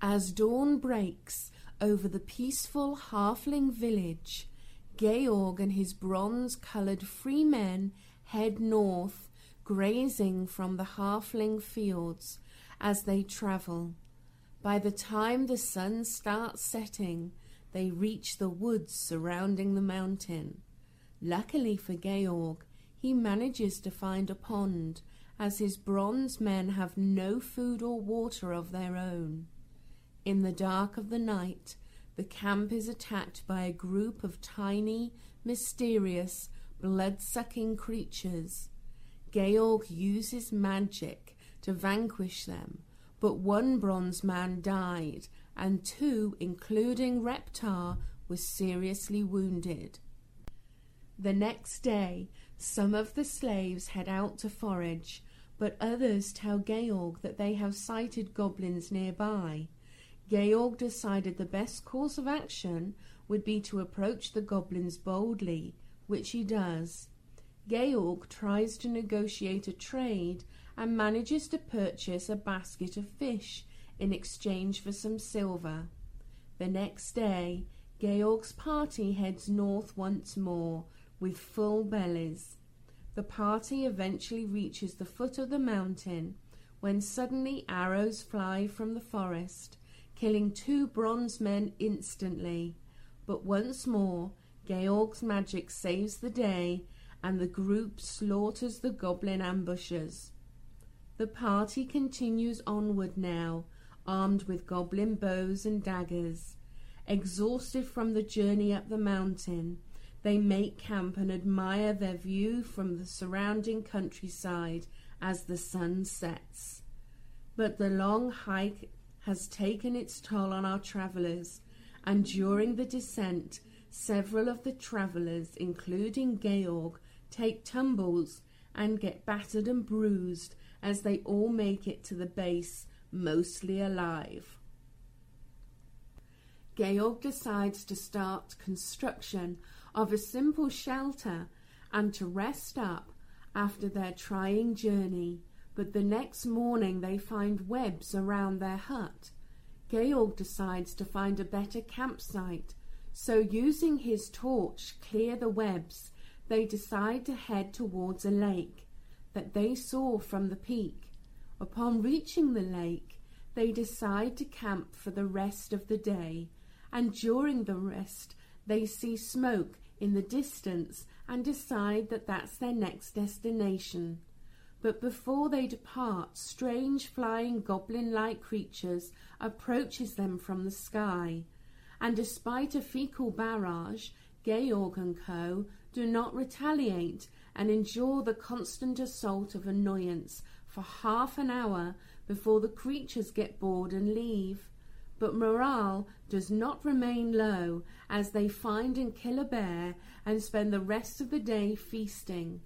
As dawn breaks over the peaceful halfling village, Georg and his bronze-coloured free men head north, grazing from the halfling fields as they travel. By the time the sun starts setting, they reach the woods surrounding the mountain. Luckily for Georg, he manages to find a pond, as his bronze men have no food or water of their own. In the dark of the night, the camp is attacked by a group of tiny, mysterious, blood-sucking creatures. Georg uses magic to vanquish them, but one bronze man died, and two, including Reptar, were seriously wounded. The next day, some of the slaves head out to forage, but others tell Georg that they have sighted goblins nearby. Georg decided the best course of action would be to approach the goblins boldly, which he does. Georg tries to negotiate a trade and manages to purchase a basket of fish in exchange for some silver. The next day, Georg's party heads north once more, with full bellies. The party eventually reaches the foot of the mountain, when suddenly arrows fly from the forest, killing two bronze men instantly. But once more, Georg's magic saves the day, and the group slaughters the goblin ambushers. The party continues onward now, armed with goblin bows and daggers. Exhausted from the journey up the mountain, they make camp and admire their view from the surrounding countryside as the sun sets. But the long hike has taken its toll on our travellers, and during the descent, several of the travellers, including Georg, take tumbles and get battered and bruised as they all make it to the base, mostly alive. Georg decides to start construction of a simple shelter and to rest up after their trying journey. But the next morning they find webs around their hut. Georg decides to find a better campsite, so using his torch to clear the webs, they decide to head towards a lake that they saw from the peak. Upon reaching the lake, they decide to camp for the rest of the day, and during the rest they see smoke in the distance and decide that that's their next destination. But before they depart, strange flying goblin-like creatures approaches them from the sky, and despite a fecal barrage, Georg and co. do not retaliate and endure the constant assault of annoyance for half an hour before the creatures get bored and leave. But morale does not remain low as they find and kill a bear and spend the rest of the day feasting,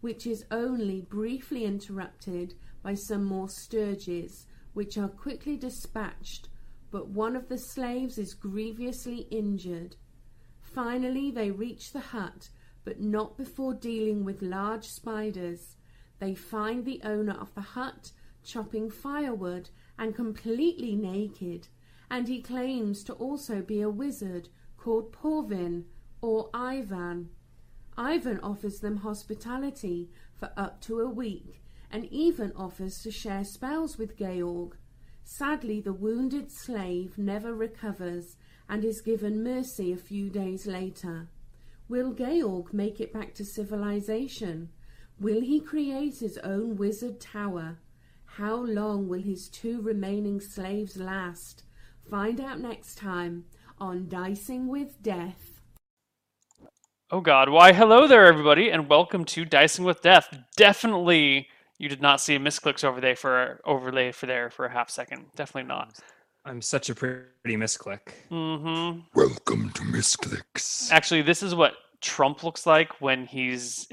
which is only briefly interrupted by some more sturges, which are quickly dispatched, but one of the slaves is grievously injured. Finally they reach the hut, but not before dealing with large spiders. They find the owner of the hut chopping firewood and completely naked, and he claims to also be a wizard called Purvin or Ivan. Ivan offers them hospitality for up to a week, and even offers to share spells with Georg. Sadly, the wounded slave never recovers and is given mercy a few days later. Will Georg make it back to civilization? Will he create his own wizard tower? How long will his two remaining slaves last? Find out next time on Dicing with Death. Oh god, why hello there everybody, and welcome to Dicing with Death. Definitely you did not see a misclicks overlay for a half second. Definitely not. I'm such a pretty misclick. Mm-hmm. Welcome to misclicks. Actually, this is what Trump looks like when he's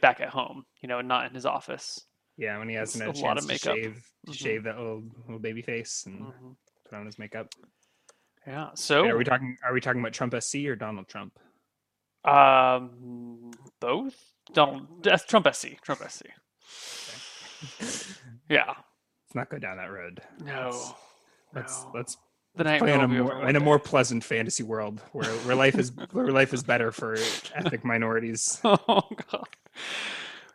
back at home, you know, not in his office. Yeah, when he hasn't had a chance to shave that little baby face and put on his makeup. Yeah. So wait, are we talking about Trump SC or Donald Trump? Both? Trump SC. Okay. Yeah. Let's not go down that road. No. Let's play in a more pleasant fantasy world where life is better for ethnic minorities. Oh God.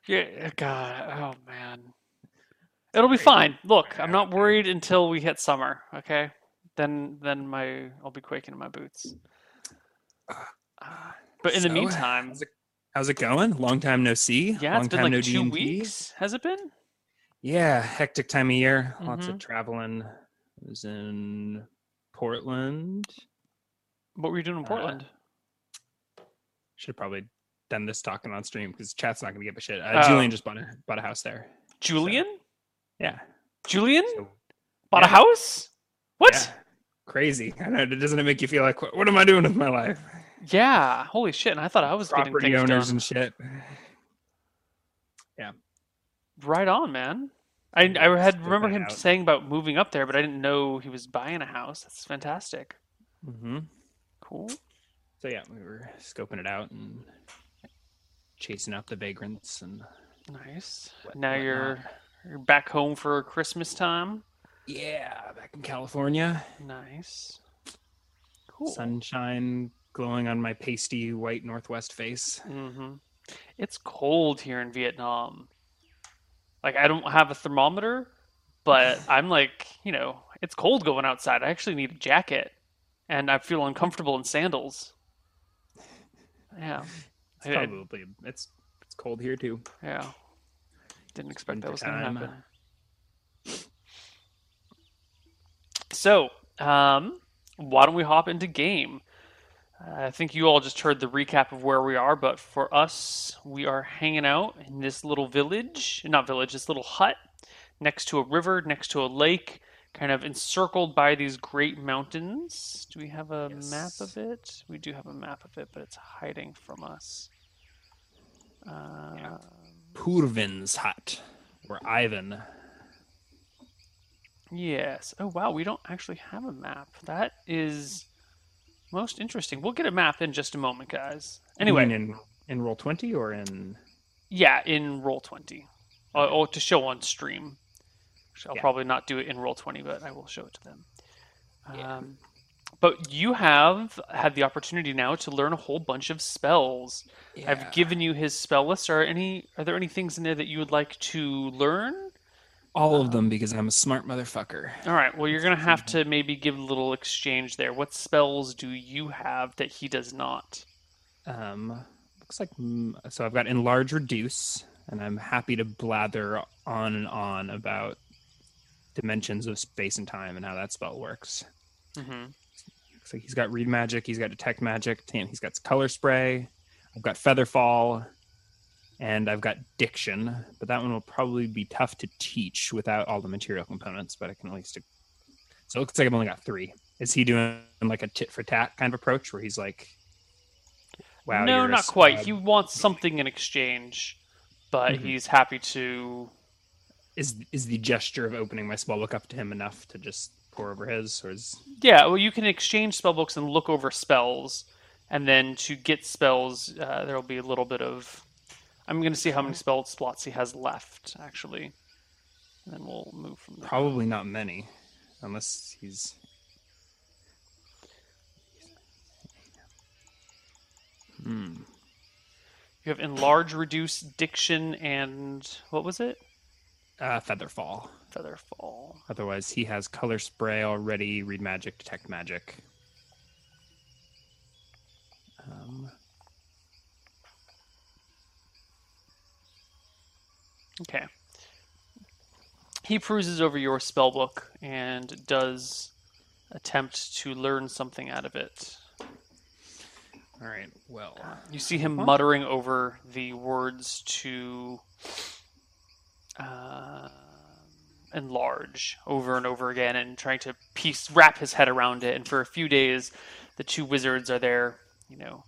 Yeah, God. Oh man. It'll be fine. Look, I'm not worried until we hit summer. Okay, then I'll be quaking in my boots. But in the meantime, how's it going? Long time no see. Yeah, it's been like 2 weeks. Has it been? Yeah, hectic time of year. Mm-hmm. Lots of traveling. I was in Portland. What were you doing in Portland? Should have probably done this talking on stream because chat's not going to give a shit. Julian just bought a house there. Julian? So, yeah. Julian? So, bought a house? What? Yeah. Crazy. I know. Doesn't it make you feel like, what am I doing with my life? Yeah. Holy shit. And I thought I was property getting owners done. And shit. Yeah. Right on, man. I had remember him saying about moving up there, but I didn't know he was buying a house. That's fantastic. Mm-hmm. Cool. So yeah, we were scoping it out and chasing out the vagrants and nice. Now you're back home for Christmas time. Yeah, back in California. Nice. Cool. Sunshine glowing on my pasty white northwest face. Mm-hmm. It's cold here in Vietnam. Like, I don't have a thermometer, but I'm like, you know, it's cold going outside. I actually need a jacket, and I feel uncomfortable in sandals. Yeah. It's cold here, too. Yeah. Didn't expect that was going to happen. So, why don't we hop into game? I think you all just heard the recap of where we are, but for us, we are hanging out in this little hut next to a river, next to a lake, kind of encircled by these great mountains. Do we have a map of it? We do have a map of it, but it's hiding from us. Purvin's hut, or Ivan. Yes. Oh, wow. We don't actually have a map. That is... most interesting. We'll get a map in just a moment, guys. Anyway, you mean in Roll20 or in? Yeah, in Roll20. Oh, to show on stream. I'll probably not do it in Roll20, but I will show it to them. Yeah. But you have had the opportunity now to learn a whole bunch of spells. Yeah. I've given you his spell list. Are there any things in there that you would like to learn? All of them, because I'm a smart motherfucker. All right. Well, you're going to have to maybe give a little exchange there. What spells do you have that he does not? Looks like... So I've got Enlarge Reduce, and I'm happy to blather on and on about dimensions of space and time and how that spell works. Mm-hmm. Looks like he's got Read Magic, he's got Detect Magic, he's got Color Spray, I've got Feather Fall... and I've got Diction, but that one will probably be tough to teach without all the material components, but I can at least... So it looks like I've only got 3. Is he doing like a tit-for-tat kind of approach where he's like... wow, no, not quite. He wants something in exchange, but he's happy to... Is the gesture of opening my spellbook up to him enough to just pour over his? Or is... Yeah, well, you can exchange spellbooks and look over spells, and then to get spells, there will be a little bit of... I'm going to see how many spell slots he has left, actually. And then we'll move from there. Probably not many, unless he's... You have Enlarge, Reduce, Diction, and... what was it? Featherfall. Featherfall. Otherwise, he has Color Spray already, Read Magic, Detect Magic. Okay. He peruses over your spellbook and does attempt to learn something out of it. All right, well... you see him muttering over the words to enlarge over and over again and trying to wrap his head around it. And for a few days, the two wizards are there, you know,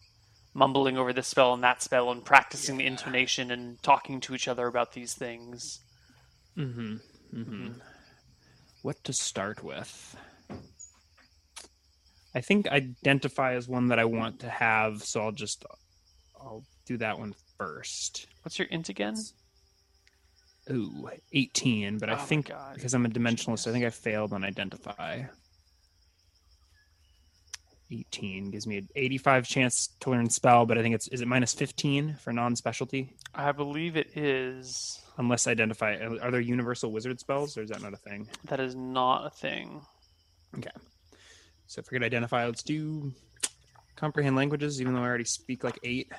mumbling over this spell and that spell and practicing the intonation and talking to each other about these things. Mm-hmm. Mm-hmm. What to start with? I think Identify is one that I want to have, so I'll do that one first. What's your int again? Ooh, 18, but I think because I'm a dimensionalist, I think I failed on identify. 18 gives me an 85 chance to learn spell, but I think it's, is it minus 15 for non-specialty? I believe it is. Unless identify, are there universal wizard spells, or is that not a thing? That is not a thing. Okay. So if we could identify, let's do comprehend languages, even though I already speak like 8.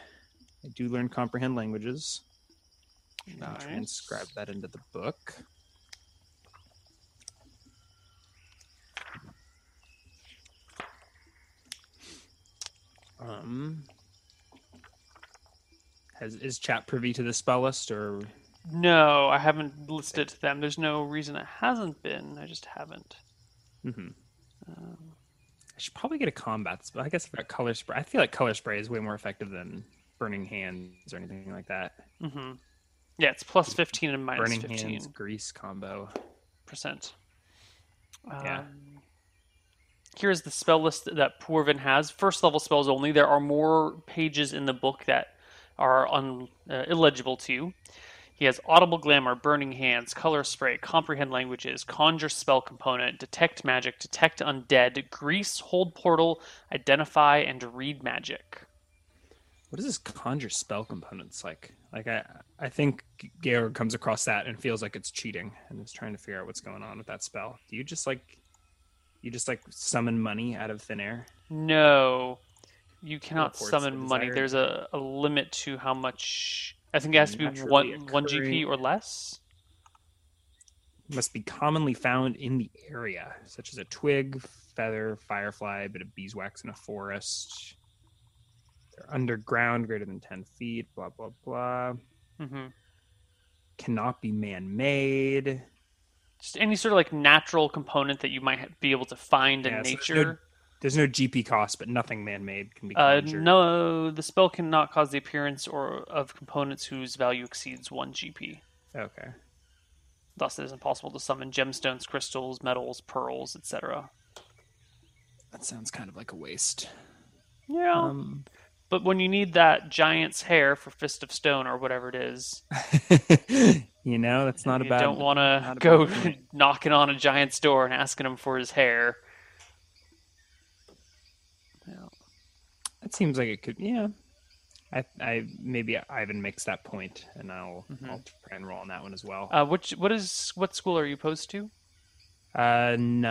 I do learn comprehend languages. Nice. Transcribe that into the book. Is chat privy to the spell list, or? No, I haven't listed to them. There's no reason it hasn't been. I just haven't. Mm-hmm. I should probably get a combat spell. I guess I've got color spray. I feel like color spray is way more effective than burning hands or anything like that. Mm-hmm. Yeah, it's plus 15 and minus burning 15. Burning hands, grease combo. Percent. Yeah. Here's the spell list that Purvin has. First level spells only. There are more pages in the book that are illegible to you. He has Audible Glamour, Burning Hands, Color Spray, Comprehend Languages, Conjure Spell Component, Detect Magic, Detect Undead, Grease, Hold Portal, Identify, and Read Magic. What is this Conjure Spell Components like? I think Georg comes across that and feels like it's cheating and is trying to figure out what's going on with that spell. Do you just like summon money out of thin air? No, you cannot summon money. There's a limit to how much. I think it has to be one GP or less. Must be commonly found in the area, such as a twig, feather, firefly, a bit of beeswax in a forest. They're underground, greater than 10 feet, blah, blah, blah. Mm-hmm. Cannot be man-made. Just any sort of like natural component that you might be able to find in nature. So there's no GP cost, but nothing man-made can be conjured. No, the spell cannot cause the appearance of components whose value exceeds 1 GP. Okay. Thus, it is impossible to summon gemstones, crystals, metals, pearls, etc. That sounds kind of like a waste. Yeah. But when you need that giant's hair for Fist of Stone or whatever it is, that's not a bad. You don't want to go knocking on a giant's door and asking him for his hair. Yeah. That seems like it could. Yeah, I maybe Ivan makes that point, and I'll try and roll on that one as well. What school are you opposed to? None.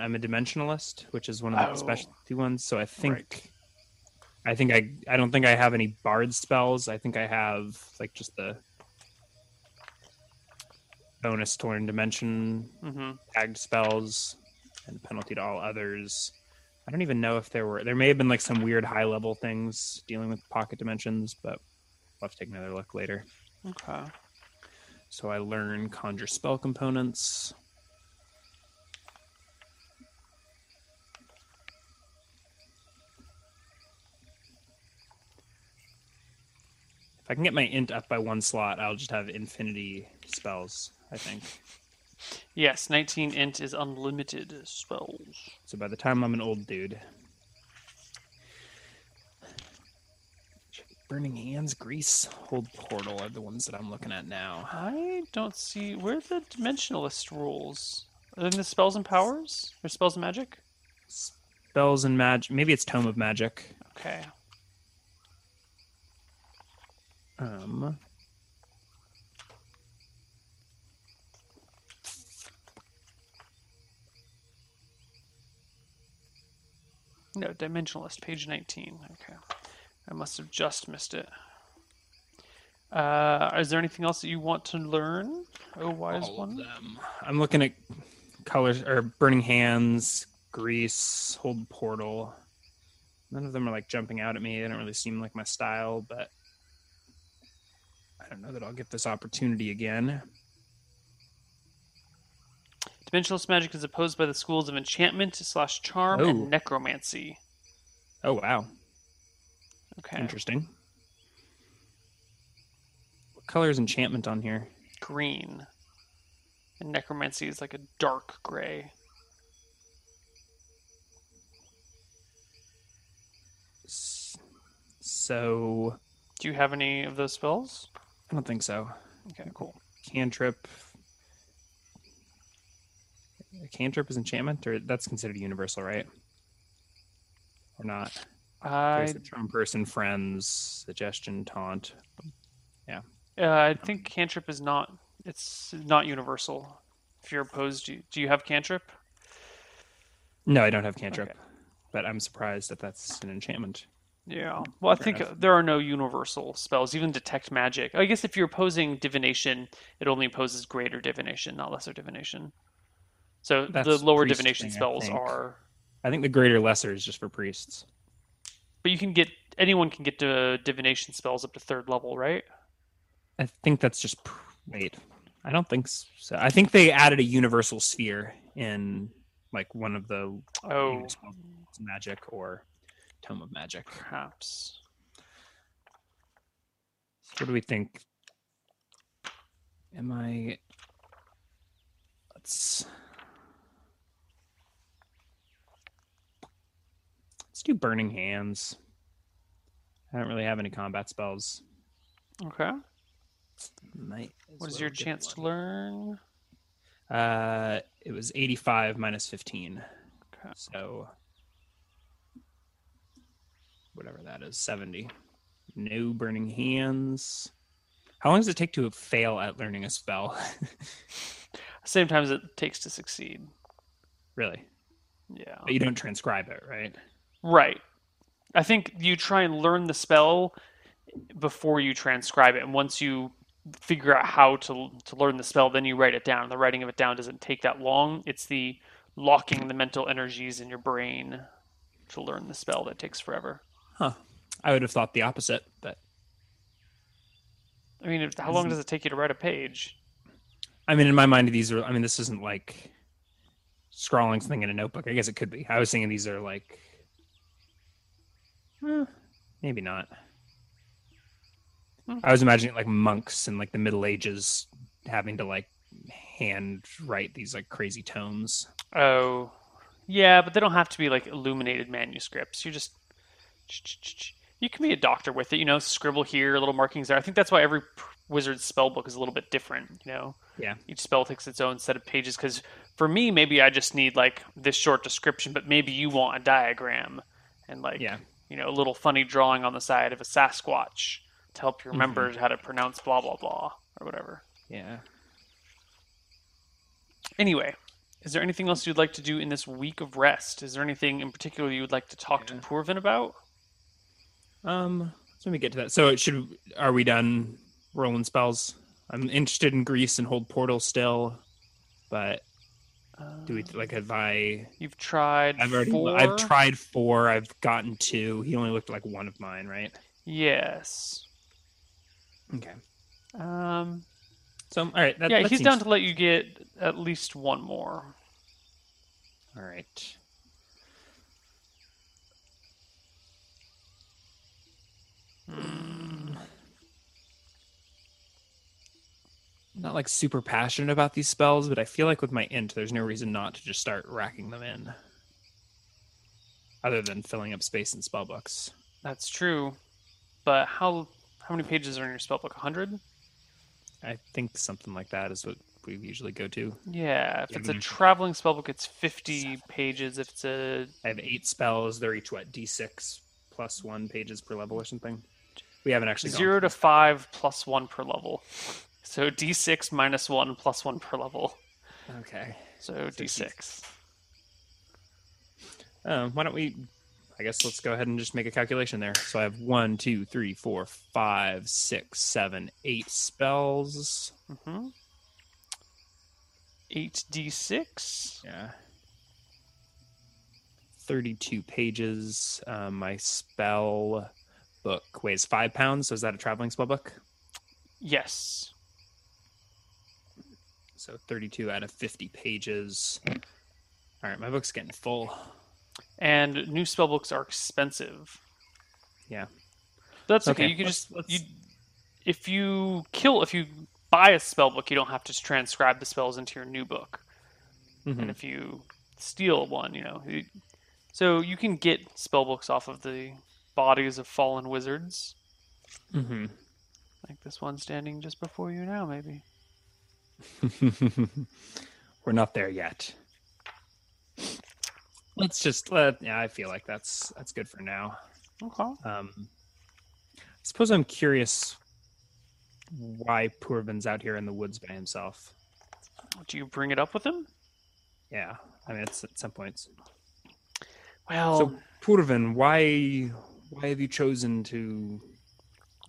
I'm a dimensionalist, which is one of the specialty ones. So I think. Right. I don't think I have any bard spells. I think I have like just the bonus torn dimension tagged spells and penalty to all others. I don't even know if there may have been like some weird high level things dealing with pocket dimensions, but we'll have to take another look later. Okay. So I learn conjure spell components. If I can get my int up by 1 slot, I'll just have infinity spells, I think. Yes, 19 int is unlimited spells. So by the time I'm an old dude. Burning hands, grease, hold portal are the ones that I'm looking at now. I don't see... Where are the dimensionalist rules? Are there the spells and powers? Or spells and magic? Spells and magic. Maybe it's Tome of Magic. Okay. No, dimensionalist, page 19. Okay. I must have just missed it. Is there anything else that you want to learn? I'm looking at colors or burning hands, grease, hold portal. None of them are like jumping out at me. They don't really seem like my style, but I don't know that I'll get this opportunity again. Dimensionalist magic is opposed by the schools of enchantment / charm and necromancy. Oh, wow. Okay. Interesting. What color is enchantment on here? Green. And necromancy is like a dark gray. So... Do you have any of those spells? I don't think so. Okay, cool. cantrip. A cantrip is enchantment, or that's considered universal, right? Or not? There's a charm person, friends, suggestion, taunt. Yeah. I think cantrip is not. It's not universal. If you're opposed, do you have cantrip? No, I don't have cantrip, okay. But I'm surprised that that's an enchantment. Yeah, well, I think there are no universal spells, even detect magic. I guess if you're opposing divination, it only opposes greater divination, not lesser divination. So that's the lower divination spells are... I think the greater lesser is just for priests. But you can get... Anyone can get to divination spells up to 3rd level, right? I think that's just... Wait, I don't think so. I think they added a universal sphere in like one of the magic or... Tome of Magic, perhaps. What do we think? Let's do Burning Hands. I don't really have any combat spells. Okay. What is your chance to learn? It was 85 minus 15. Okay. So. Whatever that is, 70. No Burning Hands. How long does it take to fail at learning a spell? Same time as it takes to succeed. Really? Yeah. But you don't transcribe it, right? Right. I think you try and learn the spell before you transcribe it. And once you figure out how to learn the spell, then you write it down. The writing of it down doesn't take that long. It's the locking the mental energies in your brain to learn the spell that takes forever. Huh. I would have thought the opposite, but... I mean, how long does it take you to write a page? I mean, in my mind, these are... I mean, this isn't like scrawling something in a notebook. I guess it could be. I was thinking these are like... maybe not. Hmm. I was imagining like monks in like the Middle Ages having to like hand write these like crazy tomes. Oh. Yeah, but they don't have to be like illuminated manuscripts. You just... You can be a doctor with it, you know, scribble here, little markings there. I think that's why every wizard's spell book is a little bit different, you know? Yeah. Each spell takes its own set of pages, because for me, maybe I just need, like, this short description, but maybe you want a diagram and, like, you know, a little funny drawing on the side of a Sasquatch to help you remember how to pronounce blah, blah, blah, or whatever. Yeah. Anyway, is there anything else you'd like to do in this week of rest? Is there anything in particular you would like to talk to Purvin about? Let me get to that. So are we done rolling spells? I'm interested in Grease and Hold Portal still, but do we like have I? You've tried. I've tried 4. I've gotten 2. He only looked like one of mine, right? Yes. Okay. So all right. That he's down to let you get at least one more. All right. I'm not like super passionate about these spells, but I feel like with my int, there's no reason not to just start racking them in. Other than filling up space in spellbooks. That's true. But how many pages are in your spellbook? 100? I think something like that is what we usually go to. Yeah, if it's a traveling spellbook, it's 50 pages. If it's I have 8 spells. They're each what? D6 plus 1 pages per level or something. We haven't actually 0 to 5 plus 1 per level. So D6 minus 1 plus 1 per level. Okay. So D6. Why don't we... I guess let's go ahead and just make a calculation there. So I have 1, 2, 3, 4, 5, 6, 7, 8 spells. 8d6. Yeah. 32 pages. My spell book weighs 5 pounds. So is that a traveling spell book? Yes. So 32 out of 50 pages. All right, my book's getting full. And new spellbooks are expensive. Yeah. That's okay. You can if you buy a spellbook, you don't have to transcribe the spells into your new book. And if you steal one, you know. So you can get spellbooks off of the bodies of fallen wizards. Like this one standing just before you now, maybe. We're not there yet. Let's just yeah, I feel like that's good for now. Okay. I suppose I'm curious why Purvin's out here in the woods by himself. Do you bring it up with him? Yeah, I mean, it's at some points. Well, so Purvin, why have you chosen to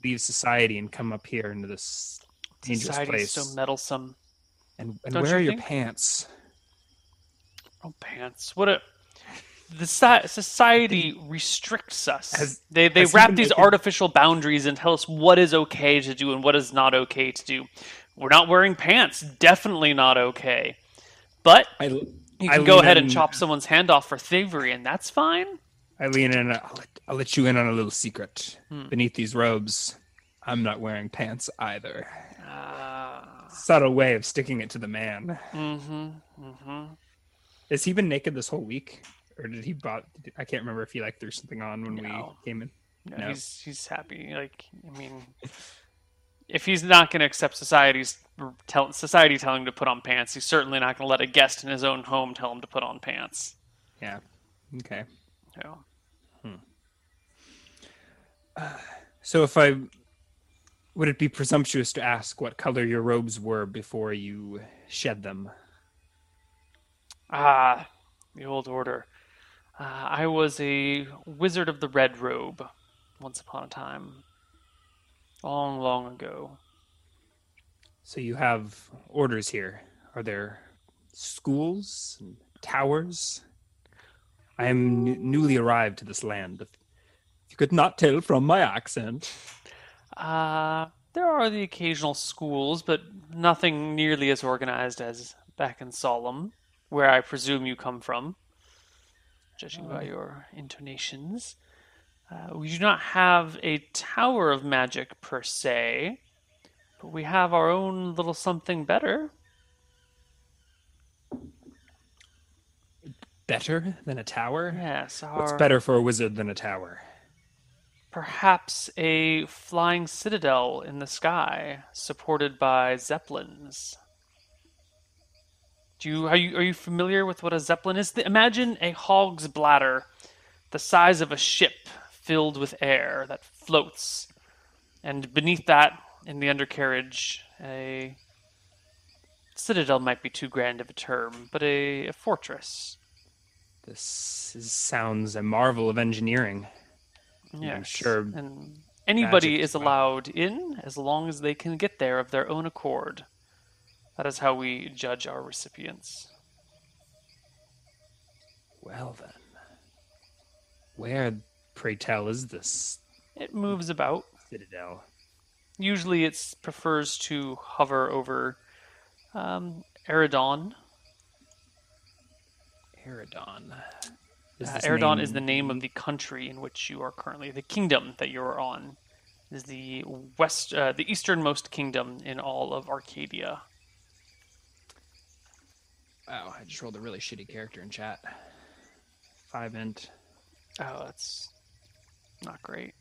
leave society and come up here into this dangerous place? Society's so meddlesome. And where are your pants? Oh, pants! What a the society restricts us. They wrap these artificial boundaries and tell us what is okay to do and what is not okay to do. We're not wearing pants. Definitely not okay. But you can go ahead and chop someone's hand off for thievery, and that's fine. I lean in. I'll let you in on a little secret. Beneath these robes, I'm not wearing pants either. Subtle way of sticking it to the man. Has he been naked this whole week? Or did he I can't remember if he threw something on when we came in. No, he's happy. I mean, if he's not going to accept society telling him to put on pants, he's certainly not going to let a guest in his own home tell him to put on pants. Yeah. Okay. Yeah. So if would it be presumptuous to ask what color your robes were before you shed them? Ah, the old order. I was a wizard of the red robe once upon a time. Long, long ago. So you have orders here. Are there schools and towers? I am newly arrived to this land. If you could not tell from my accent. There are the occasional schools, but nothing nearly as organized as back in Solemn, where I presume you come from, judging by your intonations. We do not have a tower of magic per se, but we have our own little something better. Better than a tower? Yes. What's better for a wizard than a tower? Perhaps a flying citadel in the sky, supported by zeppelins. Are you familiar with what a zeppelin is? Imagine a hog's bladder, the size of a ship filled with air that floats, and beneath that, in the undercarriage, a citadel might be too grand of a term, but a fortress. This sounds a marvel of engineering. Yeah, I'm sure. And anybody is allowed in as long as they can get there of their own accord. That is how we judge our recipients. Well then, where, pray tell, is this? It moves about. Citadel. Usually it prefers to hover over Eridon. Eridon. Eridon is the name of the country in which you are currently. The kingdom that you are on is the easternmost kingdom in all of Arcadia. Wow, I just rolled a really shitty character in chat. 5 int. Oh, that's not great.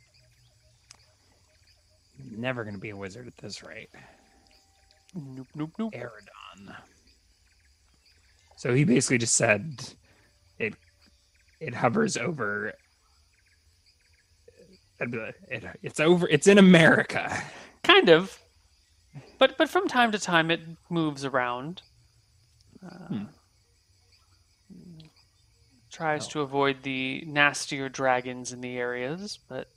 Never going to be a wizard at this rate. Nope, nope, nope. Eridon. So he basically just said it hovers over. It's over. It's in America. Kind of. But from time to time it moves around. Tries to avoid the nastier dragons in the areas, but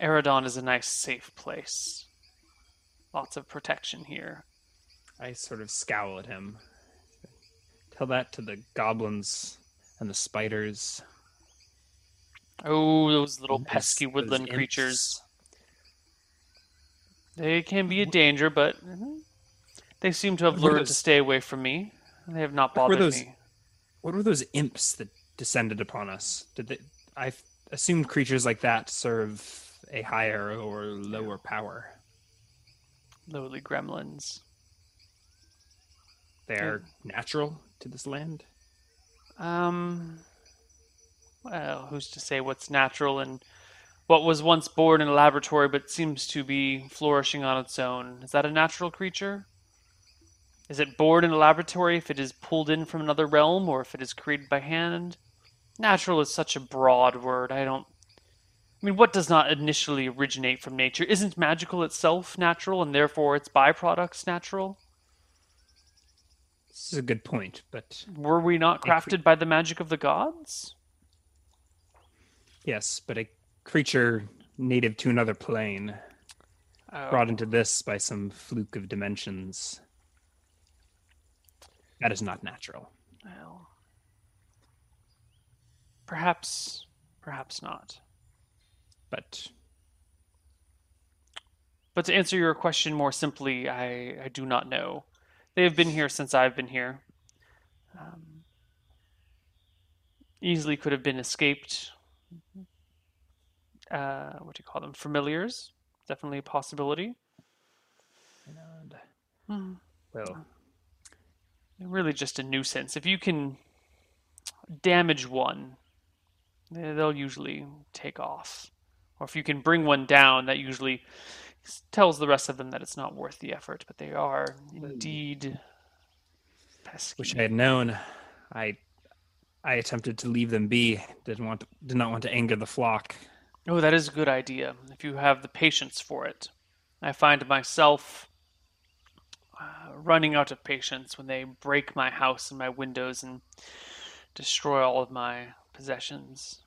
Eridon is a nice, safe place. Lots of protection here. I sort of scowl at him. Tell that to the goblins and the spiders. Oh, those little pesky woodland creatures. They can be a danger, but... They seem to have learned to stay away from me. They have not bothered me. What were those imps that descended upon us? I assumed creatures like that serve a higher or lower power. Lowly gremlins. They're natural to this land? Well, who's to say what's natural and what was once born in a laboratory but seems to be flourishing on its own. Is that a natural creature? Is it born in a laboratory if it is pulled in from another realm, or if it is created by hand? Natural is such a broad word. What does not initially originate from nature? Isn't magical itself natural, and therefore its byproducts natural? This is a good point, but... Were we not crafted by the magic of the gods? Yes, but a creature native to another plane, brought into this by some fluke of dimensions. That is not natural. Well, perhaps not. But to answer your question more simply, I do not know. They have been here since I've been here. Easily could have been escaped. What do you call them? Familiars. Definitely a possibility. Well, really just a nuisance. If you can damage one, they'll usually take off. Or if you can bring one down, that usually tells the rest of them that it's not worth the effort, but they are indeed pesky. Wish I had known. I attempted to leave them be. Did not want to anger the flock. Oh, that is a good idea, if you have the patience for it. I find myself running out of patience when they break my house and my windows and destroy all of my possessions.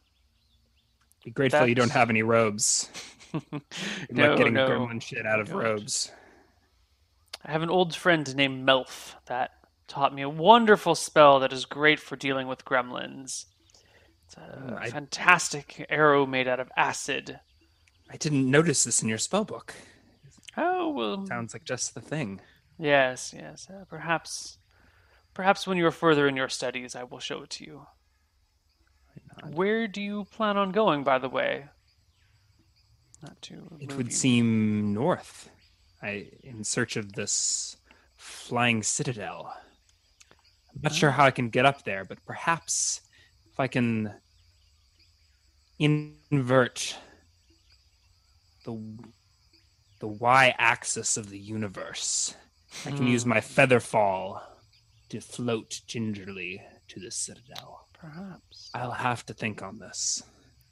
Be grateful you don't have any robes. You're not getting German shit out of robes. I have an old friend named Melf that taught me a wonderful spell that is great for dealing with gremlins. It's a fantastic arrow made out of acid. I didn't notice this in your spellbook. Oh, well... Sounds like just the thing. Yes. Perhaps when you're further in your studies, I will show it to you. Where do you plan on going, by the way? It would seem north. In search of this flying citadel. I'm not sure how I can get up there, but perhaps if I can invert the y-axis of the universe, I can use my feather fall to float gingerly to the citadel. Perhaps. I'll have to think on this.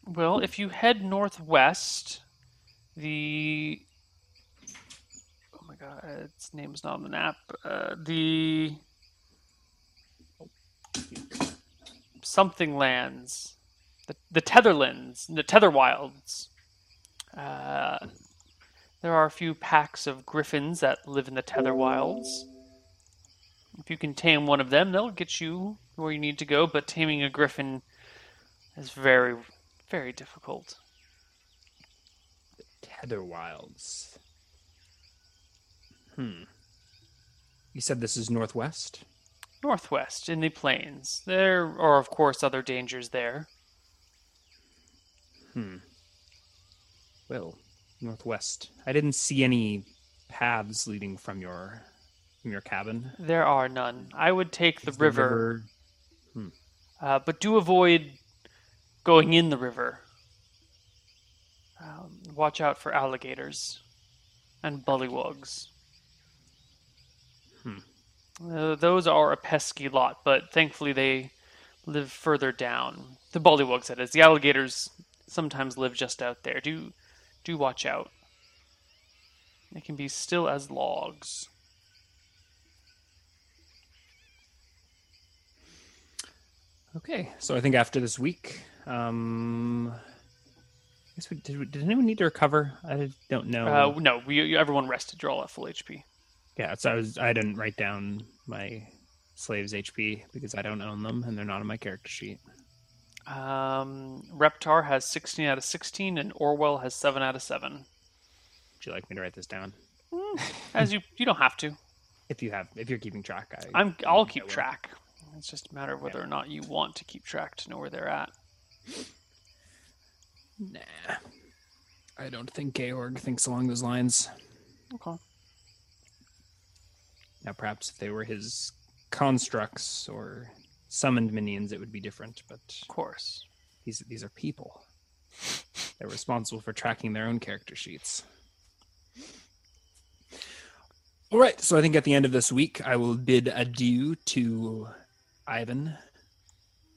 Well, if you head northwest, oh my god, its name's not on the map. Something lands. The Tetherlands. The Tetherwilds. There are a few packs of griffins that live in the Tetherwilds. If you can tame one of them, they'll get you where you need to go, but taming a griffin is very, very difficult. The Tetherwilds. You said this is northwest? Northwest, in the plains. There are, of course, other dangers there. Well, northwest. I didn't see any paths leading from your cabin. There are none. I would take the river. But do avoid going in the river. Watch out for alligators and bullywugs. Those are a pesky lot, but thankfully they live further down. The bullywugs, that is. The alligators sometimes live just out there. Do watch out. They can be still as logs. Okay, so I think after this week, I guess did anyone need to recover? I don't know. No, everyone rested. You're all at full HP. Yeah, so I didn't write down my slaves' HP because I don't own them and they're not on my character sheet. Reptar has 16 out of 16 and Orwell has 7 out of 7. Would you like me to write this down? As you don't have to. If you're keeping track, I'll keep track. It's just a matter of whether or not you want to keep track to know where they're at. Nah. I don't think Georg thinks along those lines. Okay. Now, perhaps if they were his constructs or summoned minions, it would be different, but... Of course. These are people. They're responsible for tracking their own character sheets. All right, so I think at the end of this week, I will bid adieu to Ivan.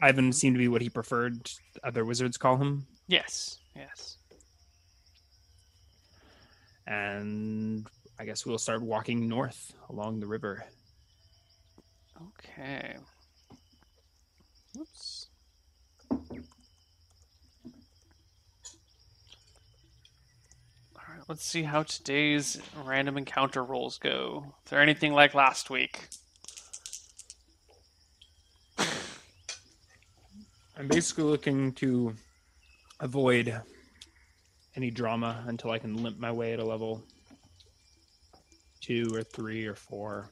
Ivan seemed to be what he preferred other wizards call him. Yes, yes. And I guess we'll start walking north along the river. Okay. Whoops. All right, let's see how today's random encounter rolls go. If they're anything like last week. I'm basically looking to avoid any drama until I can limp my way to level 2 or 3 or 4.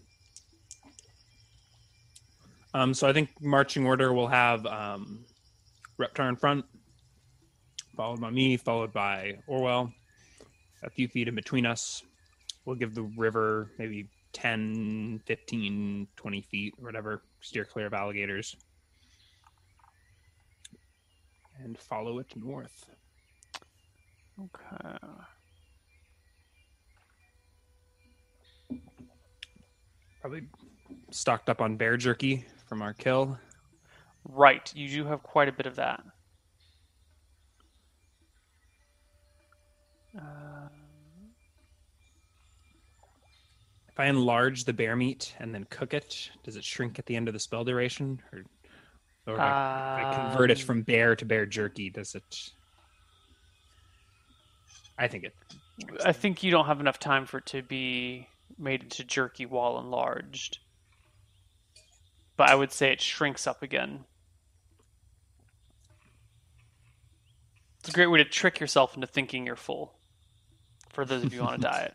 So I think marching order will have Reptar in front, followed by me, followed by Orwell. A few feet in between us. We'll give the river maybe 10, 15, 20 feet or whatever. Steer clear of alligators. And follow it north. Okay. Probably stocked up on bear jerky from our kill. Right, you do have quite a bit of that. If I enlarge the bear meat and then cook it, does it shrink at the end of the spell duration? Or if I convert it from bear to bear jerky, does it... I think you don't have enough time for it to be made into jerky while enlarged. But I would say it shrinks up again. It's a great way to trick yourself into thinking you're full. For those of you on a diet.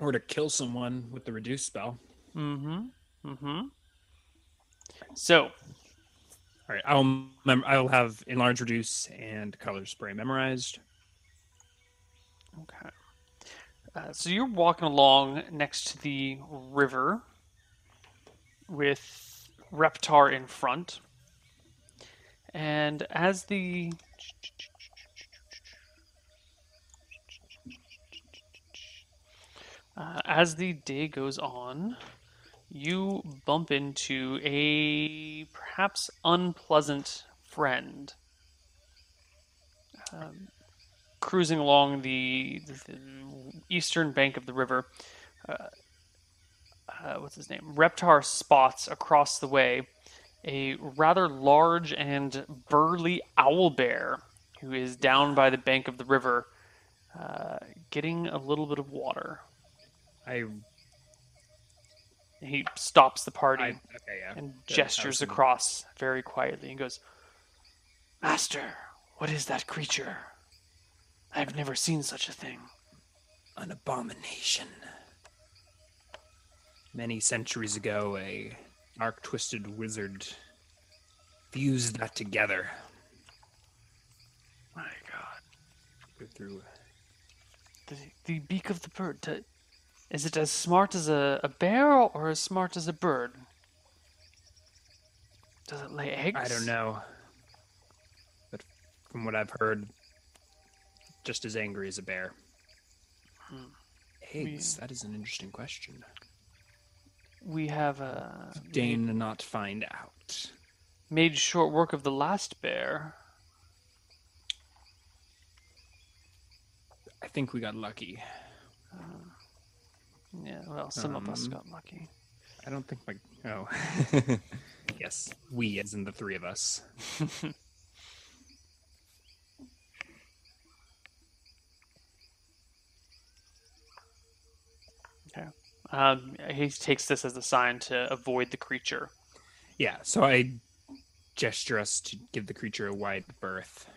Or to kill someone with the reduce spell. Mm-hmm. Mm-hmm. So. All right. I'll have enlarge, reduce, and color spray memorized. Okay. So you're walking along next to the river with Reptar in front. And as the... as the day goes on, you bump into a perhaps unpleasant friend. Cruising along the eastern bank of the river, what's his name? Reptar spots across the way a rather large and burly owl bear who is down by the bank of the river, getting a little bit of water. He stops the party and gestures across very quietly and goes, "Master, what is that creature? I've never seen such a thing." "An abomination. Many centuries ago, a dark, twisted wizard fused that together." My God. Through the beak of the bird. Is it as smart as a bear or as smart as a bird? Does it lay eggs? I don't know. But from what I've heard, just as angry as a bear. Eggs? That is an interesting question. We have deign not find out. Made short work of the last bear. I think we got lucky. Yeah, well, some of us got lucky. I don't think my... Oh. Yes, we as in the three of us. Okay. He takes this as a sign to avoid the creature. Yeah, so I gesture us to give the creature a wide berth.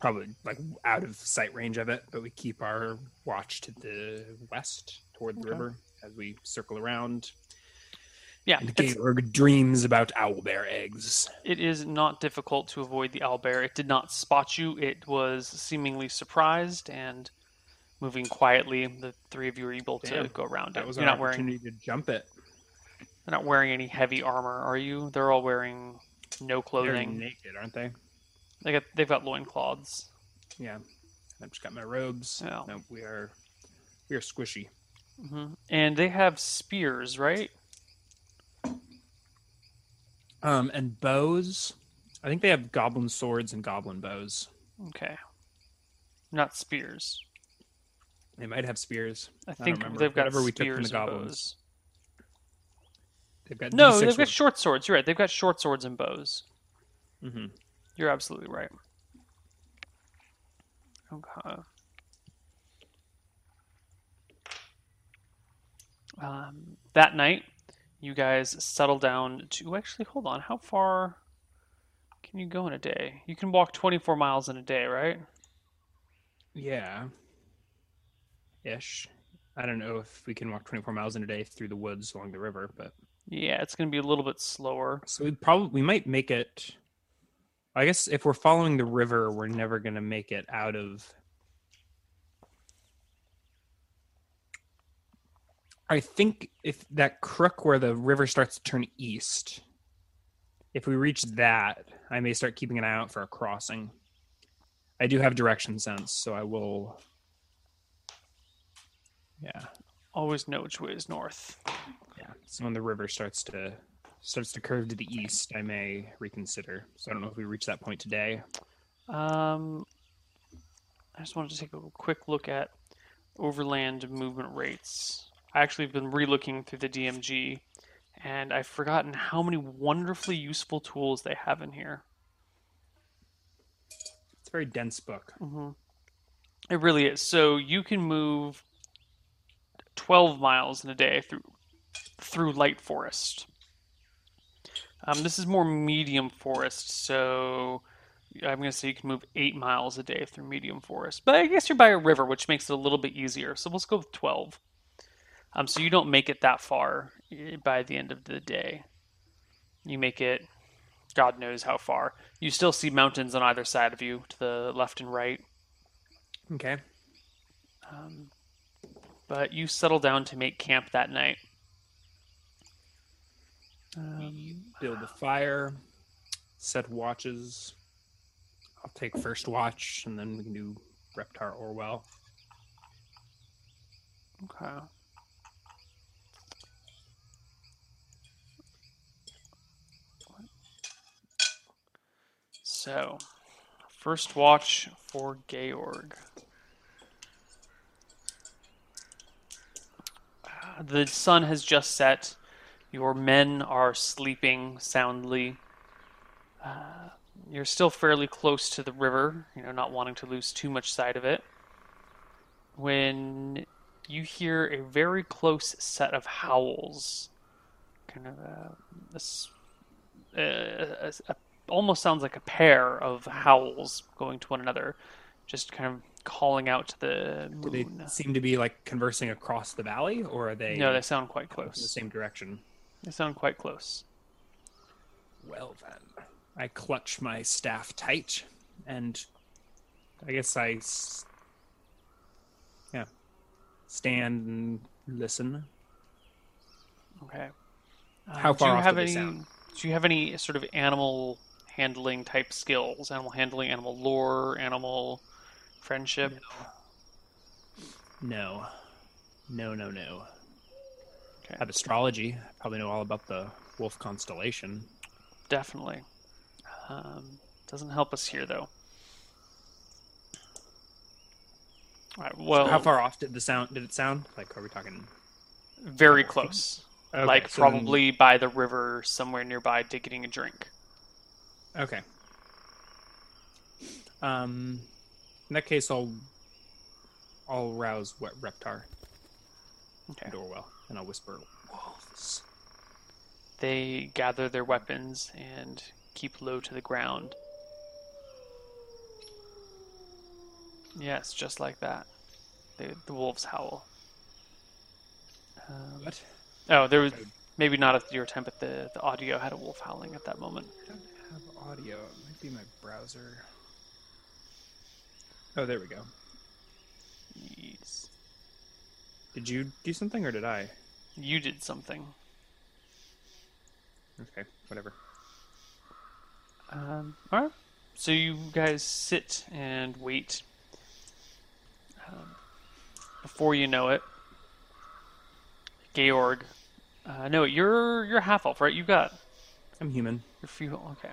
Probably like out of sight range of it, but we keep our watch to the west toward the river as we circle around. Yeah. And Georg dreams about owlbear eggs. It is not difficult to avoid the owlbear. It did not spot you. It was seemingly surprised and moving quietly. The three of you are able to go around it. That was an opportunity to jump it. They're not wearing any heavy armor, are you? They're all wearing no clothing. They're naked, aren't they? They've got loincloths. Yeah. I've just got my robes. Yeah. No, we are squishy. Mm-hmm. And they have spears, right? And bows. I think they have goblin swords and goblin bows. Okay. Not spears. They might have spears. I think they've got spears and bows. They've got they've got short swords. You're right. They've got short swords and bows. Mm-hmm. You're absolutely right. Okay. That night, you guys settle down to... Actually, hold on. How far can you go in a day? You can walk 24 miles in a day, right? Yeah. Ish. I don't know if we can walk 24 miles in a day through the woods along the river, but... Yeah, it's going to be a little bit slower. So we might make it... I guess if we're following the river, we're never going to make it out of... I think if that crook where the river starts to turn east, if we reach that, I may start keeping an eye out for a crossing. I do have direction sense, so I will... Yeah. Always know which way is north. Yeah. So when the river starts to curve to the east, I may reconsider. So I don't know if we reach that point today. I just wanted to take a quick look at overland movement rates. I actually have been re-looking through the DMG, and I've forgotten how many wonderfully useful tools they have in here. It's a very dense book. Mm-hmm. It really is. So you can move 12 miles in a day through light forest. This is more medium forest, so I'm going to say you can move 8 miles a day through medium forest. But I guess you're by a river, which makes it a little bit easier. So let's go with 12. So you don't make it that far by the end of the day. You make it God knows how far. You still see mountains on either side of you, to the left and right. Okay. But you settle down to make camp that night. We build a fire, set watches. I'll take first watch, and then we can do Reptar Orwell. Okay. So, first watch for Georg. The sun has just set. Your men are sleeping soundly. You're still fairly close to the river, not wanting to lose too much sight of it, when you hear a very close set of howls. Kind of almost sounds like a pair of howls going to one another, just kind of calling out to the moon. Do they seem to be like conversing across the valley, or are they... No, they sound quite close. In the same direction. They sound quite close. Well, then. I clutch my staff tight, and I guess I stand and listen. Okay. How far off do they sound? Do you have any sort of animal handling type skills? Animal handling, animal lore, animal friendship? No. Okay. I have astrology. I probably know all about the wolf constellation. Definitely. Doesn't help us here, though. All right, well, so how far off did it sound? Like, are we talking? Very close. Okay, like, so probably then... by the river, somewhere nearby, getting a drink. Okay. In that case, I'll rouse Wet Reptar. Okay. Orwell, and I'll whisper, "Wolves." They gather their weapons and keep low to the ground. Yes, just like that. The wolves howl. What? Oh, there was maybe not at your attempt at the audio had a wolf howling at that moment. I don't have audio. It might be my browser. Oh, there we go. Jeez. Did you do something, or did I? You did something. Okay, whatever. All right. So you guys sit and wait. Before you know it, Georg. No, you're half elf, right? You got. I'm human. You're feudal. Okay.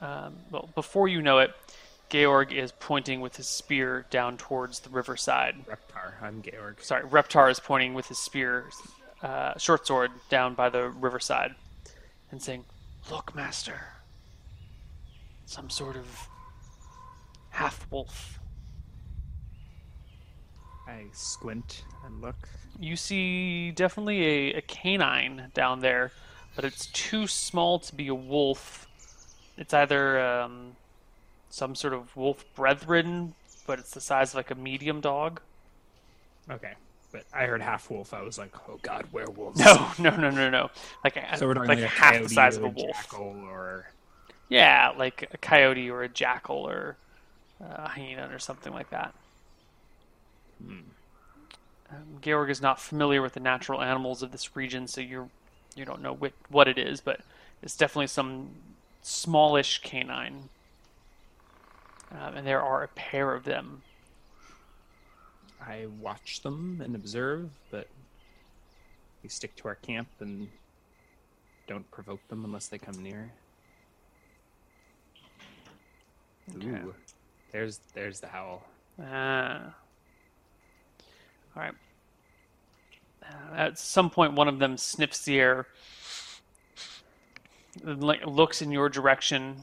Well, before you know it, Georg is pointing with his spear down towards the riverside. Reptar, I'm Georg. Sorry, Reptar is pointing with his spear, short sword, down by the riverside, and saying, "Look, master. Some sort of half wolf." I squint and look. You see definitely a canine down there, but it's too small to be a wolf. It's either some sort of wolf brethren, but it's the size of like a medium dog. Okay, but I heard half wolf. I was like, oh god, werewolves. No. Like half the size of a wolf, or yeah, like a coyote or a jackal or a hyena or something like that. Georg is not familiar with the natural animals of this region, so you don't know what it is, but it's definitely some smallish canine. And there are a pair of them. I watch them and observe, but we stick to our camp and don't provoke them unless they come near. Okay. Ooh, there's the howl. All right. At some point, one of them sniffs the air, and, looks in your direction.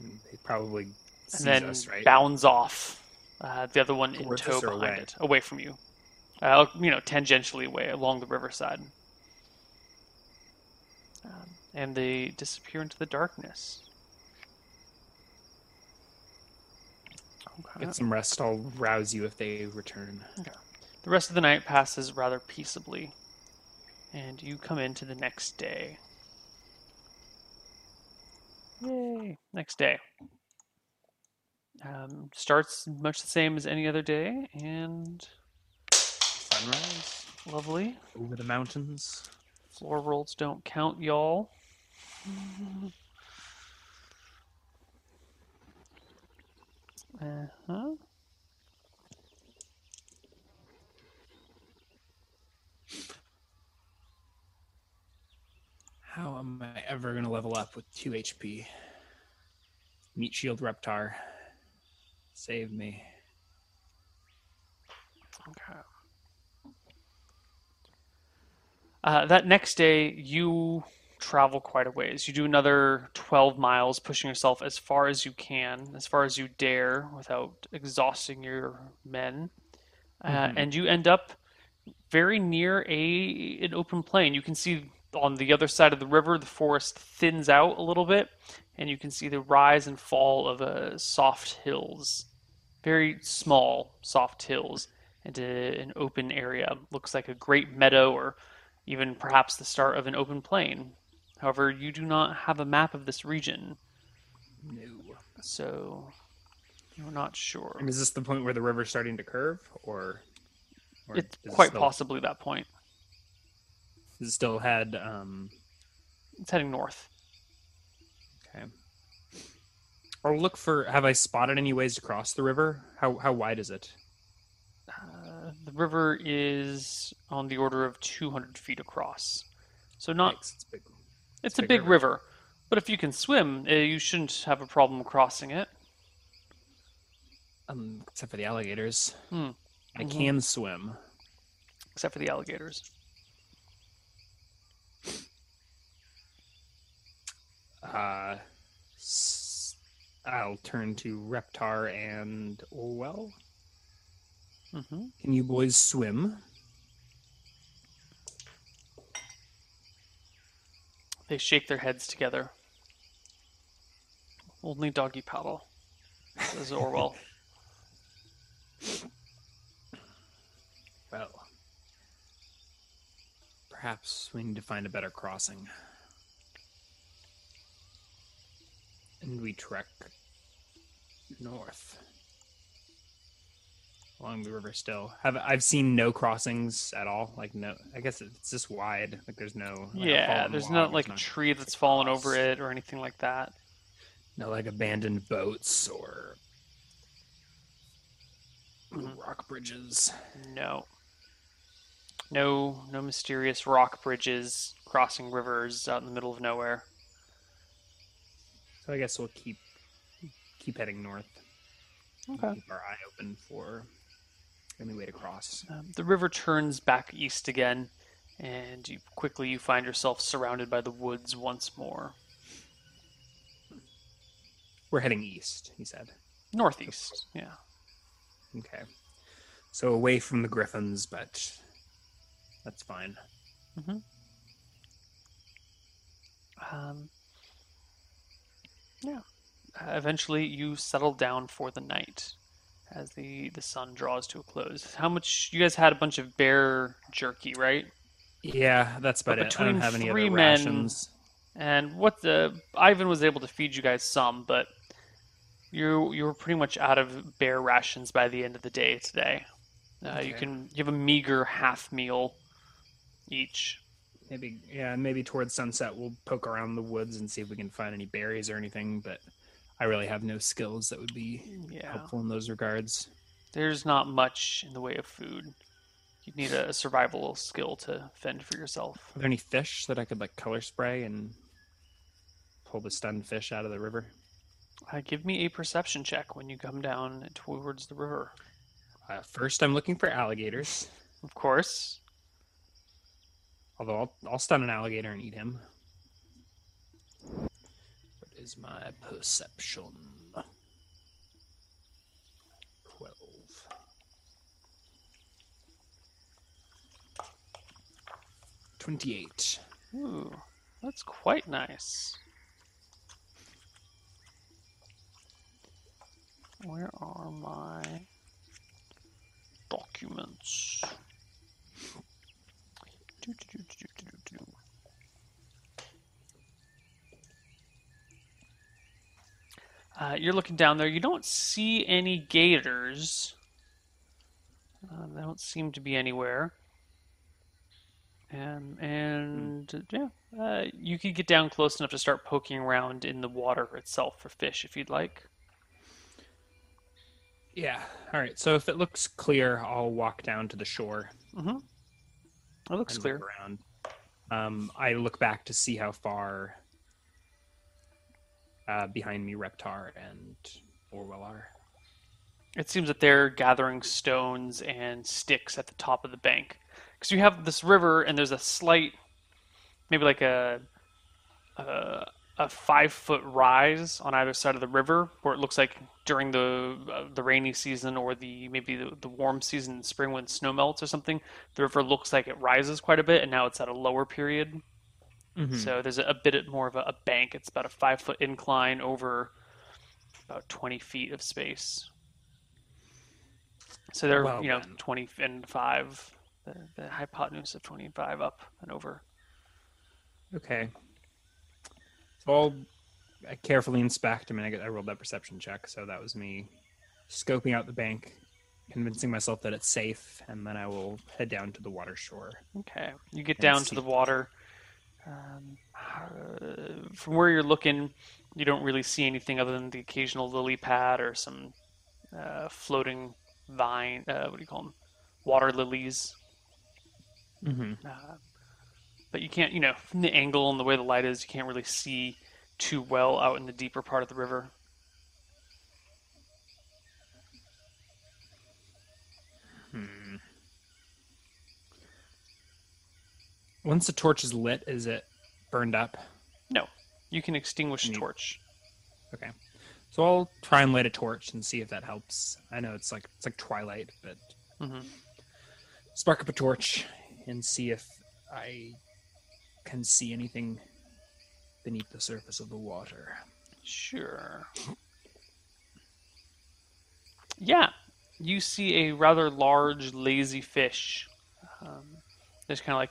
They probably sees us, right? Bounds off. The other one in tow behind it, away from you. Tangentially away along the riverside. And they disappear into the darkness. Okay. Get some rest. I'll rouse you if they return. Okay. The rest of the night passes rather peaceably, and you come into the next day. Yay! Next day starts much the same as any other day, and sunrise. Lovely. Over the mountains. Floor rolls don't count, y'all. Uh-huh. How am I ever going to level up with 2 HP? Meat Shield Reptar. Save me. Okay. That next day, you travel quite a ways. You do another 12 miles, pushing yourself as far as you can, as far as you dare, without exhausting your men. And you end up very near an open plain. You can see on the other side of the river, the forest thins out a little bit, and you can see the rise and fall of soft hills. Very small, soft hills into an open area. Looks like a great meadow, or even perhaps the start of an open plain. However, you do not have a map of this region. No. So, you're not sure. And is this the point where the river's starting to curve, or it's quite possibly that point. It still had it's heading north. Okay. I'll look for, have I spotted any ways to cross the river? How wide is it? The river is on the order of 200 feet across. So not it's big. It's a big river, but if you can swim, you shouldn't have a problem crossing it. Except for the alligators. I can swim. Except for the alligators. I'll turn to Reptar and Orwell. Can you boys swim? They shake their heads together. Only doggy paddle, says Orwell. Well, perhaps we need to find a better crossing. And we trek north. along the river still. I've seen no crossings at all. Like, no, I guess it's just wide. Like, there's no... Like, yeah, there's not like a tree that's fallen over it or anything like that. No, like, abandoned boats or rock bridges. No mysterious rock bridges crossing rivers out in the middle of nowhere. So I guess we'll keep heading north. Okay. Keep our eye open for any way to cross. The river turns back east again, and you find yourself surrounded by the woods once more. We're heading east, he said. Northeast, yeah. Okay. So away from the griffins, but that's fine. Mm-hmm. Yeah. Eventually you settle down for the night as the sun draws to a close. How much... You guys had a bunch of bear jerky, right? Yeah, that's about it. I don't have any other rations. And Ivan was able to feed you guys some, but you were pretty much out of bear rations by the end of the day today. Okay. You have a meager half meal each. Maybe towards sunset we'll poke around the woods and see if we can find any berries or anything, but I really have no skills that would be helpful in those regards. There's not much in the way of food. You'd need a survival skill to fend for yourself. Are there any fish that I could, like, color spray and pull the stunned fish out of the river? Give me a perception check when you come down towards the river. First, I'm looking for alligators. Of course. Although I'll stun an alligator and eat him. Is my perception 12? – 28. Ooh, that's quite nice. Where are my documents? You're looking down there. You don't see any gators. They don't seem to be anywhere. You could get down close enough to start poking around in the water itself for fish if you'd like. Yeah. All right. So if it looks clear, I'll walk down to the shore. Mm-hmm. It looks clear. Around. I look back to see how far... behind me, Reptar and Orwell are. It seems that they're gathering stones and sticks at the top of the bank. Because you have this river, and there's a slight, maybe like a 5-foot rise on either side of the river, where it looks like during the rainy season or the warm season in spring when snow melts or something, the river looks like it rises quite a bit, and now it's at a lower period. Mm-hmm. So there's a bit more of a bank. It's about a 5-foot incline over about 20 feet of space. So they're, 20 and 5, the hypotenuse of 25 up and over. Okay. So I carefully inspect. I mean, I rolled that perception check, so that was me scoping out the bank, convincing myself that it's safe, and then I will head down to the water shore. Okay. You get down to the water. From where you're looking, you don't really see anything other than the occasional lily pad or some floating vine. What do you call them? Water lilies. Mm-hmm. But you can't, from the angle and the way the light is, you can't really see too well out in the deeper part of the river. Once the torch is lit, is it burned up? No. You can extinguish a torch. Okay. So I'll try and light a torch and see if that helps. I know it's like twilight, but spark up a torch and see if I can see anything beneath the surface of the water. Sure. Yeah. You see a rather large, lazy fish. There's kind of like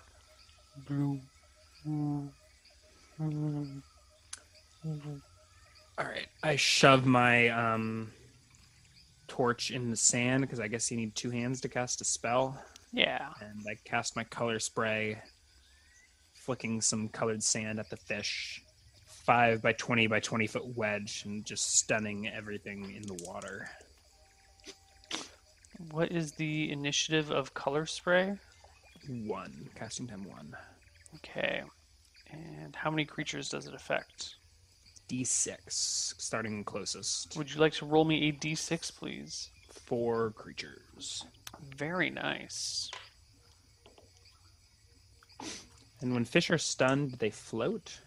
All right, I shove my torch in the sand, because I guess you need two hands to cast a spell. Yeah. And I cast my color spray, flicking some colored sand at the fish. 5 by 20 by 20 foot wedge, and just stunning everything in the water. What is the initiative of color spray? 1. Casting time 1. Okay. And how many creatures does it affect? D6, starting closest. Would you like to roll me a D6, please? 4 creatures. Very nice. And when fish are stunned, they float?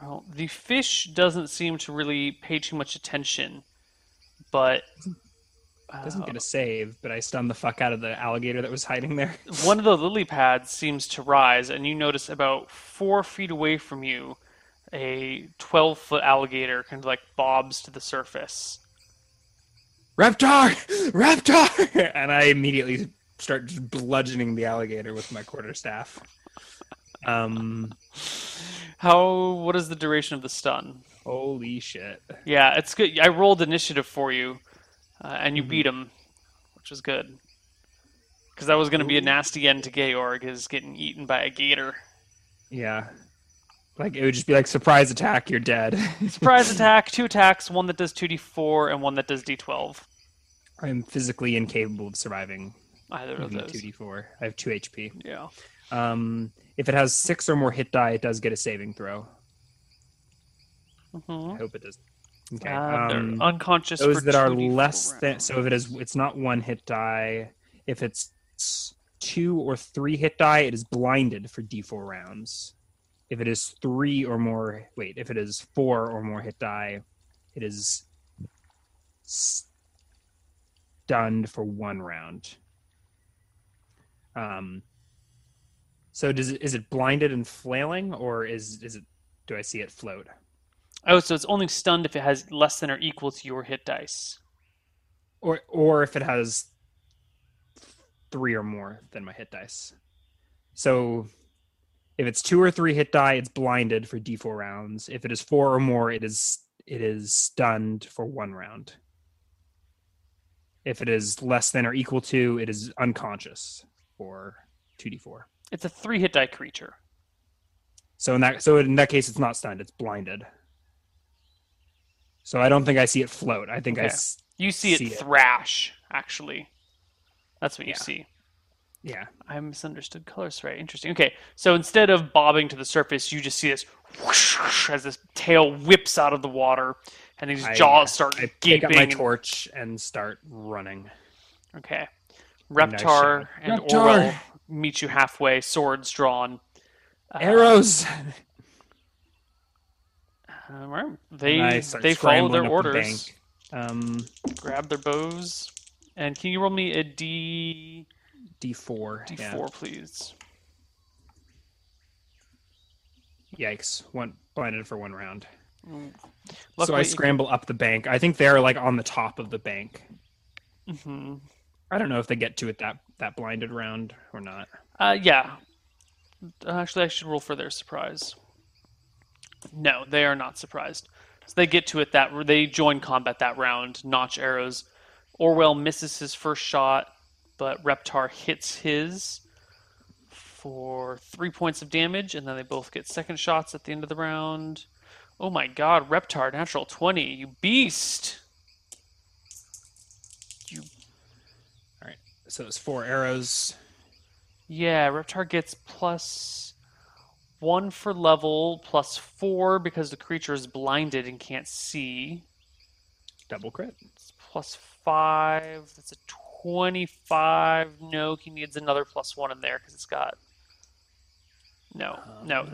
Well, the fish doesn't seem to really pay too much attention, but... Doesn't get a save, but I stunned the fuck out of the alligator that was hiding there. One of the lily pads seems to rise, and you notice about 4 feet away from you, a 12-foot alligator kind of like bobs to the surface. Reptar! Reptar! And I immediately start just bludgeoning the alligator with my quarterstaff. What is the duration of the stun? Holy shit. Yeah, it's good. I rolled initiative for you, and you beat him, which was good. Because that was going to be a nasty end to Georg, is getting eaten by a gator. Yeah. Like, it would just be like, surprise attack, you're dead. Surprise attack, 2 attacks, one that does 2d4 and one that does d12. I'm physically incapable of surviving either of those. 2d4. I have 2 HP. Yeah. If it has 6 or more hit die, it does get a saving throw. I hope it does. Okay. They're unconscious. Those for that are less than. So if it is, it's not 1 hit die. If it's 2 or 3 hit die, it is blinded for D4 rounds. If it is 4 or more hit die, it is stunned for 1 round. So is it blinded and flailing, or is it? Do I see it float? Oh, so it's only stunned if it has less than or equal to your hit dice, or if it has 3 or more than my hit dice. So if it's 2 or 3 hit die, it's blinded for D4 rounds. If it is 4 or more, it is stunned for 1 round. If it is less than or equal to, it is unconscious for 2d4. It's a 3 hit die creature. So in that case, it's not stunned. It's blinded. So I don't think I see it float. I think you see it thrash. Actually, that's what you see. Yeah. I misunderstood color spray. Interesting. Okay. So instead of bobbing to the surface, you just see this whoosh, as this tail whips out of the water, and these jaws start gaping. I pick up my torch and start running. Okay. Reptar and Orwell meet you halfway, swords drawn. Arrows! They follow their orders. Grab their bows. And can you roll me a D4. D4, yeah. Please. Yikes. One blinded for 1 round. Luckily, so I scramble up the bank. I think they're like on the top of the bank. Mm-hmm. I don't know if they get to it that blinded round or not. Yeah. Actually, I should roll for their surprise. No, they are not surprised. So they get to it they join combat that round, notch arrows. Orwell misses his first shot, but Reptar hits his for 3 points of damage, and then they both get second shots at the end of the round. Oh my god, Reptar, natural 20, you beast! So it's 4 arrows. Yeah, Reptar gets +1 for level, +4 because the creature is blinded and can't see. Double crit. It's +5. That's a 25. No, he needs another +1 in there because it's got... No,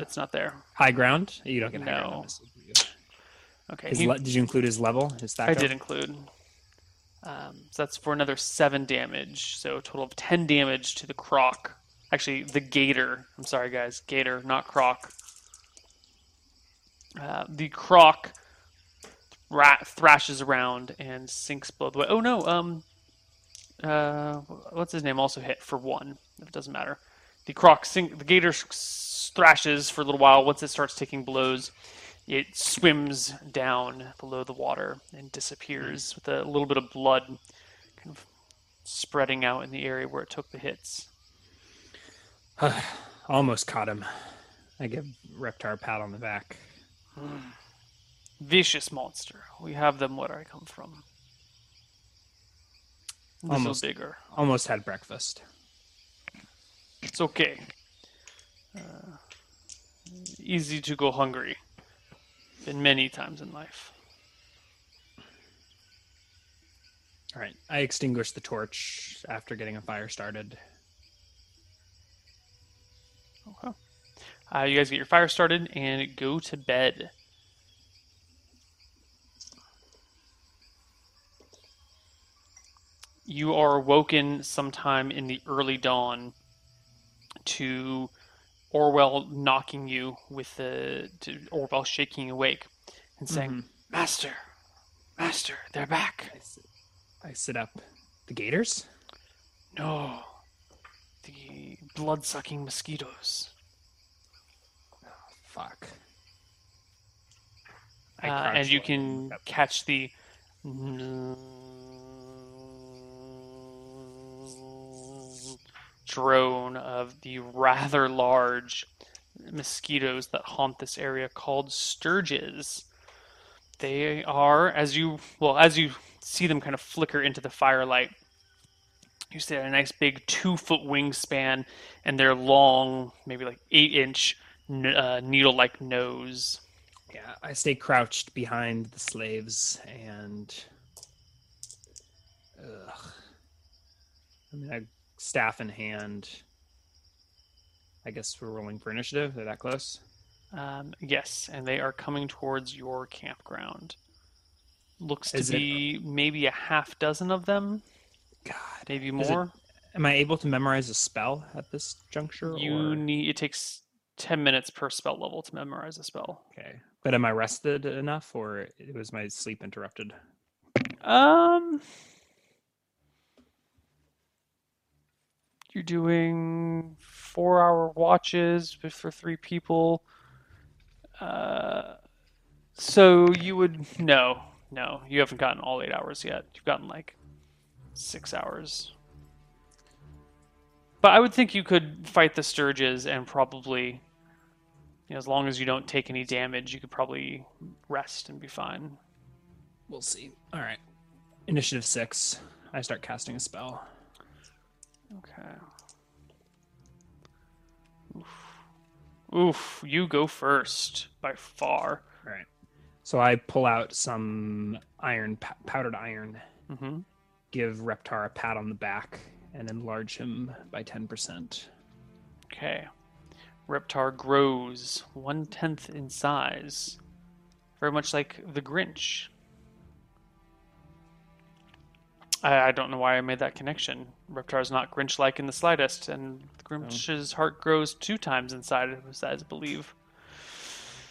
it's not there. High ground? You don't get high ground. Okay. Did you include his level? I did include... so that's for another 7 damage, so a total of 10 damage to the croc. Actually, the gator. I'm sorry, guys. Gator, not croc. The croc thrashes around and sinks below the way. Oh, no. What's his name? Also hit for 1. It doesn't matter. The gator thrashes for a little while. Once it starts taking blows, It swims down below the water and disappears with a little bit of blood kind of spreading out in the area where it took the hits. Almost caught him. I give Reptar a pat on the back. Vicious monster. We have them where I come from. Almost bigger. Almost had breakfast. It's okay. Easy to go hungry. Been many times in life. All right. I extinguished the torch after getting a fire started. Okay. You guys get your fire started and go to bed. You are woken sometime in the early dawn to Orwell knocking you with Orwell shaking you awake and saying, Master, they're back. I sit up. The gators? No. The blood-sucking mosquitoes. Oh, fuck. And you can catch the... drone of the rather large mosquitoes that haunt this area called sturges. They are, as you see them kind of flicker into the firelight, you see a nice big 2-foot wingspan and their long, maybe like 8-inch needle-like nose. Yeah, I stay crouched behind the slaves and... Ugh. Staff in hand. I guess we're rolling for initiative. They're that close? Yes, and they are coming towards your campground. Looks to be maybe a half dozen of them. God. Maybe more. Am I able to memorize a spell at this juncture? It takes 10 minutes per spell level to memorize a spell. Okay. But am I rested enough, or was my sleep interrupted? You're doing 4-hour watches for 3 people. So you would... No. You haven't gotten all 8 hours yet. You've gotten like 6 hours. But I would think you could fight the sturges and probably, as long as you don't take any damage, you could probably rest and be fine. We'll see. All right. Initiative 6. I start casting a spell. Okay. Oof, you go first, by far. All right. So I pull out some iron, powdered iron, give Reptar a pat on the back, and enlarge him by 10%. Okay. Reptar grows 1/10 in size, very much like the Grinch. I don't know why I made that connection. Reptar is not Grinch-like in the slightest, and Grinch's heart grows 2 times inside of his size, I believe.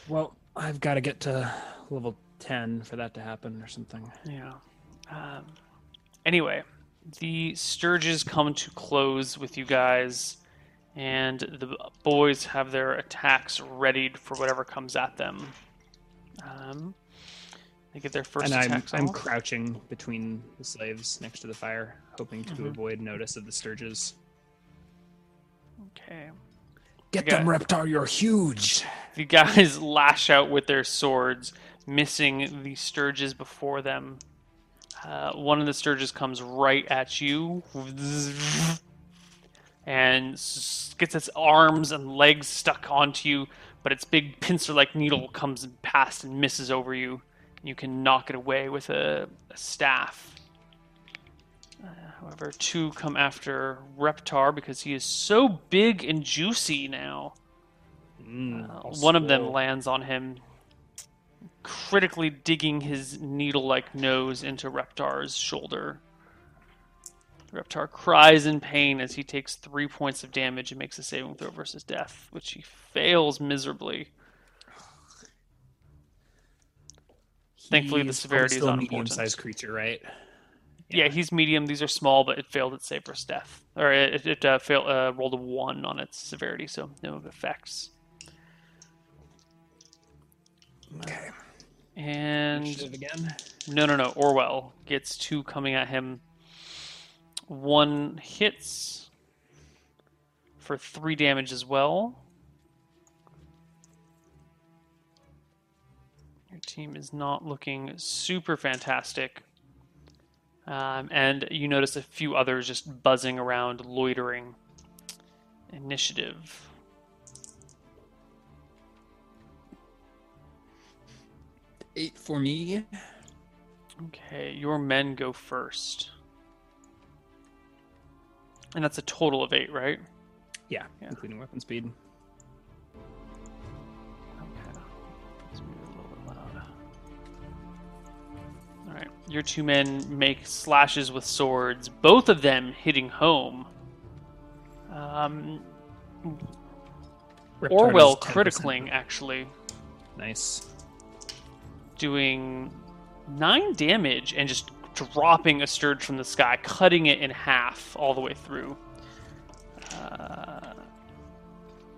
Well, I've got to get to level 10 for that to happen or something. Yeah. Anyway, the sturges come to close with you guys, and the boys have their attacks readied for whatever comes at them. They get their first attacks. I'm crouching between the slaves next to the fire, hoping to avoid notice of the sturges. Okay. Get them, Reptar, you're huge! The guys lash out with their swords, missing the sturges before them. One of the sturges comes right at you and gets its arms and legs stuck onto you, but its big pincer-like needle comes past and misses over you. You can knock it away with a staff. However, 2 come after Reptar because he is so big and juicy now. One of them lands on him, critically digging his needle-like nose into Reptar's shoulder. Reptar cries in pain as he takes 3 points of damage and makes a saving throw versus death, which he fails miserably. Thankfully, the severity is unimportant. He's still a medium-sized creature, right? Yeah, he's medium. These are small, but it failed its save versus death. Or it rolled a 1 on its severity, so no effects. Okay. And it again? No. Orwell gets two coming at him. One hits for 3 damage as well. Your team is not looking super fantastic. And you notice a few others just buzzing around, loitering. Initiative. Eight for me. Okay, your men go first. And that's a total of 8, right? Yeah. Including weapon speed. Okay. Let's move a little bit loud. Alright, your two men make slashes with swords, both of them hitting home. Orwell criticling, actually. Nice. Doing 9 damage and just dropping a sturge from the sky, cutting it in half all the way through.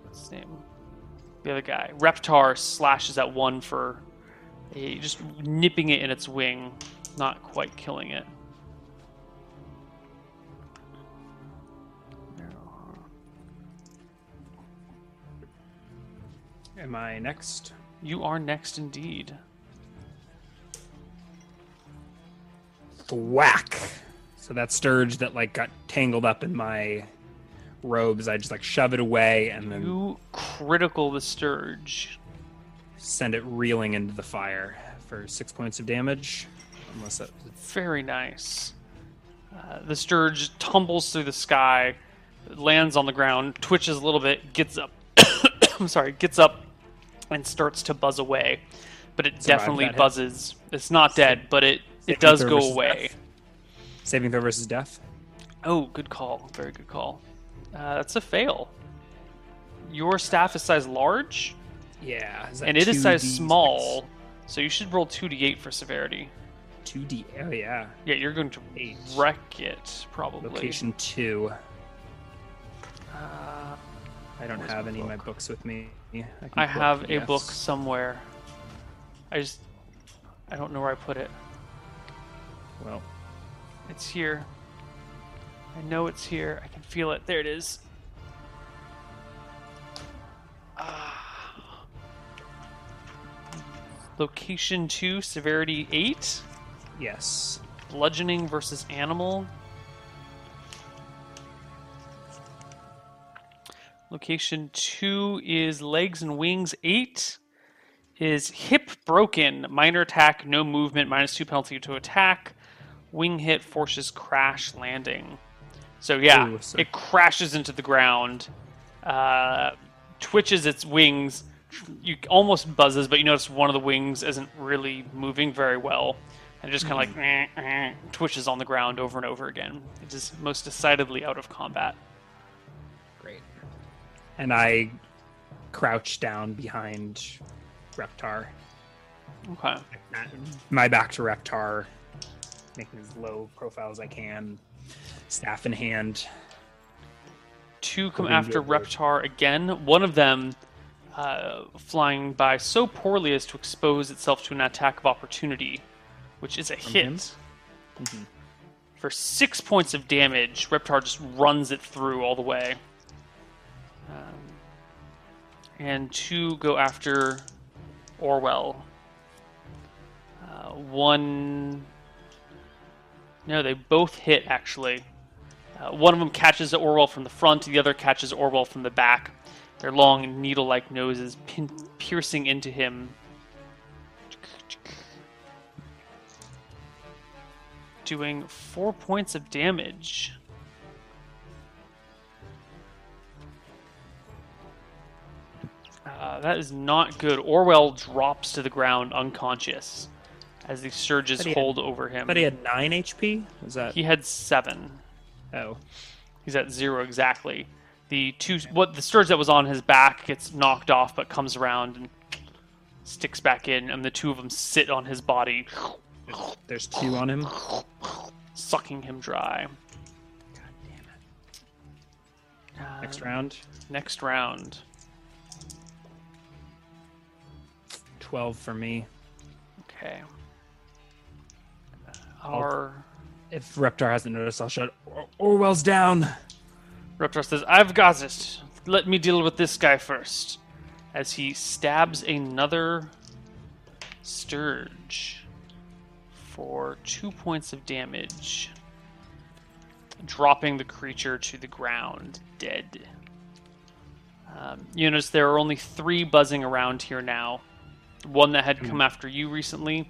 What's his name? The other guy. Reptar slashes at one for just nipping it in its wing, not quite killing it. Am I next? You are next indeed. Whack. So that sturge that got tangled up in my robes, I just shove it away and then you critical the sturge. Send it reeling into the fire for 6 points of damage. Unless that was... Very nice. The sturge tumbles through the sky, lands on the ground, twitches a little bit, gets up. Gets up and starts to buzz away. But it definitely buzzes. It's not dead, but it does go away. Death. Saving throw versus death? Oh, good call. Very good call. That's a fail. Your staff is size large? Yeah. And it is size small, so you should roll 2d8 for severity. 2d... Oh, yeah. Yeah, you're going to wreck it, probably. Location 2. I don't have any of my books with me. I have a book somewhere. I don't know where I put it. Well, it's here. I know it's here. I can feel it. There it is. Location 2, severity 8. Yes. Bludgeoning versus animal. Location 2 is legs and wings 8. Is hip broken. Minor attack, no movement, -2 penalty to attack. Wing hit forces crash landing. So yeah, it crashes into the ground, twitches its wings. You almost buzzes, but you notice one of the wings isn't really moving very well. And it just kind of twitches on the ground over and over again. It is most decidedly out of combat. Great. And I crouch down behind Reptar. Okay. My back to Reptar. Making as low profile as I can, staff in hand. 2 come after Reptar again. One of them flying by so poorly as to expose itself to an attack of opportunity, which is a hit. Mm-hmm. For 6 points of damage, Reptar just runs it through all the way. And 2 go after Orwell. No, they both hit, actually. One of them catches Orwell from the front, the other catches Orwell from the back. Their long, needle-like noses piercing into him. doing 4 points of damage. That is not good. Orwell drops to the ground unconscious. As the surges hold over him. But he had 9 HP? Was that... He had 7. Oh. He's at 0 exactly. The surge that was on his back gets knocked off but comes around and sticks back in, and the 2 of them sit on his body. There's 2 on him? Sucking him dry. God damn it. Next round? Next round. 12 for me. Okay. If Reptar hasn't noticed, I'll shout, Orwell's down. Reptar says, I've got it. Let me deal with this guy first. As he stabs another Sturge for 2 points of damage, dropping the creature to the ground, dead. You notice there are only three buzzing around here now. One that had come after you recently,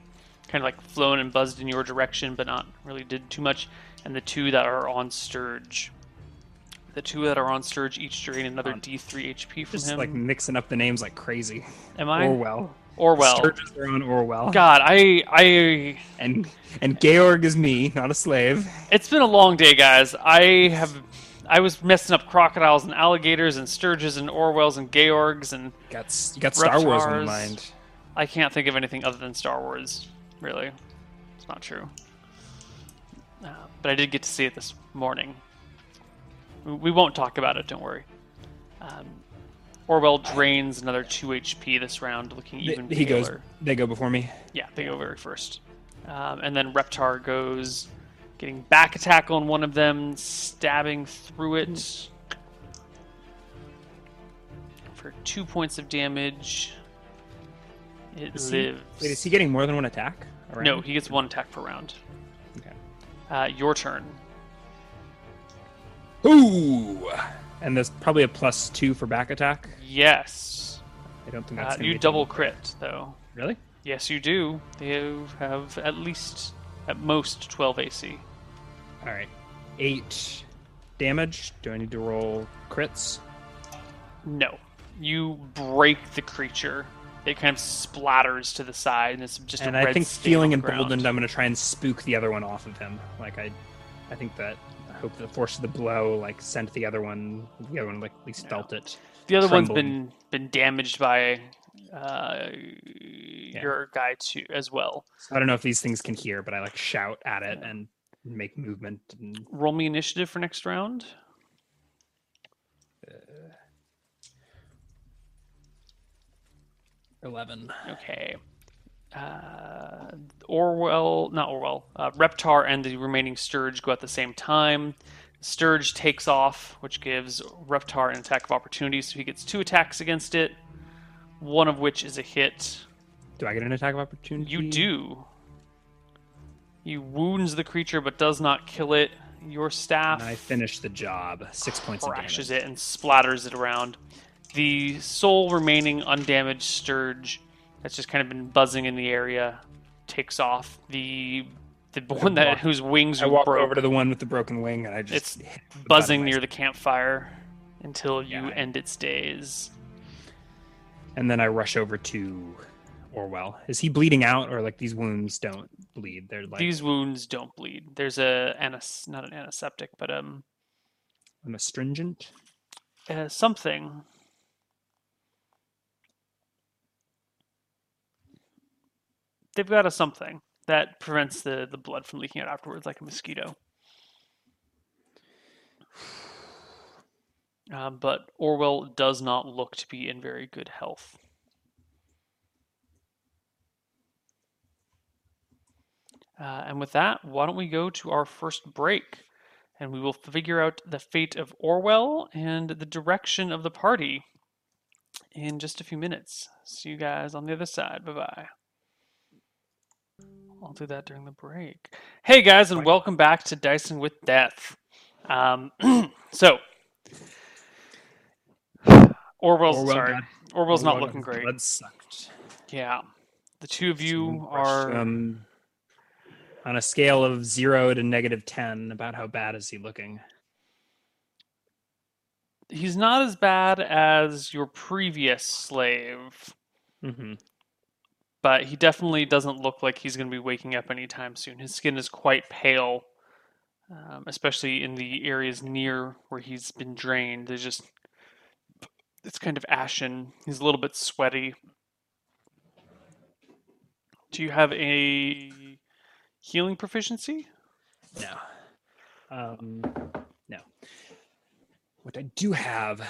kind of like flown and buzzed in your direction, but not really did too much, and the two that are on Sturge. The two that are on Sturge each drain another D3 HP from him. Like mixing up the names like crazy. Am I? Orwell. Sturges are on Orwell. God, and Georg is me, not a slave. It's been a long day, guys. I was messing up crocodiles and alligators and Sturges and Orwells and Georgs and you got Star Wars in your mind. I can't think of anything other than Star Wars, really. It's not true. But I did get to see it this morning. We won't talk about it, don't worry. Orwell drains another 2 HP this round, looking even paler. They go before me? Yeah, they go very first. And then Reptar goes, getting back attack on one of them, stabbing through it for 2 points of damage. It lives. Wait, is he getting more than one attack? No, he gets one attack per round. Okay. Your turn. Ooh! And there's probably a +2 for back attack. Yes. I don't think that's gonna be double crit though. Really? Yes, you do. They have at most 12 AC. All right, 8 damage. Do I need to roll crits? No. You break the creature. It kind of splatters to the side, and it's just. And I think feeling emboldened, I'm going to try and spook the other one off of him. Like I think that. Hope the force of the blow like sent the other one like at least felt it. The other trembled. One's been damaged by your guy too as well. So I don't know if these things can hear, but I like shout at it and make movement. And... Roll me initiative for next round. Eleven. Okay. Reptar and the remaining Sturge go at the same time. Sturge takes off, which gives Reptar an attack of opportunity, so he gets 2 attacks against it, one of which is a hit. Do I get an attack of opportunity? You do. He wounds the creature but does not kill it. Your staff... And I finish the job. 6 points of damage. Crashes it and splatters it around. The sole remaining undamaged Sturge that's just kind of been buzzing in the area, takes off. The one that whose wings broke. I walk over to the one with the broken wing, and I just... It's buzzing near the campfire until you end its days. And then I rush over to Orwell. Is he bleeding out, or like these wounds don't bleed? They're like these wounds don't bleed. There's not an antiseptic, but an astringent, something. They've got a something that prevents the blood from leaking out afterwards, like a mosquito. But Orwell does not look to be in very good health. And with that, why don't we go to our first break, and we will figure out the fate of Orwell and the direction of the party in just a few minutes. See you guys on the other side. Bye-bye. I'll do that during the break. Hey guys, and welcome back to Dicing with Death. So Orwell's not looking great. Blood sucked. Yeah, the two of you are on a scale of 0 to -10. About how bad is he looking? He's not as bad as your previous slave. Mm-hmm. But he definitely doesn't look like he's going to be waking up anytime soon. His skin is quite pale, especially in the areas near where he's been drained. There's just... It's kind of ashen. He's a little bit sweaty. Do you have a healing proficiency? No. No. What I do have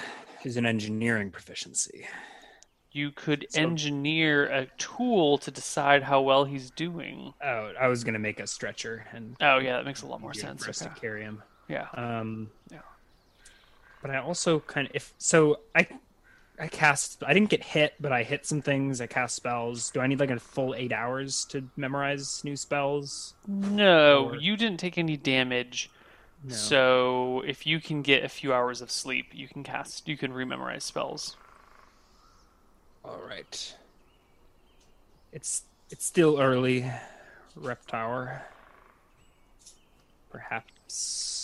is an engineering proficiency. you could engineer a tool to decide how well he's doing. Oh, I was going to make a stretcher. And oh, yeah, that makes a lot more sense. For us to carry him. Yeah. Yeah. But I also kind of... I cast... I didn't get hit, but I hit some things. I cast spells. Do I need like a full 8 hours to memorize new spells? No, you didn't take any damage. No. So if you can get a few hours of sleep, you can cast... You can rememorize spells. All right. It's still early, Reptar. Perhaps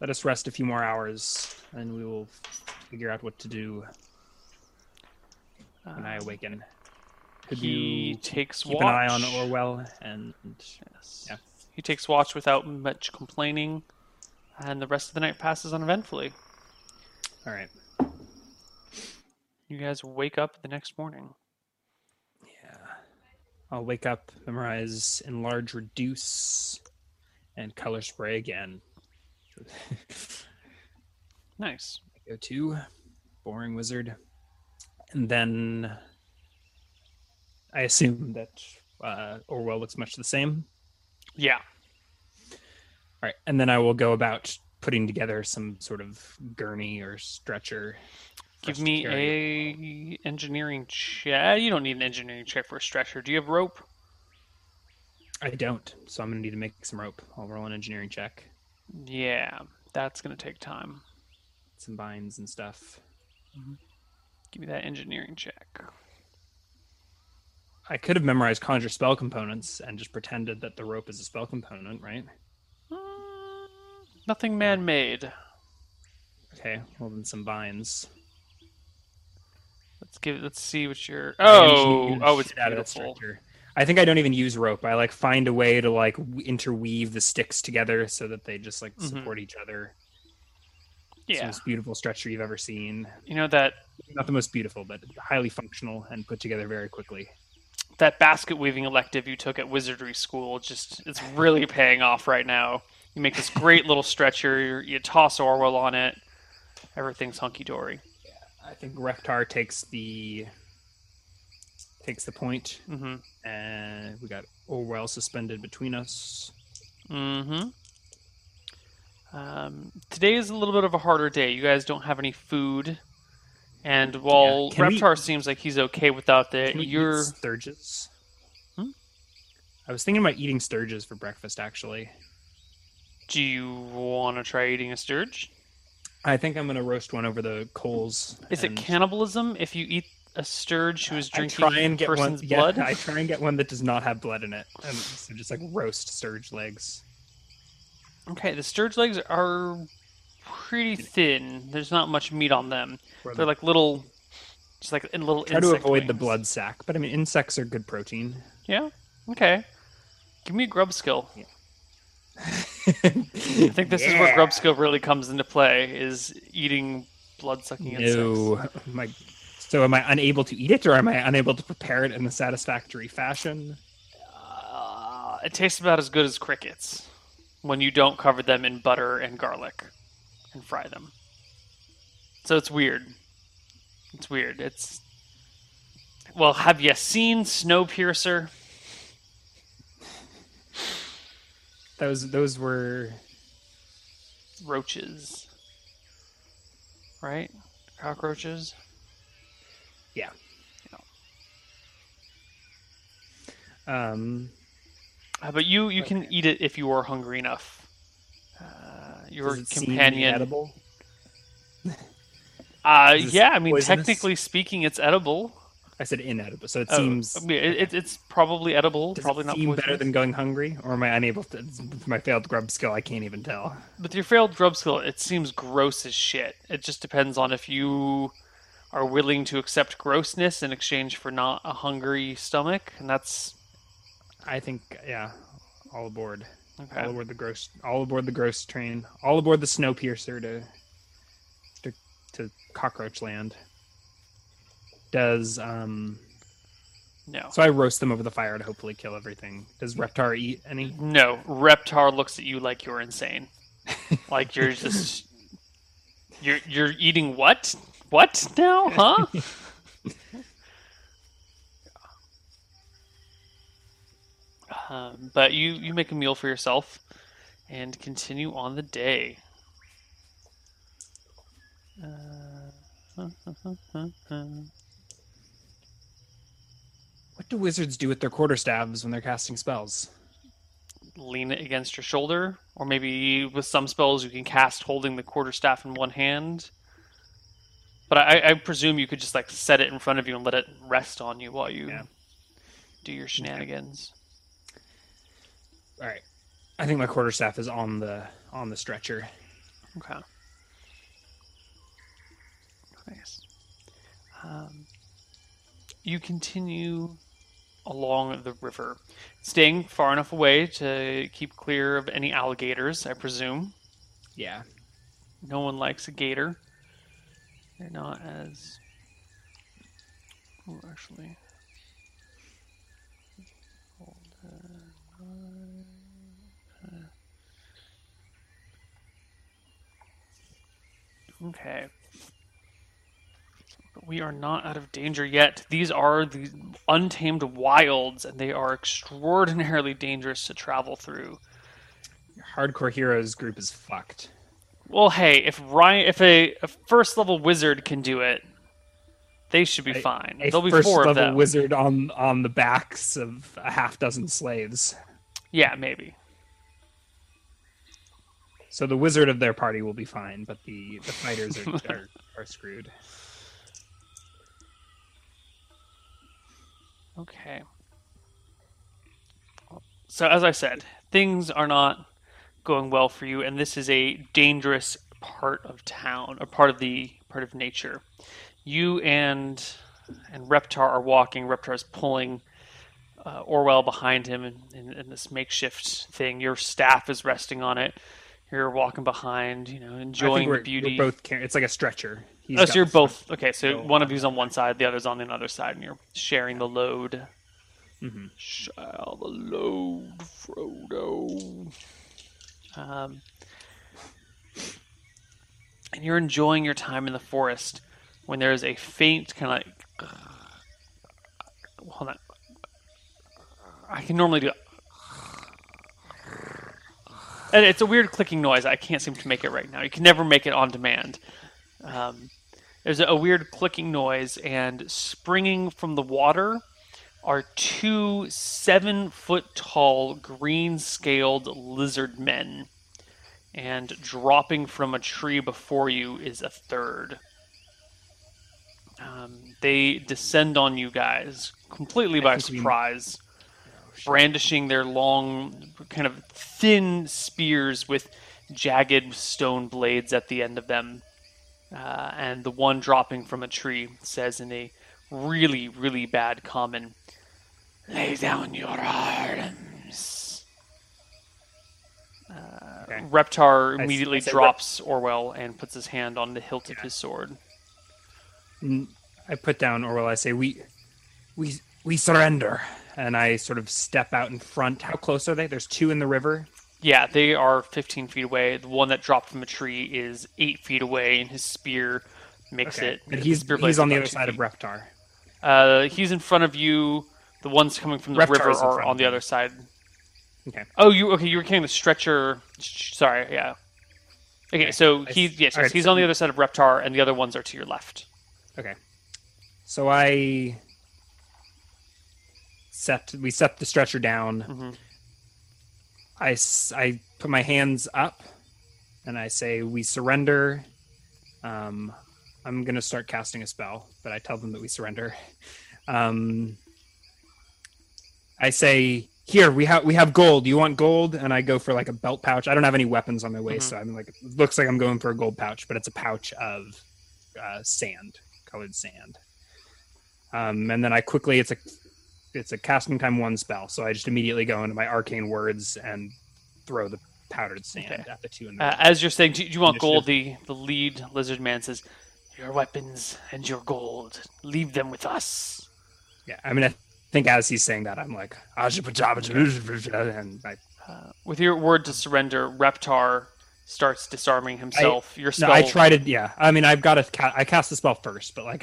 let us rest a few more hours, and we will figure out what to do when I awaken. He takes watch. Keep an eye on Orwell, and yes. Yeah. He takes watch without much complaining, and the rest of the night passes uneventfully. All right. You guys wake up the next morning. Yeah. I'll wake up, memorize, enlarge, reduce, and color spray again. Nice. I go to boring wizard. And then I assume that Orwell looks much the same. Yeah. All right. And then I will go about putting together some sort of gurney or stretcher. Give me a engineering check. You don't need an engineering check for a stretcher. Do you have rope? I don't, so I'm going to need to make some rope. I'll roll an engineering check. Yeah, that's going to take time. Some binds and stuff. Mm-hmm. Give me that engineering check. I could have memorized conjure spell components and just pretended that the rope is a spell component, right? Nothing man-made. Okay, well then some binds. Let's see what your... Oh, it's beautiful. I think I don't even use rope. I like find a way to like interweave the sticks together so that they just like support each other. Yeah. It's the most beautiful stretcher you've ever seen. You know that... Not the most beautiful, but highly functional and put together very quickly. That basket weaving elective you took at wizardry school, it's really paying off right now. You make this great little stretcher. You toss Orwell on it. Everything's hunky-dory. I think Reptar takes the point, and we got Orwell suspended between us. Today is a little bit of a harder day. You guys don't have any food, and while Reptar seems like he's okay without that, you're eat sturges. Hmm? I was thinking about eating sturges for breakfast, actually. Do you want to try eating a sturge? I think I'm going to roast one over the coals. Is it cannibalism if you eat a sturge who is drinking a person's blood? Yeah, I try and get one that does not have blood in it. So just like roast sturge legs. Okay, the sturge legs are pretty thin. There's not much meat on them. They're like little, just like in little insect wings. Try to avoid the blood sack, but I mean, insects are good protein. Yeah? Okay. Give me a grub skill. Yeah. I think this is where grub skill really comes into play, is eating blood-sucking insects. So am I unable to eat it, or am I unable to prepare it in a satisfactory fashion? It tastes about as good as crickets when you don't cover them in butter and garlic and fry them. So it's weird. Well, have you seen Snowpiercer? Those were roaches, right? Cockroaches. Yeah. But you can eat it if you are hungry enough. Your companion. Edible? Yeah. I mean, poisonous? Technically speaking, it's edible. I said inedible, so it seems... It's probably edible, probably not poisonous. Does it seem better than going hungry, or am I unable to... My failed grub skill, I can't even tell. With your failed grub skill, it seems gross as shit. It just depends on if you are willing to accept grossness in exchange for not a hungry stomach, and that's... I think, yeah, all aboard. Okay. All aboard the gross train. All aboard the Snowpiercer to cockroach land. No. So I roast them over the fire to hopefully kill everything. Does Reptar eat any? No. Reptar looks at you like you're insane. Like you're just you're eating what? What now? Huh? But you make a meal for yourself and continue on the day. What do wizards do with their quarterstaffs when they're casting spells? Lean it against your shoulder, or maybe with some spells you can cast holding the quarterstaff in one hand. But I presume you could just like set it in front of you and let it rest on you while you do your shenanigans. All right, I think my quarterstaff is on the stretcher. Okay. Nice. You continue along the river, staying far enough away to keep clear of any alligators, I presume. Yeah. No one likes a gator. They're not as... Oh, actually... Hold on. Okay. We are not out of danger yet. These are the untamed wilds, and they are extraordinarily dangerous to travel through. Your hardcore heroes group is fucked. Well, hey, if a first-level wizard can do it, they should be fine. There'll be four of them. A first-level wizard on the backs of a half-dozen slaves. Yeah, maybe. So the wizard of their party will be fine, but the fighters are screwed. Okay. So as I said, things are not going well for you, and this is a dangerous part of town, or part of nature. You and Reptar are walking. Reptar is pulling Orwell behind him in this makeshift thing. Your staff is resting on it. You're walking behind, enjoying the beauty. We're both it's like a stretcher. So you're both... Okay, so one of you's on one side, the other's on the other side, and you're sharing the load. Mm-hmm. Shall the load, Frodo. And you're enjoying your time in the forest when there's a faint kind of like... Hold on. I can normally do... And it's a weird clicking noise. I can't seem to make it right now. You can never make it on demand. There's a weird clicking noise, and springing from the water are 2 7-foot-tall green-scaled lizard men, and dropping from a tree before you is a third. They descend on you guys completely by surprise, brandishing their long, kind of thin spears with jagged stone blades at the end of them. And the one dropping from a tree says in a really, really bad common, "Lay down your arms." Okay. Reptar immediately drops Orwell and puts his hand on the hilt of his sword. I put down Orwell. I say, "We surrender." And I sort of step out in front. How close are they? There's 2 in the river. Yeah, they are 15 feet away. The one that dropped from a tree is 8 feet away, and his spear makes it. But he's on the other side of Reptar. He's in front of you. The ones coming from the river are on the other side. Okay. Oh, you were carrying the stretcher. Sorry, yeah. Okay, so he's on the other side of Reptar, and the other ones are to your left. Okay. So I set the stretcher down. Mm-hmm. I put my hands up, and I say, "We surrender." I'm going to start casting a spell, but I tell them that we surrender. I say, "Here, we have gold. You want gold?" And I go for like a belt pouch. I don't have any weapons on my waist, so I'm like, it looks like I'm going for a gold pouch, but it's a pouch of sand, colored sand. And then I quickly, it's a casting time 1 spell, so I just immediately go into my arcane words and throw the powdered sand at the 2 in the as you're saying, do you want gold? The lead lizard man says, "Your weapons and your gold, leave them with us." Yeah, I mean, I think as he's saying that, I'm like, and with your word to surrender, Reptar starts disarming himself. Your spell. No, I try to. Yeah, I mean, I've got to. I cast the spell first, but like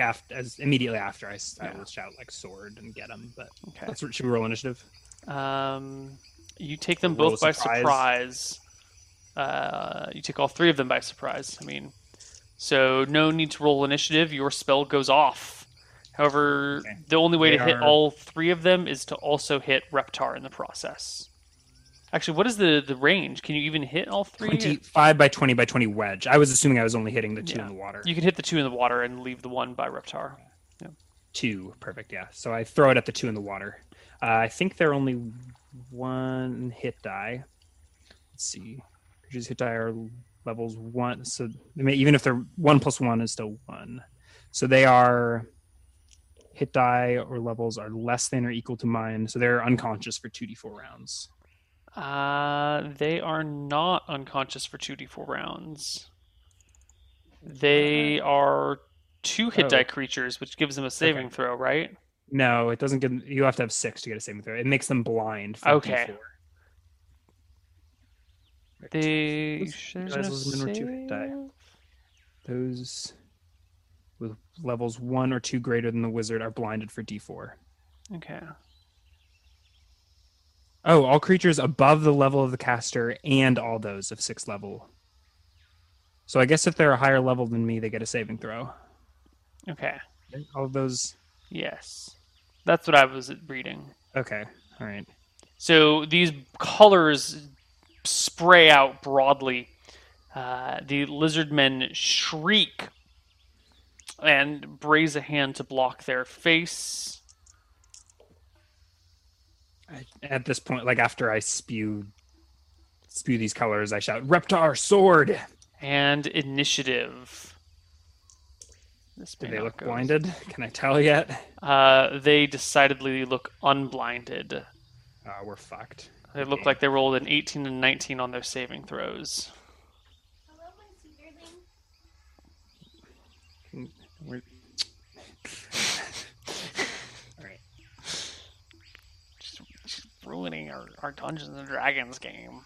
immediately after, I will shout like sword and get him. But okay, should we roll initiative? You take them both by surprise. You take all three of them by surprise. I mean, so no need to roll initiative. Your spell goes off. However, okay. The only way to hit all three of them is to also hit Reptar in the process. Actually, what is the range? Can you even hit all three? 25 by 20 by 20 wedge. I was assuming I was only hitting the two in the water. You can hit the two in the water and leave the one by Reptar. Yeah. Two. Perfect, yeah. So I throw it at the two in the water. I think they're only one hit die. Let's see. Creatures hit die are levels one. So even if they're 1 plus 1 is still 1. So they are... hit die or levels are less than or equal to mine, so they're unconscious for 2d4 rounds. They are not unconscious for 2d4 rounds. They are two hit die creatures, which gives them a saving throw, right? No, it doesn't give them... You have to have 6 to get a saving throw. It makes them blind for d4. Those with levels 1 or 2 greater than the wizard are blinded for d4. Okay. Oh, all creatures above the level of the caster and all those of 6th level. So I guess if they're a higher level than me, they get a saving throw. Okay. All of those? Yes. That's what I was reading. Okay. All right. So these colors spray out broadly. The lizardmen shriek and raise a hand to block their face. At this point, like after I spew these colors, I shout, "Reptar, sword!" And initiative. Do they look blinded? Can I tell yet? They decidedly look unblinded. We're fucked. They look like they rolled an 18 and 19 on their saving throws. Hello, my secretling. All right. Just ruining our Dungeons and Dragons game.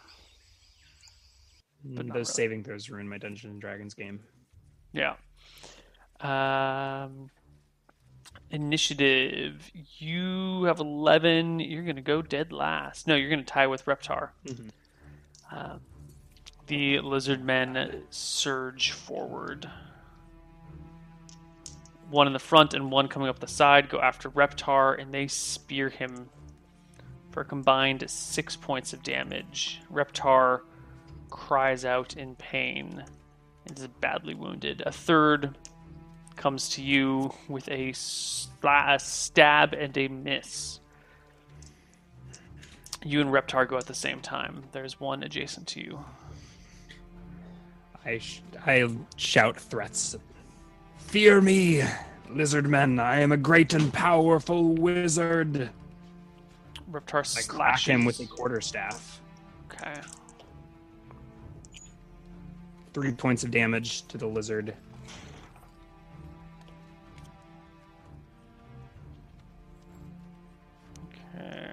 But those saving throws ruin my Dungeons and Dragons game. Yeah. Initiative. You have 11. You're going to go dead last. No, you're going to tie with Reptar. Mm-hmm. The lizard men surge forward. One in the front and one coming up the side go after Reptar, and they spear him for a combined 6 points of damage. Reptar cries out in pain and is badly wounded. A third comes to you with a stab and a miss. You and Reptar go at the same time. There's one adjacent to you. I shout threats. "Fear me, lizard men. I am a great and powerful wizard." Reptar slashes. I clash him with a quarterstaff. Okay. 3 points of damage to the lizard. Okay.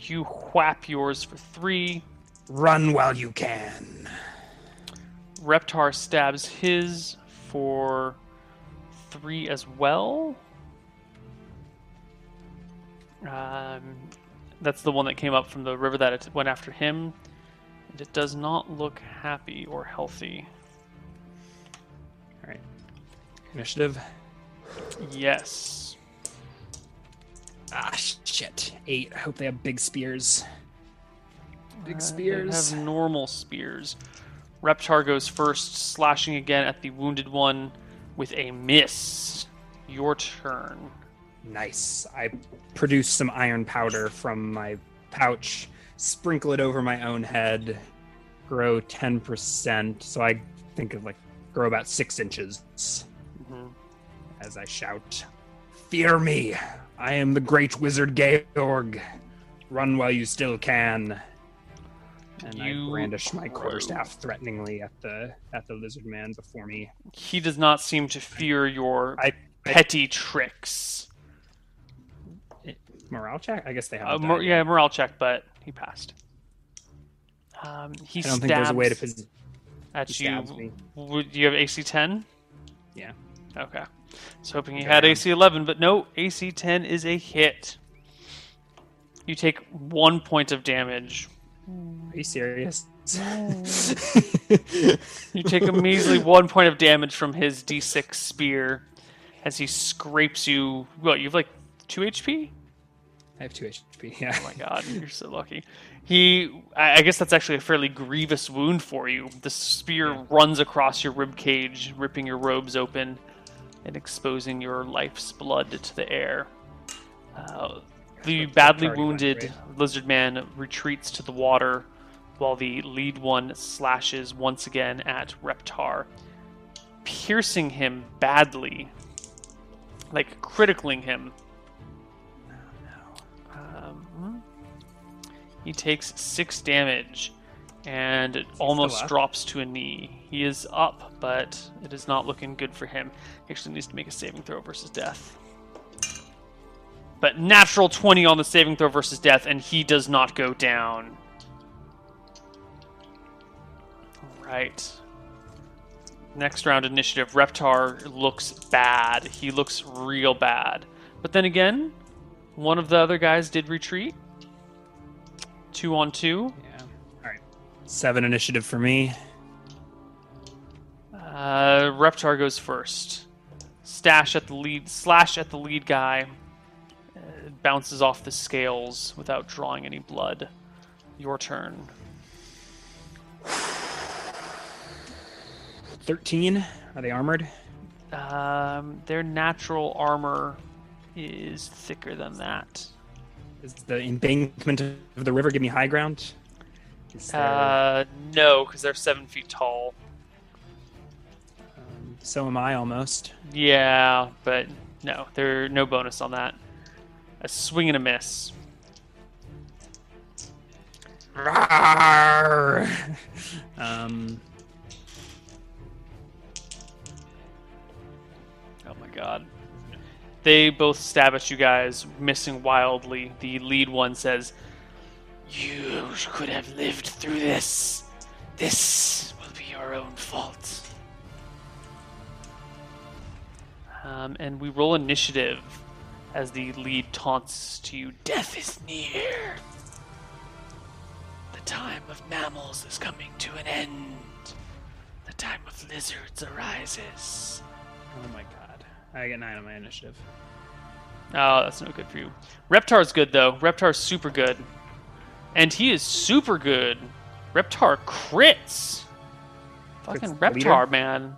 You whap yours for 3. Run while you can. Reptar stabs his for 3 as well. That's the one that came up from the river that it went after him. And it does not look happy or healthy. All right. Initiative? Yes. Ah, shit. 8. I hope they have big spears. Big spears. They have normal spears. Reptar goes first, slashing again at the wounded one. With a miss, your turn. Nice. I produce some iron powder from my pouch, sprinkle it over my own head, grow 10%. So I think of grow about 6 inches. Mm-hmm. As I shout, "Fear me! I am the great wizard Georg. Run while you still can." And I brandish my quarterstaff threateningly at the lizard man before me. He does not seem to fear your petty tricks. Morale check? I guess they have. Morale check, but he passed. I don't think there's a way to position at you. Do you have AC 10? Yeah. Okay. I was hoping he had AC 11, but no. AC 10 is a hit. You take 1 point of damage. Are you serious? You take a measly 1 point of damage from his D6 spear as he scrapes you. What, you have like 2 HP? I have 2 HP, yeah. Oh my god, you're so lucky. I guess that's actually a fairly grievous wound for you. The spear runs across your ribcage, ripping your robes open and exposing your life's blood to the air. The badly wounded lizard man retreats to the water while the lead one slashes once again at Reptar, piercing him badly, like criticaling him. He takes 6 damage and almost drops to a knee. He is up, but it is not looking good for him. He actually needs to make a saving throw versus death. But natural 20 on the saving throw versus death, and he does not go down. All right. Next round initiative. Reptar looks bad. He looks real bad. But then again, one of the other guys did retreat. 2 on 2. Yeah. All right. 7 initiative for me. Reptar goes first. Slash at the lead guy. Bounces off the scales without drawing any blood. Your turn. 13. Are they armored? Their natural armor is thicker than that. Does the embankment of the river give me high ground? No, because they're 7 feet tall. So am I, almost. Yeah, but no, there's no bonus on that. A swing and a miss. Oh my god. They both stab at you guys, missing wildly. The lead one says, "You could have lived through this. This will be your own fault." And we roll initiative. As the lead taunts to you, "Death is near. The time of mammals is coming to an end. The time of lizards arises." Oh my god. I get 9 on my initiative. Oh, that's no good for you. Reptar's good, though. Reptar's super good. And he is super good. Reptar crits. Fucking Reptar, man.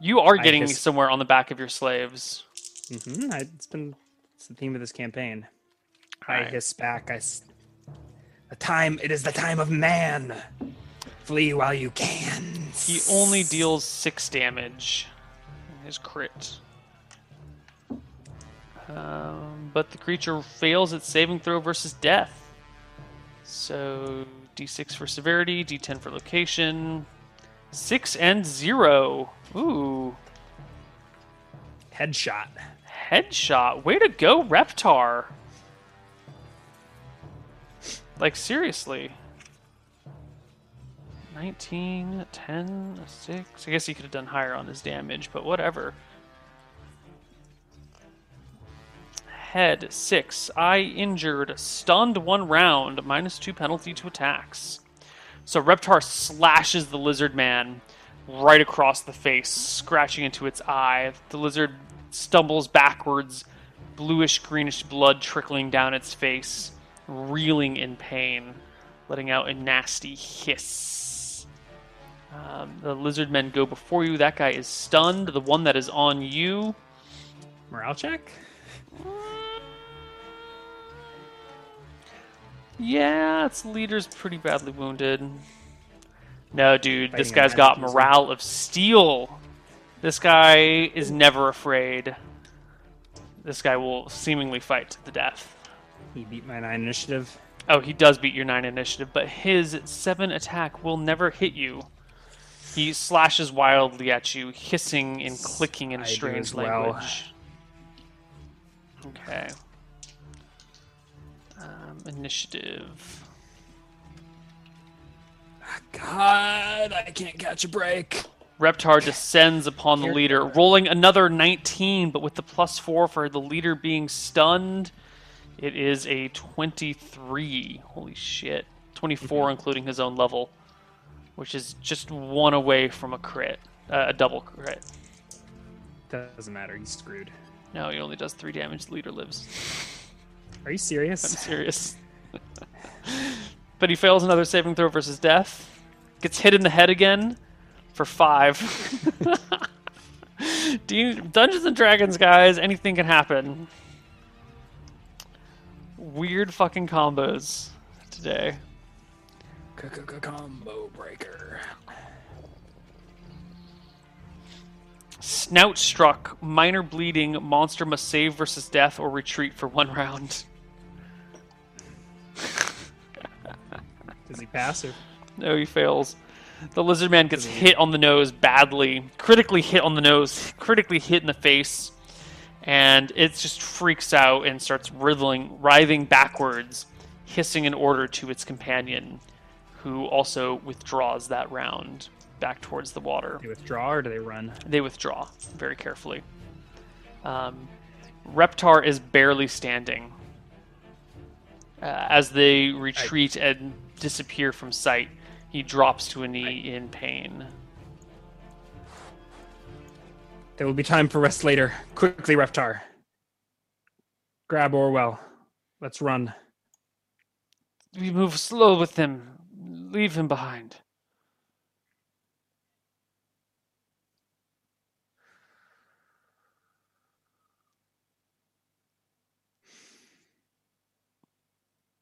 You are getting somewhere on the back of your slaves. Mm-hmm. It's the theme of this campaign. Right. I hiss back. It is the time of man. Flee while you can. He only deals 6 damage in his crit. But the creature fails its saving throw versus death. So D6 for severity, D10 for location. 6 and 0. Ooh. Headshot. Headshot. Way to go, Reptar. Like, seriously. 19, 10, 6. I guess he could have done higher on his damage, but whatever. Head, 6. I injured. Stunned 1 round. -2 penalty to attacks. So Reptar slashes the lizard man right across the face, scratching into its eye. The lizard stumbles backwards, bluish-greenish blood trickling down its face, reeling in pain, letting out a nasty hiss. The lizard men go before you. That guy is stunned. The one that is on you... Morale check? Yeah, its leader's pretty badly wounded. No, dude, this guy's got morale of steel. This guy is never afraid. This guy will seemingly fight to the death. He beat my 9 initiative. Oh, he does beat your 9 initiative, but his 7 attack will never hit you. He slashes wildly at you, hissing and clicking in strange language. Okay. Initiative. God, I can't catch a break. Reptar descends upon the leader, rolling another 19, but with the +4 for the leader being stunned, It is a 23. Holy shit. 24 including his own level, which is just one away from a crit. A double crit. That doesn't matter. He's screwed. No, he only does 3 damage. The leader lives. Are you serious? I'm serious. But he fails another saving throw versus death. Gets hit in the head again for 5. Dungeons and Dragons, guys. Anything can happen. Weird fucking combos today. Combo breaker. Snout struck. Minor bleeding. Monster must save versus death or retreat for 1 round. Does he pass or? No, he fails. The lizard man gets hit on the nose badly. Critically hit on the nose. Critically hit in the face. And it just freaks out and starts writhing backwards, hissing an order to its companion, who also withdraws that round back towards the water. They withdraw or do they run? They withdraw very carefully. Reptar is barely standing as they retreat and disappear from sight. He drops to a knee in pain. There will be time for rest later. Quickly, Reptar. Grab Orwell. Let's run. We move slow with him. Leave him behind.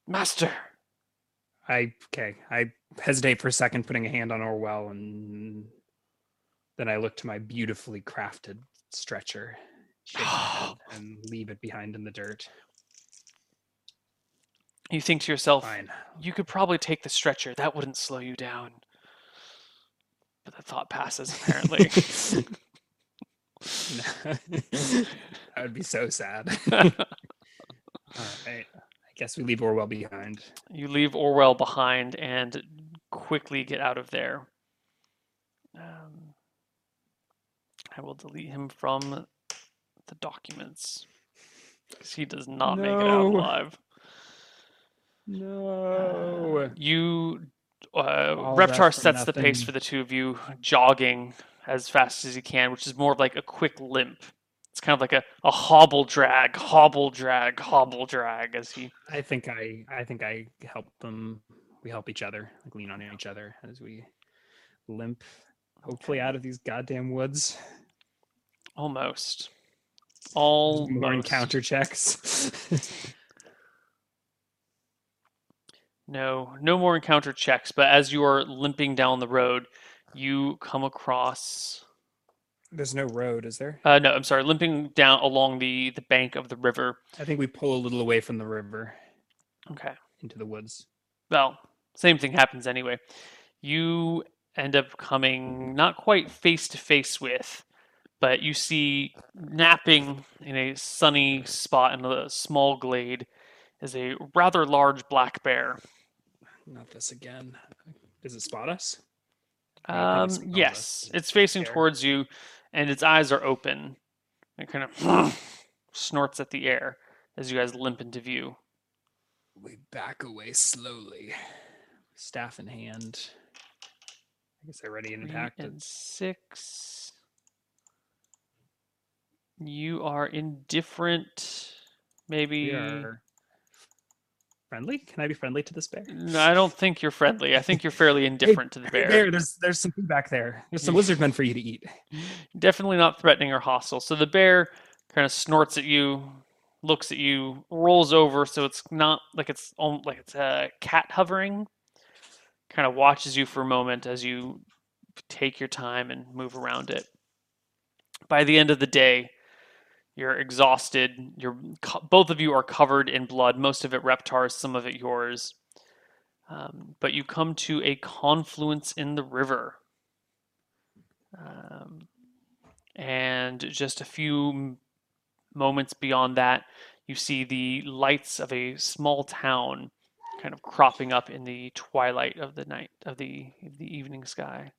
Master. I hesitate for a second, putting a hand on Orwell, and then I look to my beautifully crafted stretcher and leave it behind in the dirt. You think to yourself, fine. You could probably take the stretcher. That wouldn't slow you down. But the thought passes, apparently. That would be so sad. All right. Guess we leave Orwell behind. You leave Orwell behind and quickly get out of there. I will delete him from the documents because he does not make it out alive. No. Reptar sets the pace for the two of you, jogging as fast as he can, which is more of like a quick limp. It's kind of like a hobble drag as he. I think I help them. We help each other, like lean on each other as we limp, hopefully out of these goddamn woods. Almost. All more encounter checks. No more encounter checks. But as you are limping down the road, you come across. There's no road, is there? No, I'm sorry. Limping down along the bank of the river. I think we pull a little away from the river. Okay. Into the woods. Well, same thing happens anyway. You end up coming not quite face-to-face with, but you see napping in a sunny spot in a small glade is a rather large black bear. Not this again. Does it spot us? Yes. It's facing towards you. And its eyes are open. It kind of snorts at the air as you guys limp into view. We back away slowly. Staff in hand. I guess they're ready and impacted. And 6. You are indifferent. Maybe. Friendly? Can I be friendly to this bear? No, I don't think you're friendly. I think you're fairly indifferent to the bear. There's some food back there. There's some lizard men for you to eat. Definitely not threatening or hostile. So the bear kind of snorts at you, looks at you, rolls over. So it's not like it's a cat hovering. Kind of watches you for a moment as you take your time and move around it. By the end of the day, you're exhausted. Both of you are covered in blood. Most of it Reptar's, some of it yours. But you come to a confluence in the river. And just a few moments beyond that, you see the lights of a small town kind of cropping up in the twilight of the night, of the evening sky.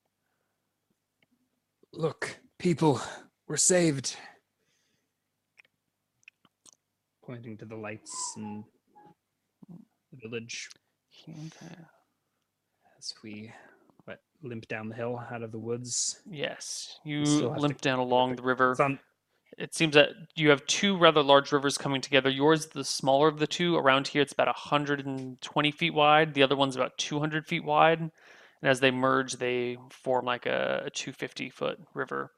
Look, people, we're saved. pointing to the lights in the village. As we limp down the hill out of the woods. Yes, you limp down along the river. It seems that you have two rather large rivers coming together. Yours, the smaller of the two, around here, it's about 120 feet wide. The other one's about 200 feet wide. And as they merge, they form like a 250-foot river.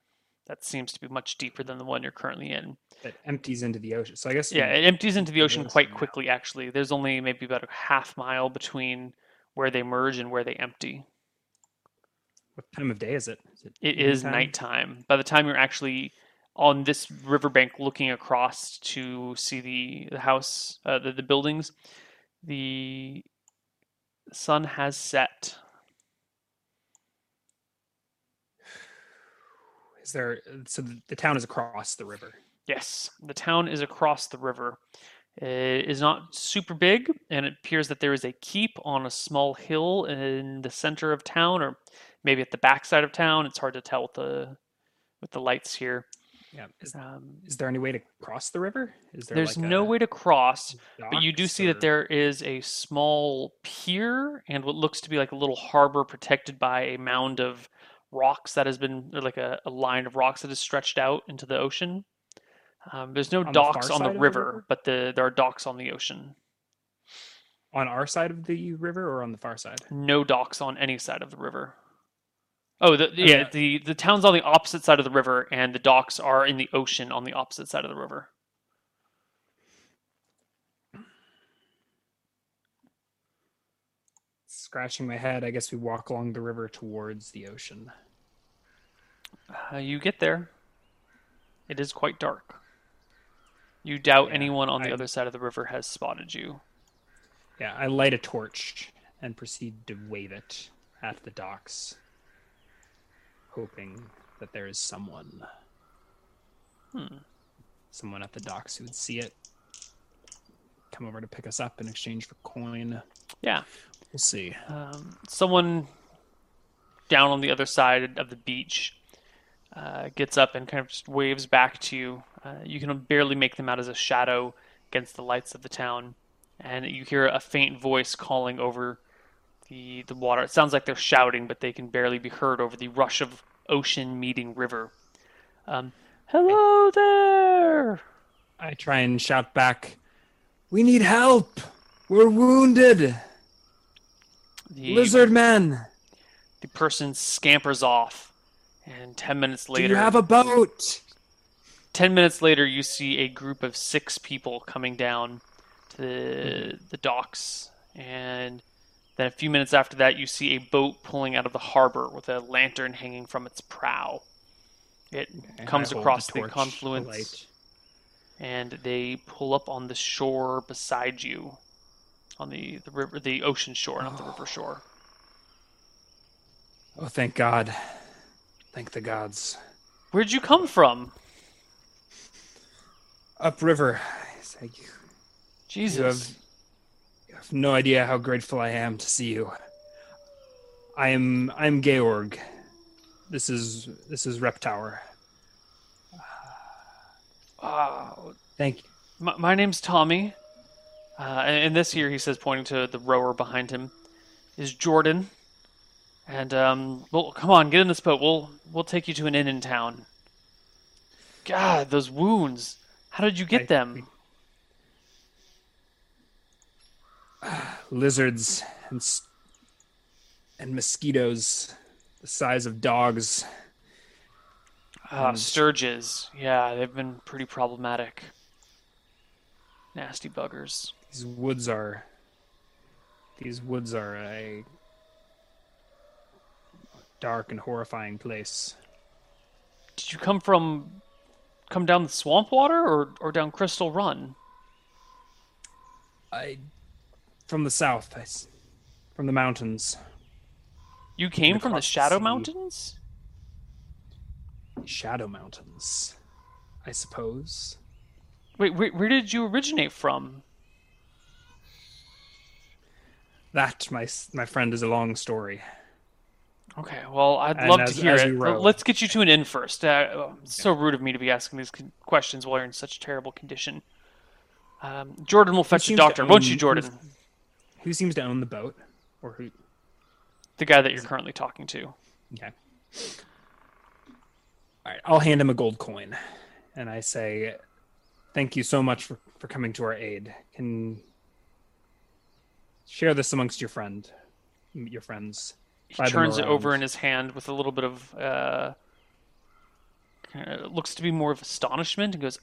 That seems to be much deeper than the one you're currently in. It empties into the ocean. So I guess... Yeah, it empties into the ocean quite quickly, actually. There's only maybe about a half mile between where they merge and where they empty. What time of day is it? It is nighttime. By the time you're actually... on this riverbank, looking across to see the house, the buildings, the sun has set. Is there? So the town is across the river. Yes, the town is across the river. It is not super big, and it appears that there is a keep on a small hill in the center of town, or maybe at the backside of town. It's hard to tell with the lights here. Yeah. Is there any way to cross the river? There's like no way to cross, but you do see that there is a small pier and what looks to be like a little harbor protected by a mound of rocks that has been, or like a line of rocks that is stretched out into the ocean. There's no docks on the river, but there are docks on the ocean. On our side of the river or on the far side? No docks on any side of the river. Oh, the town's on the opposite side of the river, and the docks are in the ocean on the opposite side of the river. Scratching my head, I guess we walk along the river towards the ocean. You get there. It is quite dark. You doubt anyone on the other side of the river has spotted you. Yeah, I light a torch and proceed to wave it at the docks, hoping that there is someone. Someone at the docks who would see it, come over to pick us up in exchange for coin. Yeah. We'll see. Someone down on the other side of the beach gets up and kind of just waves back to you. You can barely make them out as a shadow against the lights of the town. And you hear a faint voice calling over the water. It sounds like they're shouting, but they can barely be heard over the rush of ocean meeting river. Hello there! I try and shout back, "We need help! We're wounded! Lizard man!" The person scampers off, and 10 minutes later... Do you have a boat? 10 minutes later, you see a group of 6 people coming down to the docks, and... Then a few minutes after that, you see a boat pulling out of the harbor with a lantern hanging from its prow. It comes across the confluence, and they pull up on the shore beside you, on the river, the ocean shore, not the river shore. Oh, thank God! Thank the gods. Where'd you come from? Upriver. Thank you. Jesus. I have no idea how grateful I am to see you. I'm Georg. This is Reptar. Thank you. My name's Tommy. And this here, he says, pointing to the rower behind him, is Jordan. And well, come on, get in this boat. We'll take you to an inn in town. God, those wounds! How did you get them? Lizards and mosquitoes the size of dogs. Sturges. Yeah, they've been pretty problematic. Nasty buggers. These woods are a dark and horrifying place. Did you come down the swamp water or down Crystal Run? From the south, from the mountains. You came from the Shadow Mountains? Shadow Mountains, I suppose. Wait, where did you originate from? That, my friend, is a long story. Okay, well, I'd love to hear it. Let's get you to an inn first. It's so rude of me to be asking these questions while you're in such terrible condition. Jordan will fetch a doctor, won't you, Jordan? Who seems to own the boat? Or who? The guy that you're currently talking to. Okay. All right, I'll hand him a gold coin. And I say, thank you so much for coming to our aid. Can share this amongst your friends. He turns it over in his hand with a little bit of... it looks to be more of astonishment and goes,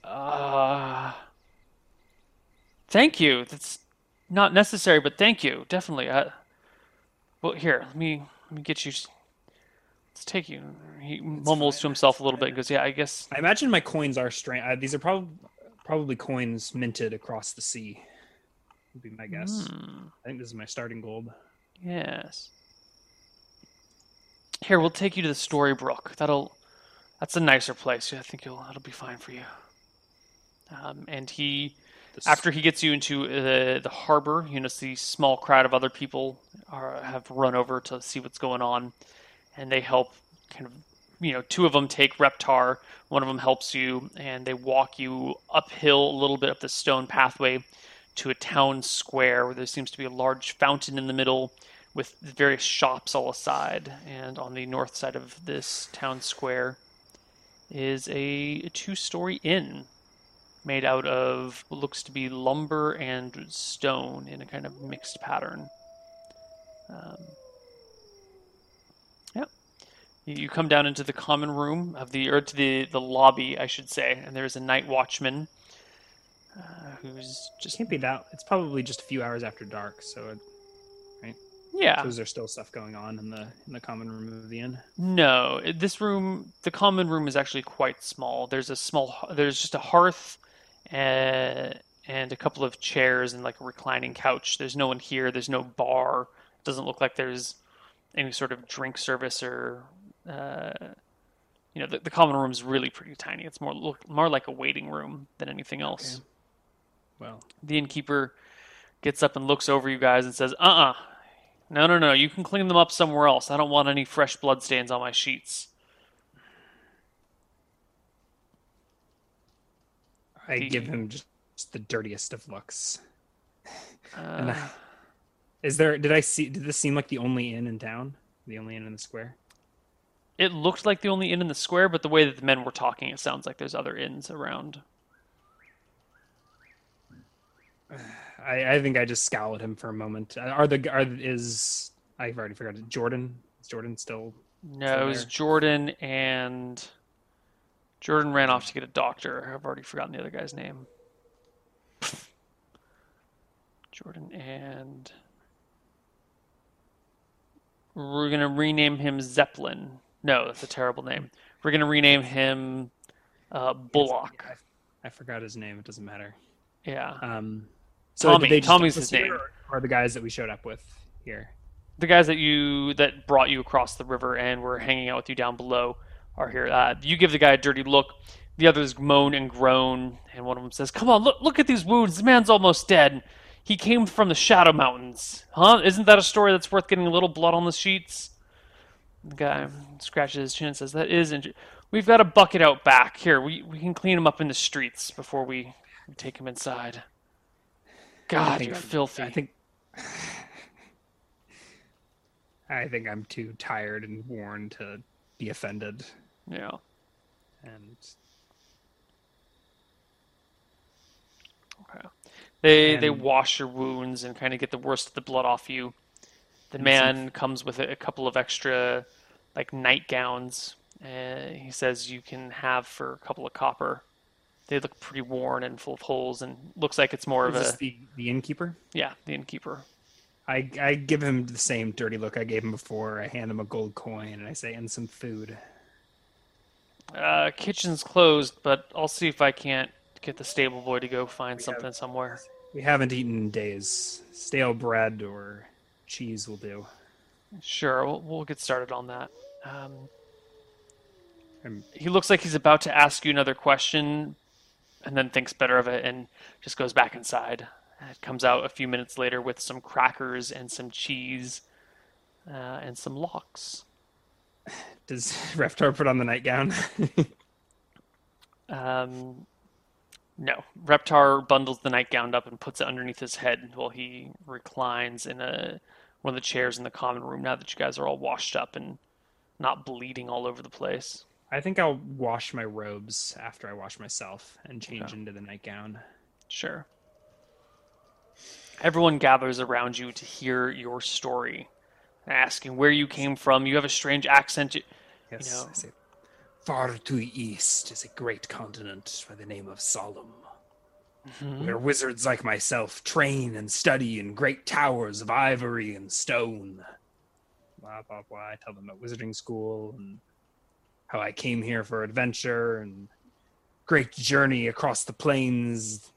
thank you. That's not necessary, but thank you. Definitely. Well, here, let me get you. Let's take you. He mumbles to himself a little bit and goes, yeah, I guess. I imagine my coins are strange. These are probably coins minted across the sea, would be my guess. I think this is my starting gold. Yes. Here, we'll take you to the Storybook. That's a nicer place. I think it'll be fine for you. And he, after he gets you into the harbor, you know, see small crowd of other people have run over to see what's going on, and they help. Kind of, you know, two of them take Reptar. One of them helps you, and they walk you uphill a little bit up the stone pathway to a town square where there seems to be a large fountain in the middle, with various shops all aside. And on the north side of this town square is a two-story inn made out of what looks to be lumber and stone in a kind of mixed pattern. Yeah. You come down into the common room to the lobby, I should say, and there's a night watchman who's just... Can't be that. It's probably just a few hours after dark, so... Right? Yeah. So is there still stuff going on in the common room of the inn? No, the common room is actually quite small. There's just a hearth and a couple of chairs and like a reclining couch. There's no one here. There's no bar. It doesn't look like there's any sort of drink service or, the common room is really pretty tiny. It's more like a waiting room than anything else. Okay. Well, the innkeeper gets up and looks over you guys and says, No. You can clean them up somewhere else. I don't want any fresh bloodstains on my sheets. I give him just the dirtiest of looks. Did this seem like the only inn in town? The only inn in the square? It looked like the only inn in the square, but the way that the men were talking, it sounds like there's other inns around. I think I just scowl at him for a moment. I've already forgot it. Jordan? Is Jordan still? No, it was Jordan, and Jordan ran off to get a doctor. I've already forgotten the other guy's name. Jordan and we're gonna rename him Zeppelin. No, that's a terrible name. We're gonna rename him Bullock. I forgot his name. It doesn't matter. Yeah. So Tommy's his name. Or the guys that we showed up with here? The guys that brought you across the river and were hanging out with you down below are here. You give the guy a dirty look. The others moan and groan, and one of them says, "Come on, look at these wounds. The man's almost dead. He came from the Shadow Mountains, huh? Isn't that a story that's worth getting a little blood on the sheets?" The guy scratches his chin and says, "That is. We've got a bucket out back here. We can clean him up in the streets before we take him inside." God, you're filthy. I think I'm too tired and worn to be offended. Yeah. And okay. They wash your wounds and kind of get the worst of the blood off you. The man comes with a couple of extra like nightgowns. He says you can have for a couple of copper. They look pretty worn and full of holes, and looks like it's more of the innkeeper? Yeah, the innkeeper. I give him the same dirty look I gave him before. I hand him a gold coin, and I say, and some food. Kitchen's closed, but I'll see if I can't get the stable boy to go find something somewhere. We haven't eaten in days. Stale bread or cheese will do. Sure, we'll get started on that. He looks like he's about to ask you another question, and then thinks better of it and just goes back inside. It comes out a few minutes later with some crackers and some cheese and some lox. Does Reptar put on the nightgown? No. Reptar bundles the nightgown up and puts it underneath his head while he reclines in one of the chairs in the common room now that you guys are all washed up and not bleeding all over the place. I think I'll wash my robes after I wash myself and change into the nightgown. Sure. Everyone gathers around you to hear your story, asking where you came from. You have a strange accent. Yes, you know. I see. Far to the east is a great continent by the name of Solemn, where wizards like myself train and study in great towers of ivory and stone. Blah, blah, blah. I tell them about wizarding school and how I came here for adventure and great journey across the plains,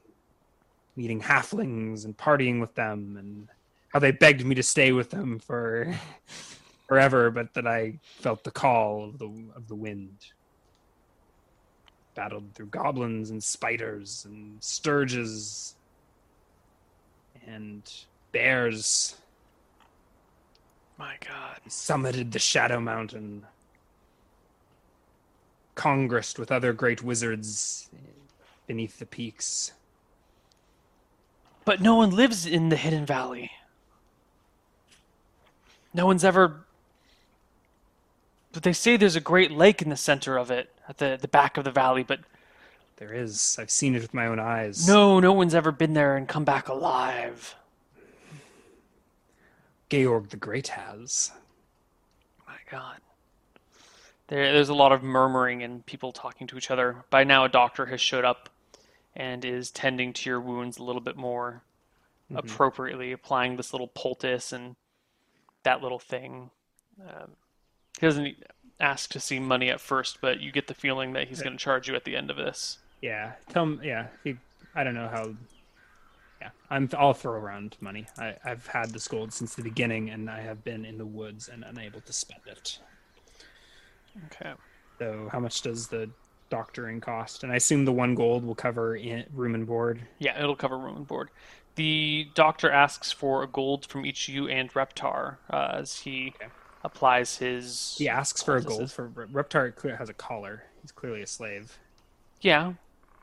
meeting halflings and partying with them, and how they begged me to stay with them for forever, but that I felt the call of the wind. Battled through goblins and spiders and sturges and bears. My God. Summited the Shadow Mountain. Congressed with other great wizards beneath the peaks. But no one lives in the Hidden Valley. No one's ever... But they say there's a great lake in the center of it, at the back of the valley, but... There is. I've seen it with my own eyes. No one's ever been there and come back alive. Georg the Great has. My God. There's a lot of murmuring and people talking to each other. By now, a doctor has showed up and is tending to your wounds a little bit more appropriately, applying this little poultice and that little thing. He doesn't ask to see money at first, but you get the feeling that he's going to charge you at the end of this. Yeah. Tell him, yeah. I don't know how... Yeah. I'll throw around money. I've had this gold since the beginning, and I have been in the woods and unable to spend it. Okay. So how much does the doctoring cost? And I assume the 1 gold will cover room and board? Yeah, it'll cover room and board. The doctor asks for a gold from each you and Reptar as he applies his... He asks for a gold. For Reptar has a collar. He's clearly a slave. Yeah.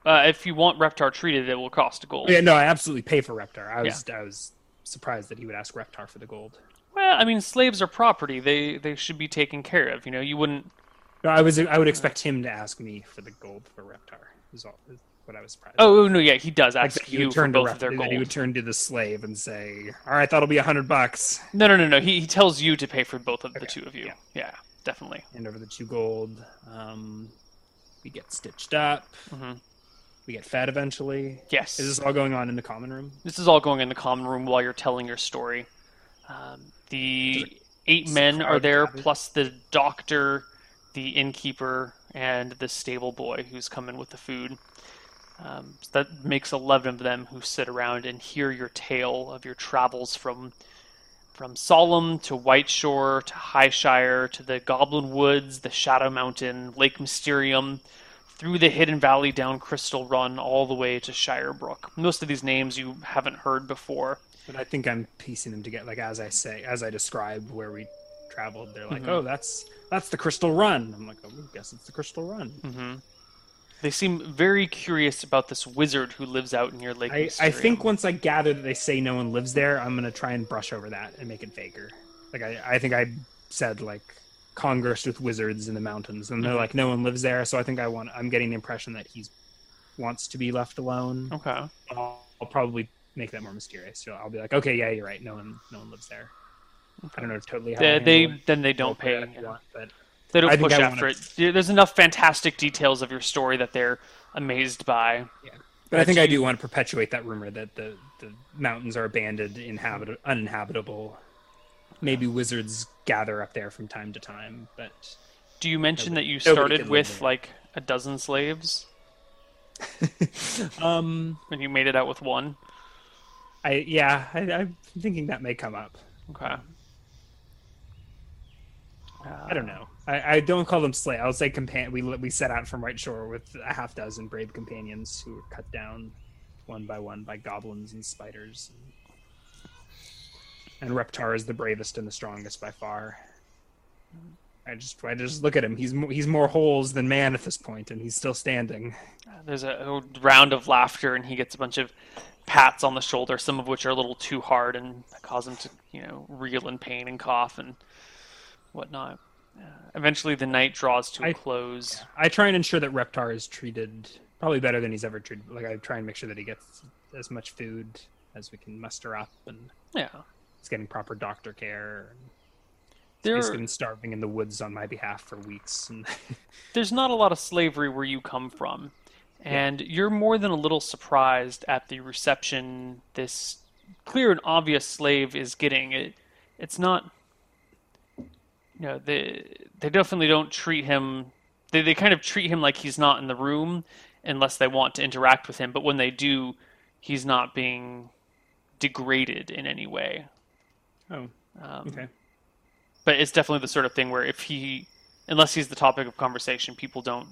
If you want Reptar treated, it will cost a gold. Yeah, no, I absolutely pay for Reptar. I was surprised that he would ask Reptar for the gold. Well, I mean, slaves are property. They should be taken care of. You know, you wouldn't... No, I would expect him to ask me for the gold for Reptar. Is what I was surprised. Oh, no, yeah, he does ask you for both of their gold. He would turn to the slave and say, all right, that'll be $100. No. He tells you to pay for both of the two of you. Yeah, definitely. And over the 2 gold, we get stitched up. Mm-hmm. We get fed eventually. Yes. Is this all going on in the common room? This is all going in the common room while you're telling your story. The 8 men are there, plus the doctor, the innkeeper, and the stable boy who's coming with the food. So that makes 11 of them who sit around and hear your tale of your travels from Solemn to White Shore to High Shire to the Goblin Woods, the Shadow Mountain, Lake Mysterium, through the Hidden Valley down Crystal Run, all the way to Shirebrook. Most of these names you haven't heard before. But I think I'm piecing them together. Like, as I described where we traveled, they're like, oh, that's the Crystal Run. I'm like, oh, I guess it's the Crystal Run. Mm-hmm. They seem very curious about this wizard who lives out near Lake Mysterium. I think once I gather that they say no one lives there, I'm going to try and brush over that and make it vaguer. Like, I think I said, like, congressed with wizards in the mountains, and they're like, no one lives there. So I think I'm getting the impression that he wants to be left alone. Okay, I'll probably make that more mysterious. So I'll be like, okay, yeah, you're right. No one lives there. Okay. I don't know totally how they don't pay. But they don't push after it. There's enough fantastic details of your story that they're amazed by. Yeah, but I think I do want to perpetuate that rumor that the mountains are abandoned, uninhabitable. Maybe wizards gather up there from time to time, but... Do you mention that you started with, like, 12 slaves? And you made it out with 1? I'm thinking that may come up. Okay. I don't know. I don't call them slaves. I'll say we set out from White Shore with a 6 brave companions who were cut down one by one by goblins and spiders And Reptar is the bravest and the strongest by far. I just look at him. He's more holes than man at this point, and he's still standing. There's a round of laughter, and he gets a bunch of pats on the shoulder, some of which are a little too hard and cause him to, reel in pain and cough and whatnot. Eventually, the night draws to a close. I try and ensure that Reptar is treated probably better than he's ever treated. Like, I try and make sure that he gets as much food as we can muster up, and he's getting proper doctor care. He's been starving in the woods on my behalf for weeks. And there's not a lot of slavery where you come from, and you're more than a little surprised at the reception this clear and obvious slave is getting. It's not... they definitely don't treat him... They kind of treat him like he's not in the room unless they want to interact with him, but when they do, he's not being degraded in any way. Oh, okay. But it's definitely the sort of thing where unless he's the topic of conversation, people don't,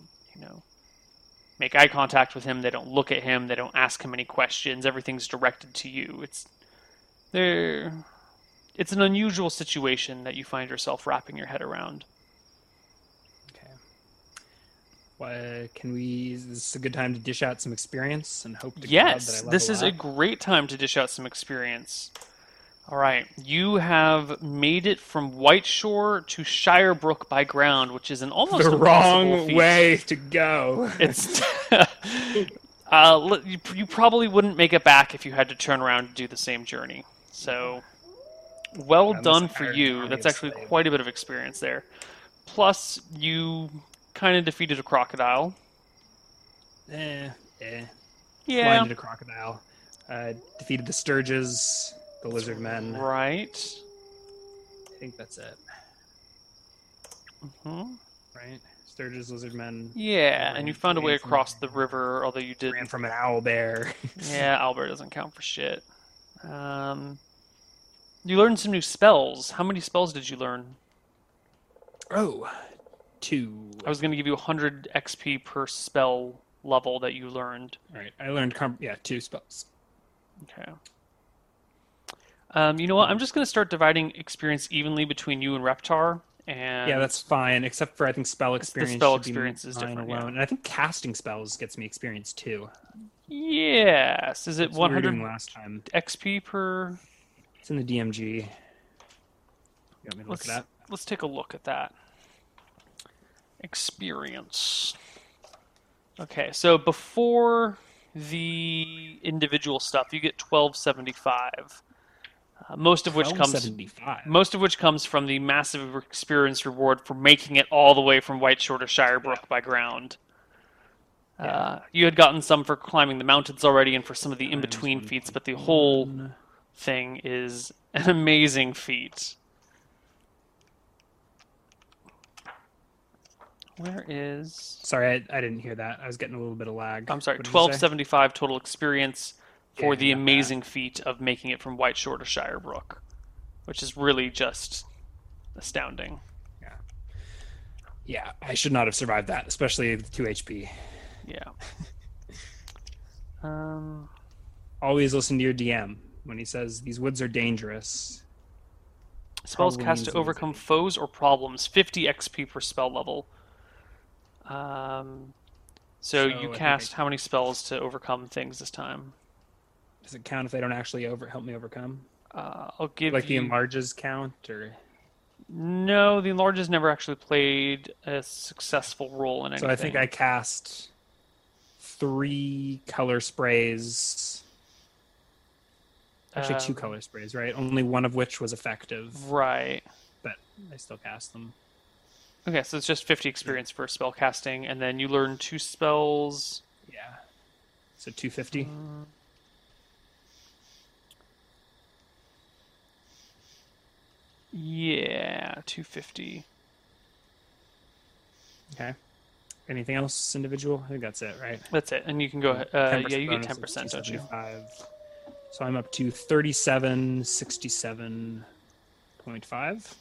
make eye contact with him. They don't look at him. They don't ask him any questions. Everything's directed to you. It's an unusual situation that you find yourself wrapping your head around. Okay. Well, is this a good time to dish out some experience and hope to God that I this is a great time to dish out some experience. All right, you have made it from White Shore to Shirebrook by ground, which is an almost the wrong way to go. It's you probably wouldn't make it back if you had to turn around and do the same journey. So, well done for you. That's actually quite a bit of experience there. Plus, you kind of defeated a crocodile. Blinded a crocodile. Defeated the Sturges. The lizard men. Right. I think that's it. Mm-hmm. Right? Sturges, lizard men. Yeah, and you found a way across the river, although you did... Ran from an owl bear. Yeah, owl bear doesn't count for shit. You learned some new spells. How many spells did you learn? 2. I was going to give you 100 XP per spell level that you learned. All right, I learned 2 spells. Okay. You know what? I'm just going to start dividing experience evenly between you and Reptar. And yeah, that's fine. Except for I think spell experience. The spell experience is different. Yeah. And I think casting spells gets me experience too. Yes. Is it 100 last time XP per? It's in the DMG. You want me to look at that? Let's take a look at that. Experience. Okay, so before the individual stuff, you get 1275. Most of which comes from the massive experience reward for making it all the way from White Shore to Shirebrook by ground. Yeah. You had gotten some for climbing the mountains already and for some of the in-between feats, but the whole thing is an amazing feat. Where is... Sorry, I didn't hear that. I was getting a little bit of lag. I'm sorry, 1275 total experience... for the amazing feat of making it from White Shore to Shirebrook, which is really just astounding. Yeah, I should not have survived that, especially with 2 HP. Yeah. Always listen to your DM when he says these woods are dangerous. Spells cast to overcome foes or problems. 50 XP per spell level. So you cast how many spells to overcome things this time? Does it count if they don't actually help me overcome? I'll give you... Like the enlarges count, or...? No, the enlarges never actually played a successful role in anything. So I think I cast 3 color sprays. Actually, 2 color sprays, right? Only one of which was effective. Right. But I still cast them. Okay, so it's just 50 experience for spell casting, and then you learn 2 spells. Yeah. So 250. Yeah, 250. Okay. Anything else individual? I think that's it, right? That's it. And you can go ahead. You get 10%, don't you? So I'm up to 3767.5.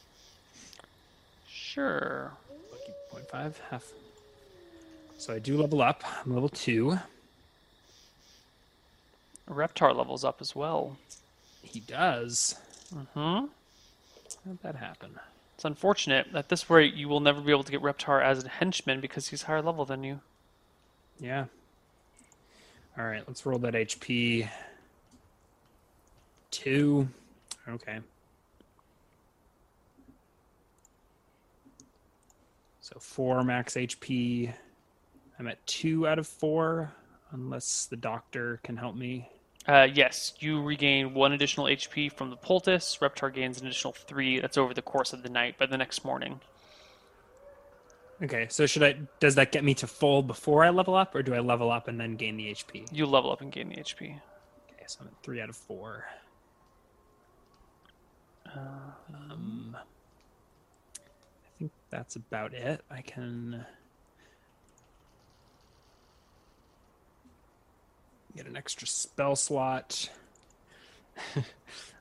Sure. 0.5, half. So I do level up. I'm level 2. Reptar levels up as well. He does. Mm-hmm. How'd that happen? It's unfortunate. At this rate, you will never be able to get Reptar as a henchman because he's higher level than you. Yeah. All right, let's roll that HP. 2. Okay. So 4 max HP. I'm at 2 out of 4, unless the doctor can help me. Yes, you regain 1 additional HP from the poultice. Reptar gains an additional 3. That's over the course of the night, by the next morning. Okay, so does that get me to full before I level up, or do I level up and then gain the HP? You level up and gain the HP. Okay, so I'm at 3 out of 4. I think that's about it. I can get an extra spell slot.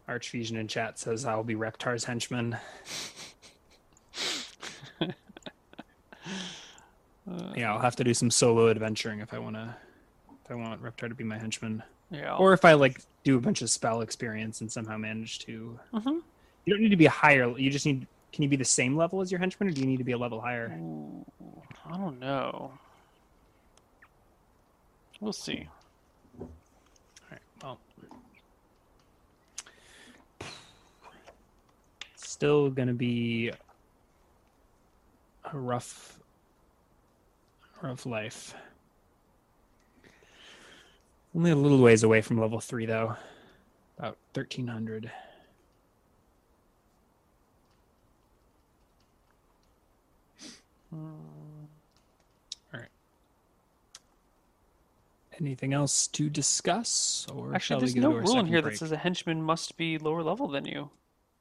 Archvision in chat says I'll be Reptar's henchman. Yeah, I'll have to do some solo adventuring if I want Reptar to be my henchman. Yeah. Or if I do a bunch of spell experience and somehow manage to. Mm-hmm. You don't need to be higher. You just need. Can you be the same level as your henchman, or do you need to be a level higher? Ooh, I don't know. We'll see. All right. Well, still gonna be a rough life. Only a little ways away from level 3, though. About 1,300. All right. Anything else to discuss, or actually, there's no rule in here that says a henchman must be lower level than you.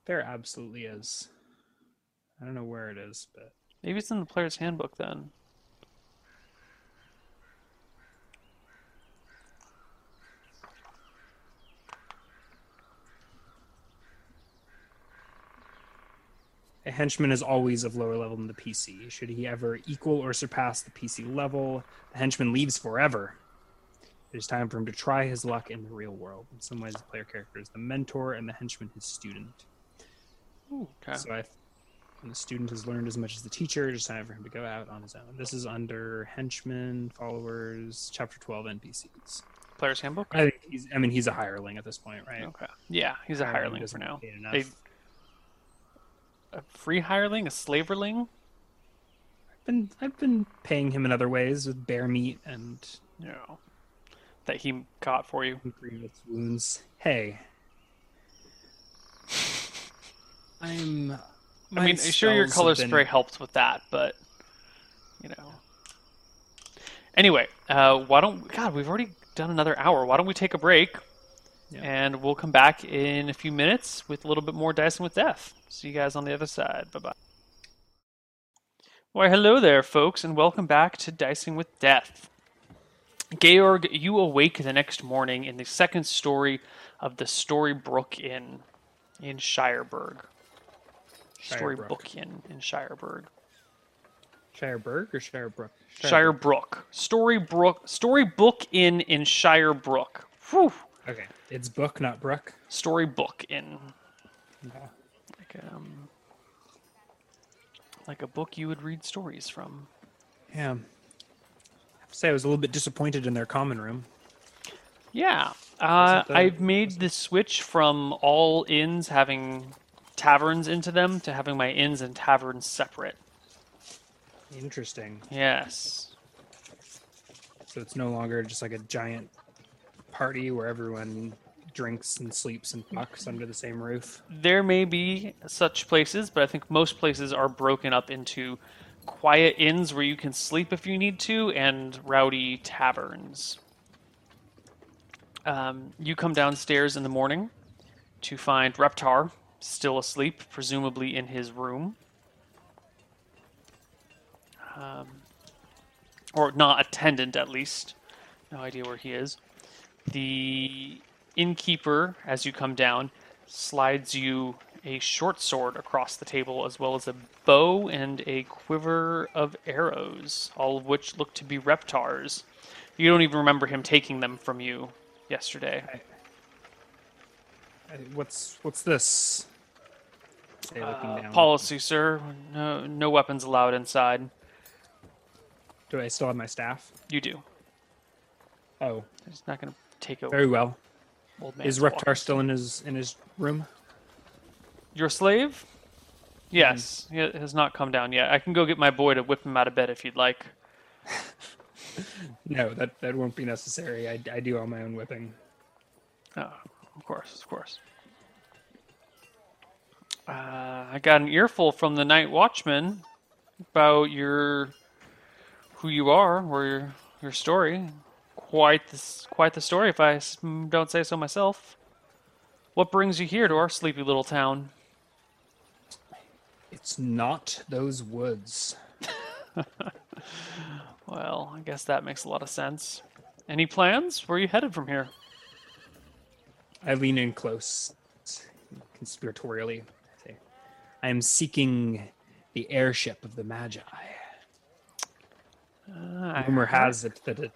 There absolutely is. I don't know where it is, but maybe it's in the player's handbook then. A henchman is always of lower level than the PC. Should he ever equal or surpass the PC level, the henchman leaves forever. It is time for him to try his luck in the real world. In some ways, the player character is the mentor and the henchman his student. Ooh, okay. So when the student has learned as much as the teacher, it is time for him to go out on his own. This is under henchmen, followers, chapter 12, NPCs. Player's handbook? I think he's a hireling at this point, right? Okay. Yeah, he's a hireling for now. A free hireling, a slaverling. I've been paying him in other ways with bear meat and that he caught for you. Grievous wounds. Hey, sure, your color spray helped with that, but Anyway, we've already done another hour. Why don't we take a break? Yeah. And we'll come back in a few minutes with a little bit more Dicing with Death. See you guys on the other side. Bye-bye. Why, hello there, folks, and welcome back to Dicing with Death. Georg, you awake the next morning in the second story of the Storybook Inn in Shirebrook. Storybook Inn in Shirebrook. Shirebrook or Shirebrook? Shirebrook. Storybook Inn in Shirebrook. Whew. Okay, it's book, not brook. Storybook Inn. Yeah. Like a book you would read stories from. Yeah. I have to say I was a little bit disappointed in their common room. Yeah. I've made the switch from all inns having taverns into them to having my inns and taverns separate. Interesting. Yes. So it's no longer just like a giant party where everyone drinks and sleeps and fucks under the same roof. There may be such places, but I think most places are broken up into quiet inns where you can sleep if you need to, and rowdy taverns. You come downstairs in the morning to find Reptar still asleep, presumably in his room. Or not attendant, at least. No idea where he is. The innkeeper, as you come down, slides you a short sword across the table, as well as a bow and a quiver of arrows, all of which look to be Reptar's. You don't even remember him taking them from you yesterday. What's this? Stay looking down. Policy, sir. No weapons allowed inside. Do I still have my staff? You do. Oh, it's not going to take over. Very well. Old man. Is Reptar still in his room? Your slave? Yes, he has not come down yet. I can go get my boy to whip him out of bed if you'd like. No, that won't be necessary. I do all my own whipping. Oh, of course. I got an earful from the night watchman about who you are, or your story. Quite the story, if I don't say so myself. What brings you here to our sleepy little town? It's not those woods. Well, I guess that makes a lot of sense. Any plans? Where are you headed from here? I lean in close, conspiratorially. I am seeking the heirship of the Magi. Rumor has it that it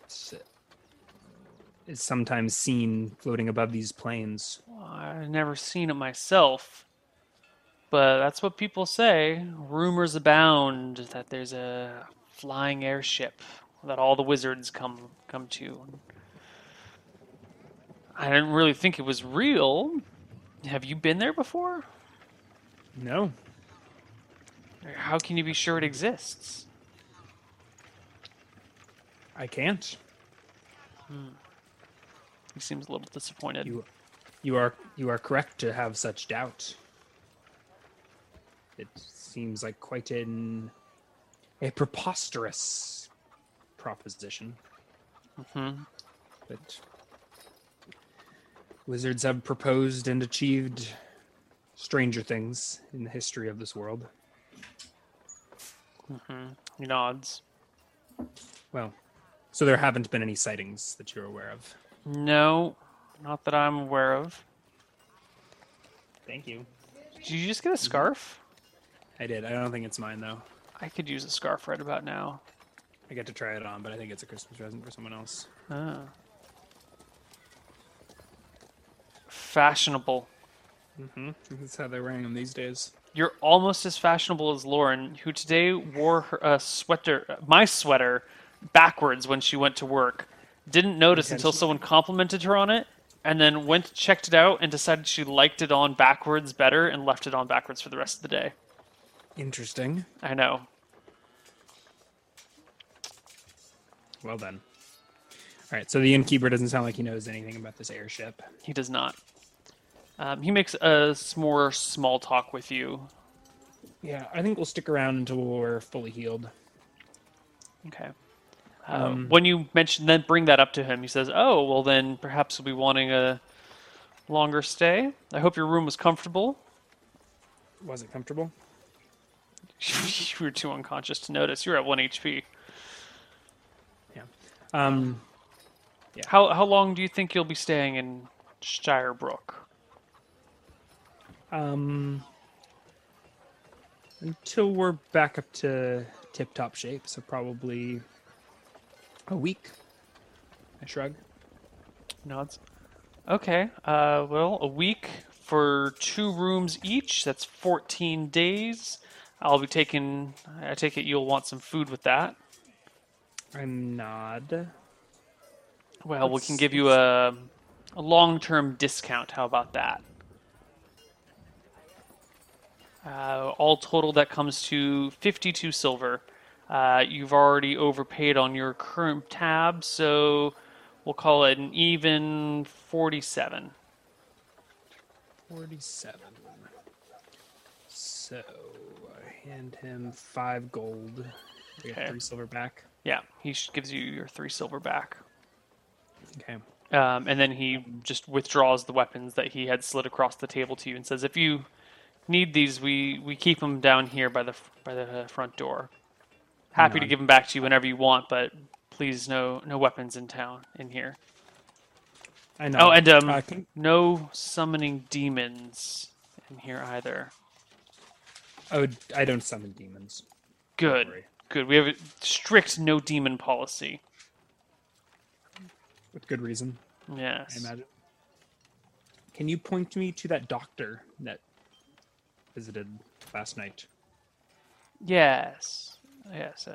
is sometimes seen floating above these plains. Well, I've never seen it myself, but that's what people say. Rumors abound that there's a flying airship that all the wizards come to. I didn't really think it was real. Have you been there before? No. How can you be sure it exists? I can't. He seems a little disappointed. You are correct to have such doubt. It seems like quite a preposterous proposition. Mm-hmm. But wizards have proposed and achieved stranger things in the history of this world. Mm-hmm. He nods. Well, so there haven't been any sightings that you're aware of? No, not that I'm aware of. Thank you. Did you just get a scarf? I did. I don't think it's mine, though. I could use a scarf right about now. I get to try it on, but I think it's a Christmas present for someone else. Ah. Fashionable. Mm-hmm. That's how they're wearing them these days. You're almost as fashionable as Lauren, who today wore my sweater, backwards when she went to work. Didn't notice until someone complimented her on it, and then went, checked it out, and decided she liked it on backwards better, and left it on backwards for the rest of the day. Interesting. I know. Well then. All right, so the innkeeper doesn't sound like he knows anything about this airship. He does not. He makes more small talk with you. Yeah, I think we'll stick around until we're fully healed. Okay. When you bring that up to him, he says, "Oh, well then, perhaps we'll be wanting a longer stay. I hope your room was comfortable." Was it comfortable? You were too unconscious to notice. You're at 1 HP. Yeah. Yeah. How long do you think you'll be staying in Shirebrook? Until we're back up to tip-top shape, so probably a week. I shrug. Nods. Okay, well, a week for 2 rooms each. That's 14 days. I take it you'll want some food with that. I nod. Well, we can give you a long-term discount. How about that? All total, that comes to 52 silver. You've already overpaid on your current tab, so we'll call it an even 47. 47. So I hand him 5 gold. We get 3 silver back. Yeah, he gives you your 3 silver back. Okay. And then he just withdraws the weapons that he had slid across the table to you and says, "If you need these, we keep them down here by the front door. Happy to give them back to you whenever you want, but please no weapons in here." I know. Oh, and no summoning demons in here either. Oh, I don't summon demons. Good. We have a strict no demon policy. With good reason. Yes. I imagine. Can you point me to that doctor that visited last night. Yes. Yes.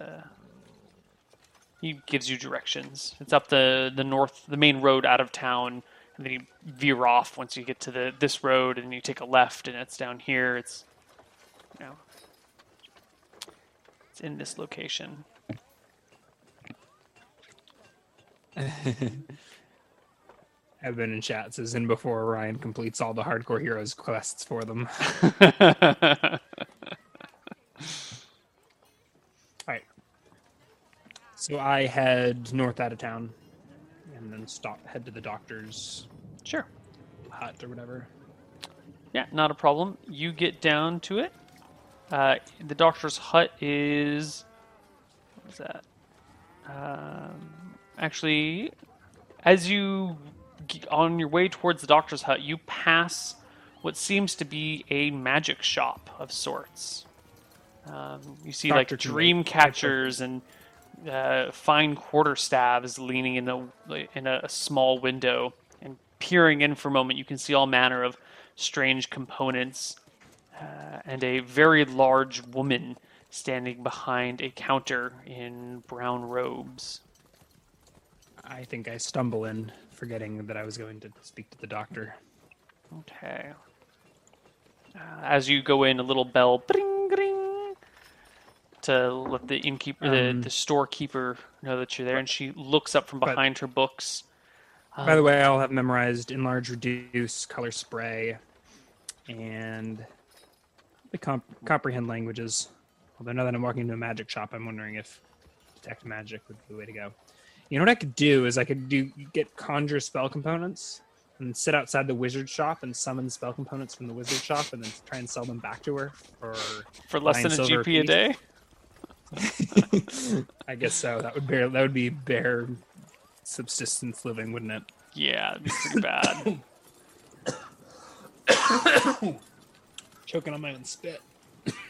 He gives you directions. It's up the main road out of town, and then you veer off once you get to this road, and you take a left, and it's down here. It's, you know, it's in this location. I've been in chat says in before Ryan completes all the hardcore heroes quests for them. Alright. So I head north out of town and then head to the doctor's sure hut or whatever. Yeah, not a problem. You get down to it. The doctor's hut is what is that? Actually, as you on your way towards the doctor's hut, you pass what seems to be a magic shop of sorts. You see Dr. like dream catchers and fine quarterstaves leaning in a small window, and peering in for a moment, you can see all manner of strange components, and a very large woman standing behind a counter in brown robes. I think I stumble in, forgetting that I was going to speak to the doctor. Okay. As you go in, a little bell ding, ding, to let the innkeeper, the storekeeper know that you're there, and she looks up from behind her books. By the way, I'll have memorized enlarge, reduce, color spray, and the comprehend languages. Although now that I'm walking into a magic shop, I'm wondering if detect magic would be the way to go. You know what I could do is I could get conjure spell components and sit outside the wizard shop and summon spell components from the wizard shop and then try and sell them back to her for less than a GP a day. I guess so. That would be bare subsistence living, wouldn't it? Yeah, it'd be pretty bad. Choking on my own spit.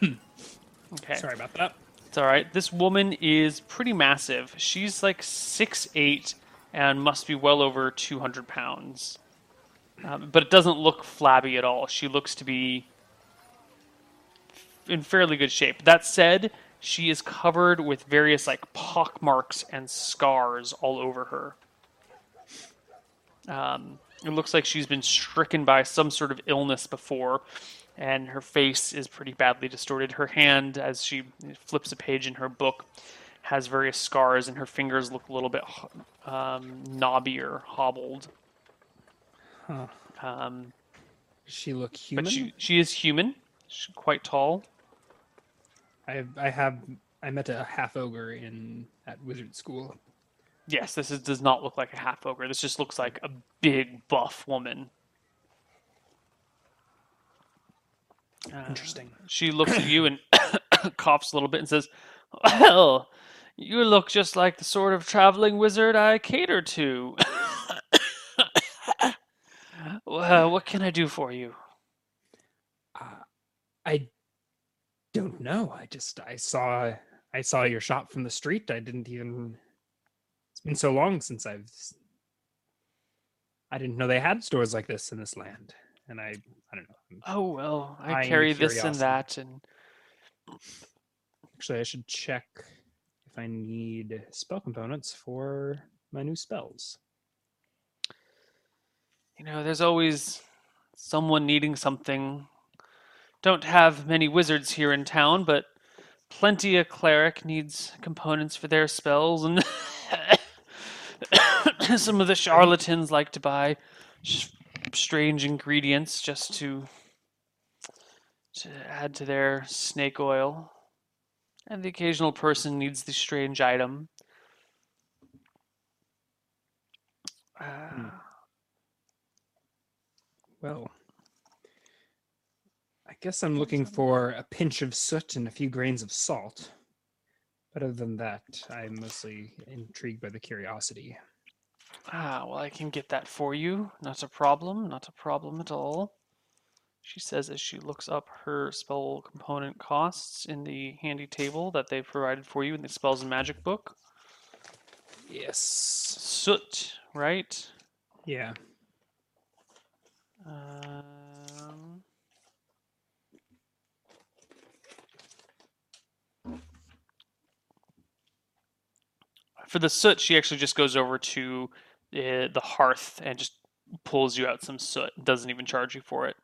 Okay. Sorry about that. All right. This woman is pretty massive. She's like 6'8" and must be well over 200 pounds. But it doesn't look flabby at all. She looks to be in fairly good shape. That said, she is covered with various like pock marks and scars all over her. It looks like she's been stricken by some sort of illness before. And her face is pretty badly distorted. Her hand, as she flips a page in her book, has various scars, and her fingers look a little bit knobby or hobbled. Huh. Does she look human? But she is human. She's quite tall. I met a half ogre at wizard school. Yes, this does not look like a half ogre. This just looks like a big buff woman. Interesting. She looks at you and coughs a little bit and says, "Well, you look just like the sort of traveling wizard I cater to. Well, what can I do for you?" I don't know. I saw your shop from the street. It's been so long since I didn't know they had stores like this in this land. And I don't know. Oh, well, I carry this and that. And actually, I should check if I need spell components for my new spells. You know, there's always someone needing something. Don't have many wizards here in town, but plenty a cleric needs components for their spells. And some of the charlatans like to buy strange ingredients just to add to their snake oil, and the occasional person needs the strange item. Well, I guess I'm looking for a pinch of soot and a few grains of salt. But other than that, I'm mostly intrigued by the curiosity. Well, I can get that for you. Not a problem at all, she says as she looks up her spell component costs in the handy table that they provided for you in the Spells and Magic book. Yes. Soot, right? Yeah. For the soot, she actually just goes over to the hearth and just pulls you out some soot. Doesn't even charge you for it.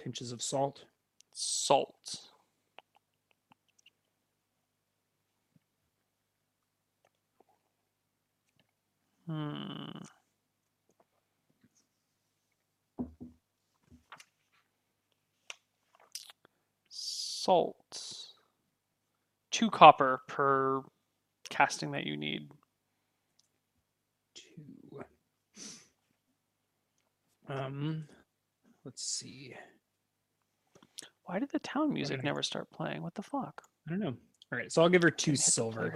Pinches of salt. Salt. Salt. 2 copper per casting that you need. 2. Let's see. Why did the town music never start playing? What the fuck? I don't know. All right, so I'll give her 2 silver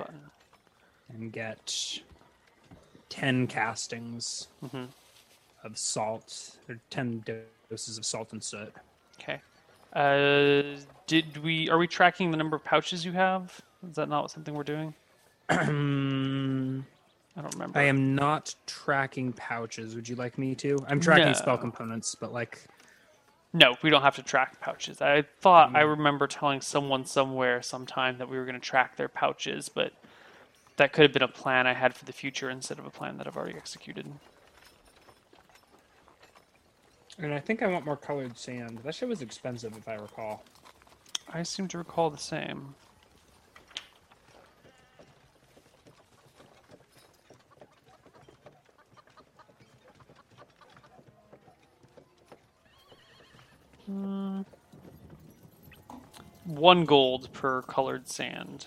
and get 10 castings of salt, or 10 doses of salt and soot. Okay. Are we tracking the number of pouches you have? Is that not something we're doing? I don't remember. I am not tracking pouches. Would you like me to? I'm tracking spell components, but like... No, we don't have to track pouches. I thought I remember telling someone somewhere sometime that we were going to track their pouches, but that could have been a plan I had for the future instead of a plan that I've already executed. And I think I want more colored sand. That shit was expensive, if I recall. I seem to recall the same. Mm. 1 gold per colored sand.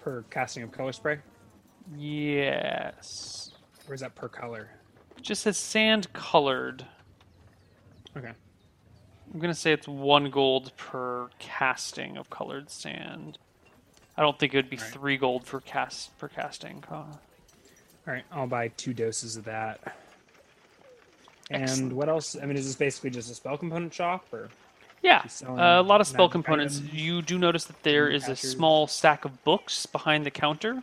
Per casting of color spray? Yes. Or is that per color? It just says sand colored. Okay. I'm going to say it's 1 gold per casting of colored sand. I don't think it would be 3 gold per casting. All right, I'll buy 2 doses of that. Excellent. And what else? I mean, is this basically just a spell component shop? Or yeah, a lot of spell components. Items? You do notice that there is a small stack of books behind the counter.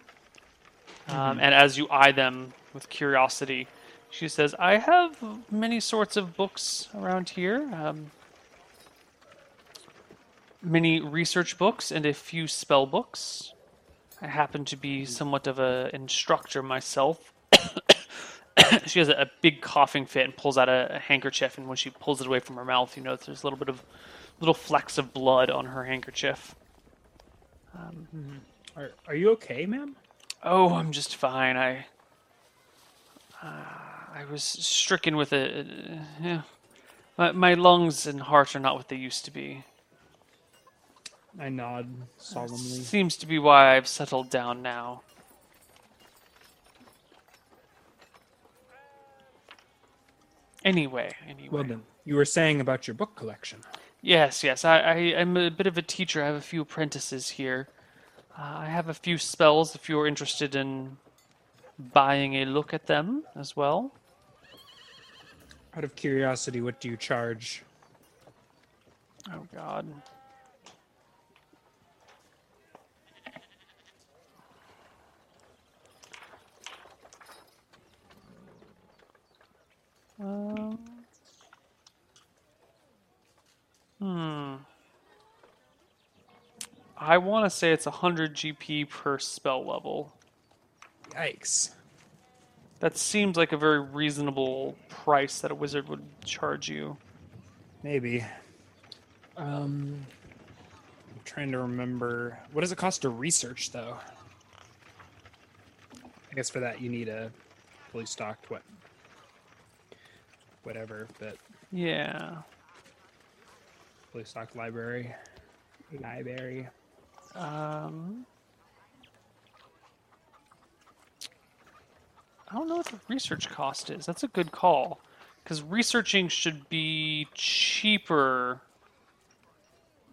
And as you eye them with curiosity... She says, I have many sorts of books around here. Many research books and a few spell books. I happen to be somewhat of an instructor myself. She has a big coughing fit and pulls out a handkerchief. And when she pulls it away from her mouth, you notice there's a little flecks of blood on her handkerchief. Are you okay, ma'am? Oh, I'm just fine. I was stricken with my lungs and heart are not what they used to be. I nod solemnly. That seems to be why I've settled down now. Anyway. Well then, you were saying about your book collection. Yes. I'm a bit of a teacher. I have a few apprentices here. I have a few spells if you're interested in buying a look at them as well. Out of curiosity, what do you charge? Oh, God. I want to say it's 100 GP per spell level. Yikes. That seems like a very reasonable price that a wizard would charge you. Maybe. I'm trying to remember. What does it cost to research, though? I guess for that you need a fully stocked whatever, but... Yeah. Fully stocked library. I don't know what the research cost is. That's a good call. Because researching should be cheaper.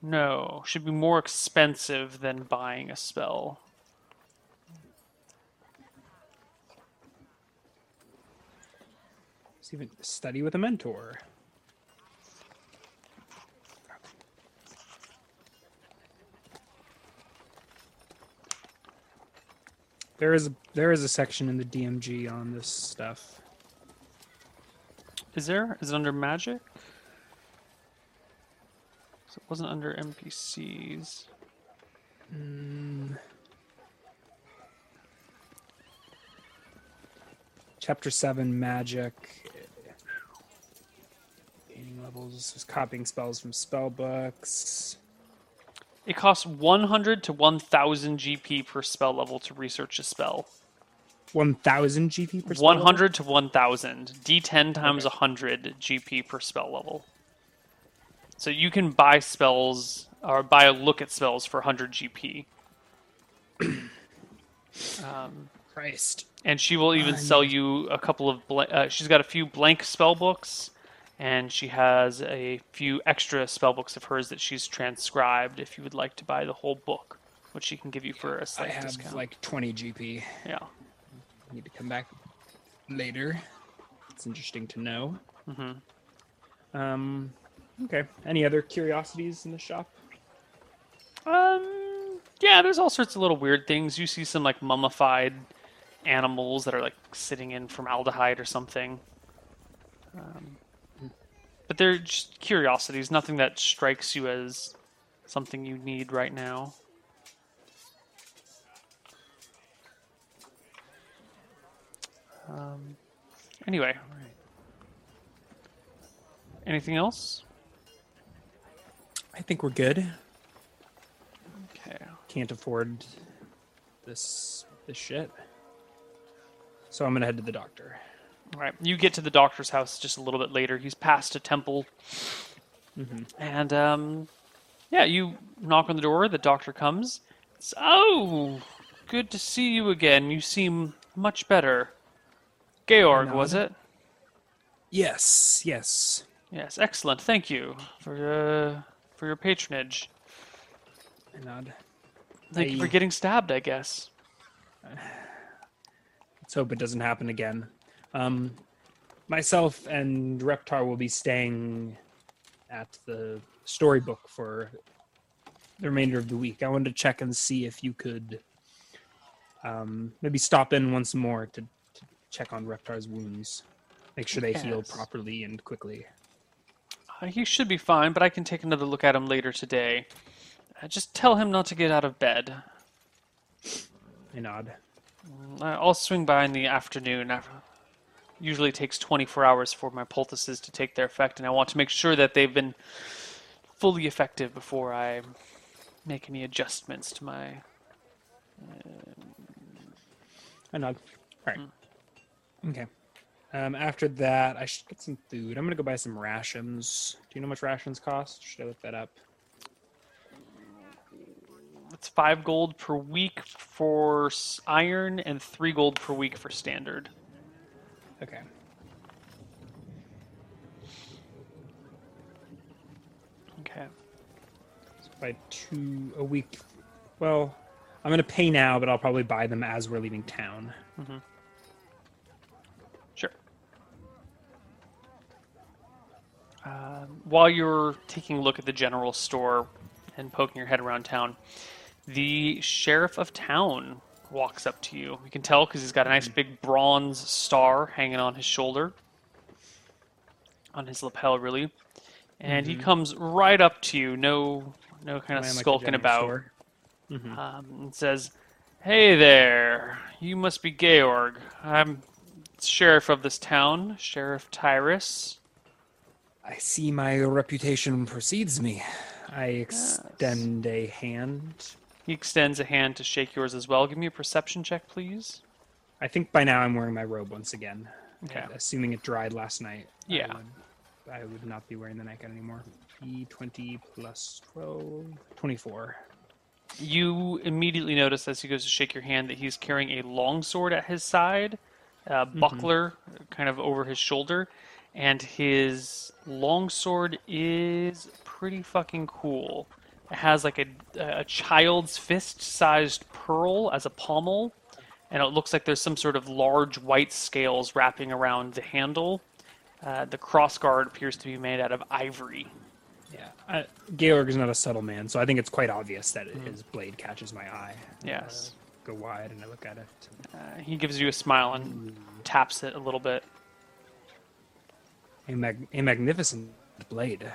No, should be more expensive than buying a spell. Let's even study with a mentor. There is a section in the DMG on this stuff. Is there? Is it under magic? So it wasn't under NPCs. Chapter 7, magic. Gaining levels, just copying spells from spell books. It costs 100 to 1,000 GP per spell level to research a spell. 1,000 GP per spell 100 level? To 1,000. D10 times 100 GP per spell level. So you can buy spells, or buy a look at spells for 100 GP. Christ. And she will even sell you a couple of... she's got a few blank spell books, and she has a few extra spell books of hers that she's transcribed if you would like to buy the whole book, which she can give you for a slight discount. I have like 20 GP. Yeah. I need to come back later. It's interesting to know. Mm-hmm. Okay. Any other curiosities in the shop? Yeah, there's all sorts of little weird things. You see some like mummified animals that are like sitting in formaldehyde or something. But they're just curiosities, nothing that strikes you as something you need right now. Anyway. Anything else? I think we're good. Okay. Can't afford this shit. So I'm going to head to the doctor. All right. You get to the doctor's house just a little bit later. He's past a temple. Mm-hmm. And, you knock on the door. The doctor comes. It's, oh, good to see you again. You seem much better. Georg, was it? Yes. Yes, excellent. Thank you for your patronage. I nod. Thank you for getting stabbed, I guess. Let's hope it doesn't happen again. Myself and Reptar will be staying at the Storybook for the remainder of the week. I wanted to check and see if you could maybe stop in once more to check on Reptar's wounds. Make sure they heal properly and quickly. He should be fine, but I can take another look at him later today. Just tell him not to get out of bed. I nod. I'll swing by in the afternoon. It usually takes 24 hours for my poultices to take their effect, and I want to make sure that they've been fully effective before I make any adjustments to my... I nod. All right. Okay. After that, I should get some food. I'm going to go buy some rations. Do you know how much rations cost? Should I look that up? It's 5 gold per week for iron and 3 gold per week for standard. Okay. Okay. So by 2 a week. Well, I'm going to pay now, but I'll probably buy them as we're leaving town. Mm-hmm. While you're taking a look at the general store and poking your head around town, the sheriff of town walks up to you. You can tell because he's got a nice big bronze star hanging on his shoulder, on his lapel, really. And he comes right up to you, no kind of skulking about, and says, "Hey there, you must be Georg. I'm sheriff of this town, Sheriff Tyrus. I see my reputation precedes me." I extend a hand. He extends a hand to shake yours as well. Give me a perception check, please. I think by now I'm wearing my robe once again. Okay. And assuming it dried last night. Yeah. I would not be wearing the nightgown anymore. D20 plus 12, 24. You immediately notice as he goes to shake your hand that he's carrying a longsword at his side, a buckler kind of over his shoulder. And his longsword is pretty fucking cool. It has like a child's fist-sized pearl as a pommel, and it looks like there's some sort of large white scales wrapping around the handle. The crossguard appears to be made out of ivory. Yeah, Georg is not a subtle man, so I think it's quite obvious that his blade catches my eye. Yes. Go wide and I look at it. He gives you a smile and taps it a little bit. A magnificent blade.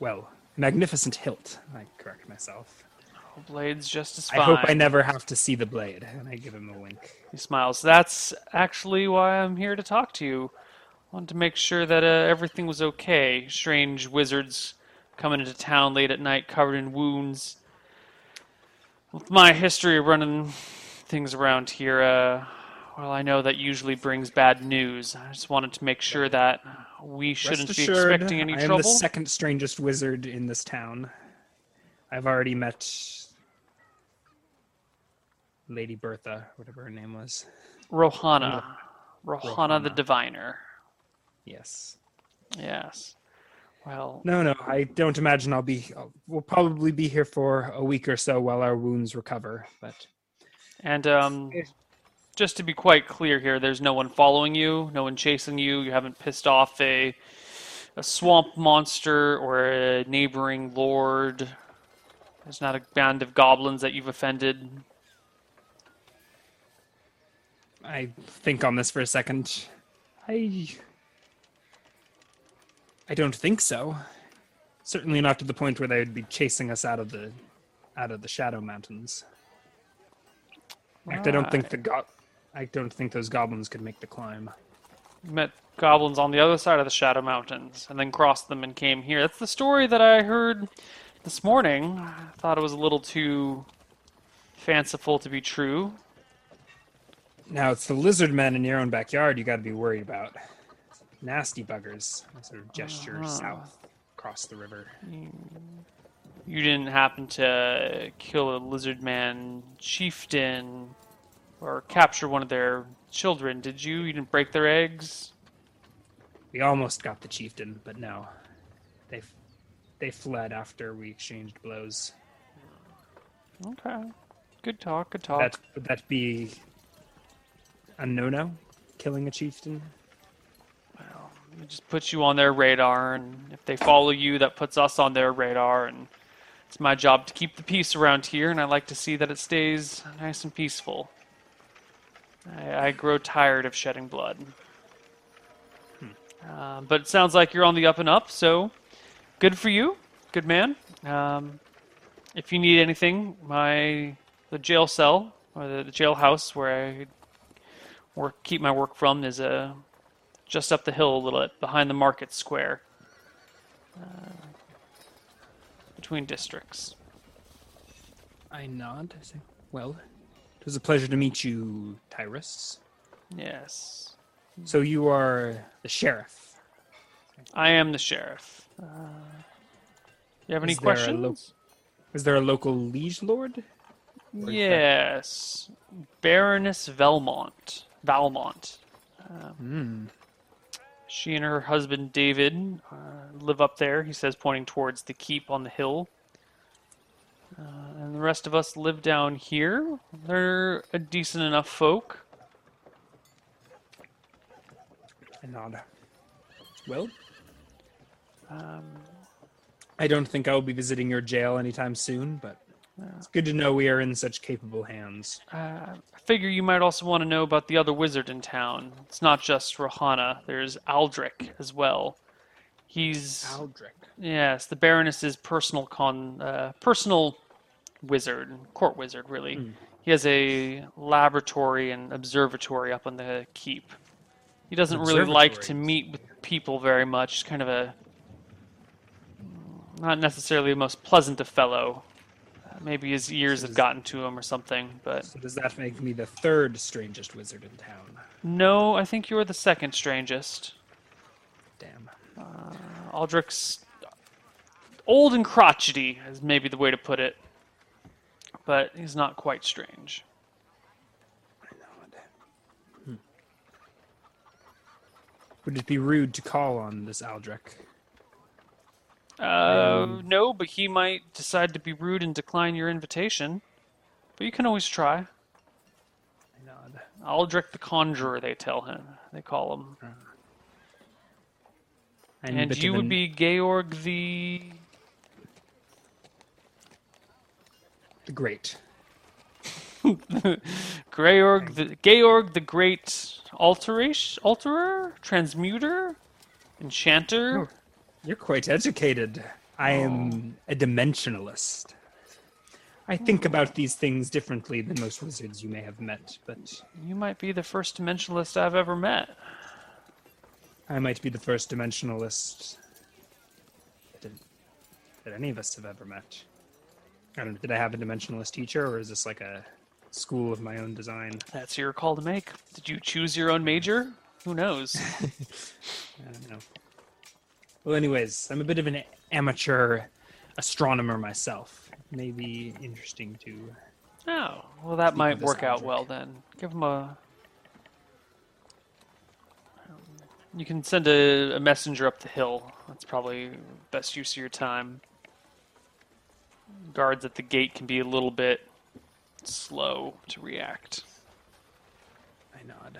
Well, magnificent hilt, I correct myself. The blade's just as fine. I hope I never have to see the blade. And I give him a wink. He smiles. That's actually why I'm here to talk to you. I wanted to make sure that everything was okay. Strange wizards coming into town late at night covered in wounds. With my history of running things around here, well, I know that usually brings bad news. I just wanted to make sure that we shouldn't be expecting any trouble. I am the second strangest wizard in this town. I've already met Lady Bertha, whatever her name was. Rohana. Rohana the Diviner. Yes. Yes. Well... No, I don't imagine I'll be... We'll probably be here for a week or so while our wounds recover, but... And, just to be quite clear here, there's no one following you, no one chasing you, you haven't pissed off a swamp monster or a neighboring lord. There's not a band of goblins that you've offended. I think on this for a second. I don't think so. Certainly not to the point where they would be chasing us out of the Shadow Mountains. In fact, I don't think those goblins could make the climb. Met goblins on the other side of the Shadow Mountains, and then crossed them and came here. That's the story that I heard this morning. I thought it was a little too fanciful to be true. Now, it's the lizard men in your own backyard you got to be worried about. Nasty buggers. I sort of gesture south across the river. You didn't happen to kill a lizard man chieftain or capture one of their children, did you? You didn't break their eggs? We almost got the chieftain, but no. They fled after we exchanged blows. Okay. Good talk. Would that be a no-no? Killing a chieftain? Well, it just puts you on their radar, and if they follow you, that puts us on their radar, and it's my job to keep the peace around here, and I like to see that it stays nice and peaceful. I grow tired of shedding blood. But it sounds like you're on the up and up, so good for you. Good man. If you need anything, the jail cell, or the jailhouse where I keep my work from, is just up the hill a little bit, behind the market square. Between districts. I nod. I say, well, it was a pleasure to meet you, Tyrus. Yes. So you are the sheriff. I am the sheriff. You have any questions? Is there a local liege lord? Yes. Baroness Valmont. She and her husband, David, live up there, he says, pointing towards the keep on the hill. And the rest of us live down here. They're a decent enough folk. I nod. Well? I don't think I will be visiting your jail anytime soon, but it's good to know we are in such capable hands. I figure you might also want to know about the other wizard in town. It's not just Rohana. There's Aldric as well. He's... Aldric. Yes, the Baroness's personal wizard, court wizard, really. Mm. He has a laboratory and observatory up on the keep. He doesn't really like to meet with people very much. He's kind of not necessarily the most pleasant of fellow. Maybe his ears have gotten to him or something, but... So does that make me the third strangest wizard in town? No, I think you're the second strangest. Damn. Aldric's old and crotchety is maybe the way to put it, but he's not quite strange. I know it. Would it be rude to call on this Aldric? No, but he might decide to be rude and decline your invitation. But you can always try. I nod. Aldric the Conjurer, they call him. And you would be Georg the Great. Georg the Great Alterer? Transmuter? Enchanter? Oh. You're quite educated. I am a dimensionalist. I think about these things differently than most wizards you may have met, but... You might be the first dimensionalist I've ever met. I might be the first dimensionalist that any of us have ever met. I don't know, did I have a dimensionalist teacher, or is this like a school of my own design? That's your call to make. Did you choose your own major? Who knows? I don't know. Well, anyways, I'm a bit of an amateur astronomer myself. Maybe interesting to... Oh, well, that might work out well then. Give him a... You can send a messenger up the hill. That's probably best use of your time. Guards at the gate can be a little bit slow to react. I nod.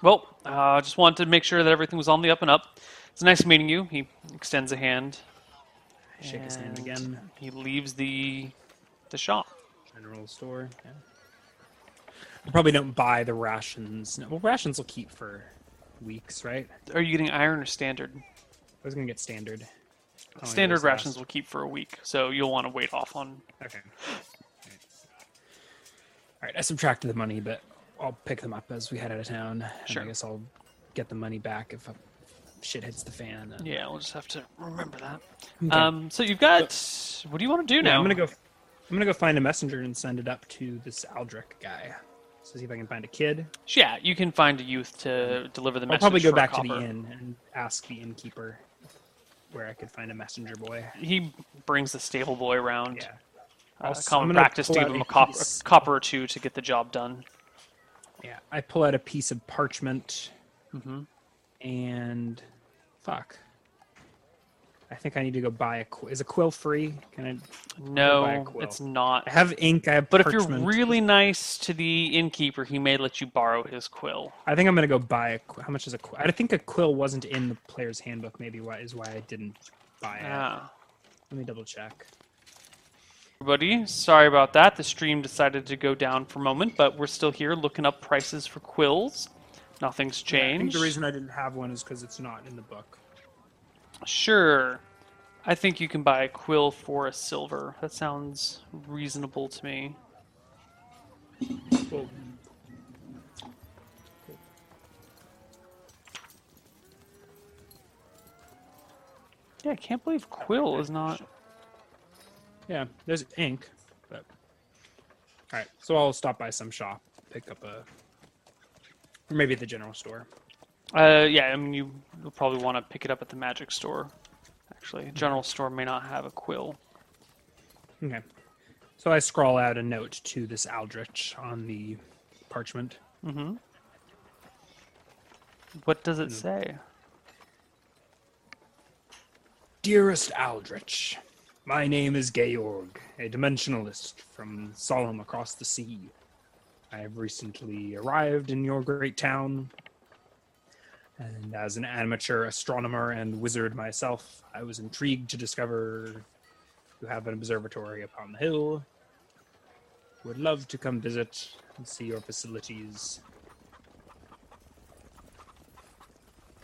Well, just wanted to make sure that everything was on the up and up. It's nice meeting you. He extends a hand. I shake his hand again. He leaves the shop. General store, yeah. I probably don't buy the rations. No, well, rations will keep for weeks, right? Are you getting iron or standard? I was going to get standard. Standard rations will keep for a week, so you'll want to wait off on... Okay. All right, I subtracted the money, but I'll pick them up as we head out of town. Sure. I guess I'll get the money back if shit hits the fan. Yeah, we'll just have to remember that. Okay. So you've got... So, what do you want to do now? I'm gonna go find a messenger and send it up to this Aldric guy. So see if I can find a kid. Yeah, you can find a youth to deliver the message. I'll probably go back to the inn and ask the innkeeper where I could find a messenger boy. He brings the stable boy around. Yeah. Common practice to give him a copper or two to get the job done. Yeah, I pull out a piece of parchment. Mm-hmm. And fuck. I think I need to go buy a quill. Is a quill free? Can I? No, buy a quill? It's not. I have ink. I have parchment. But if you're really nice to the innkeeper, he may let you borrow his quill. I think I'm gonna go buy a quill. How much is a quill? I think a quill wasn't in the player's handbook. Maybe why I didn't buy it. Ah. Let me double check. Everybody, sorry about that. The stream decided to go down for a moment, but we're still here looking up prices for quills. Nothing's changed. Yeah, I think the reason I didn't have one is because it's not in the book. Sure. I think you can buy a quill for a silver. That sounds reasonable to me. Cool. Yeah, I can't believe quill is not... Yeah, there's ink. But... All right, so I'll stop by some shop, pick up a... Or maybe the general store. Yeah, I mean, you'll probably want to pick it up at the magic store, actually. General store may not have a quill. Okay. So I scrawl out a note to this Aldrich on the parchment. Mm-hmm. What does it say? Dearest Aldrich, my name is Georg, a dimensionalist from Solemn across the sea. I have recently arrived in your great town. And as an amateur astronomer and wizard myself, I was intrigued to discover you have an observatory upon the hill. Would love to come visit and see your facilities.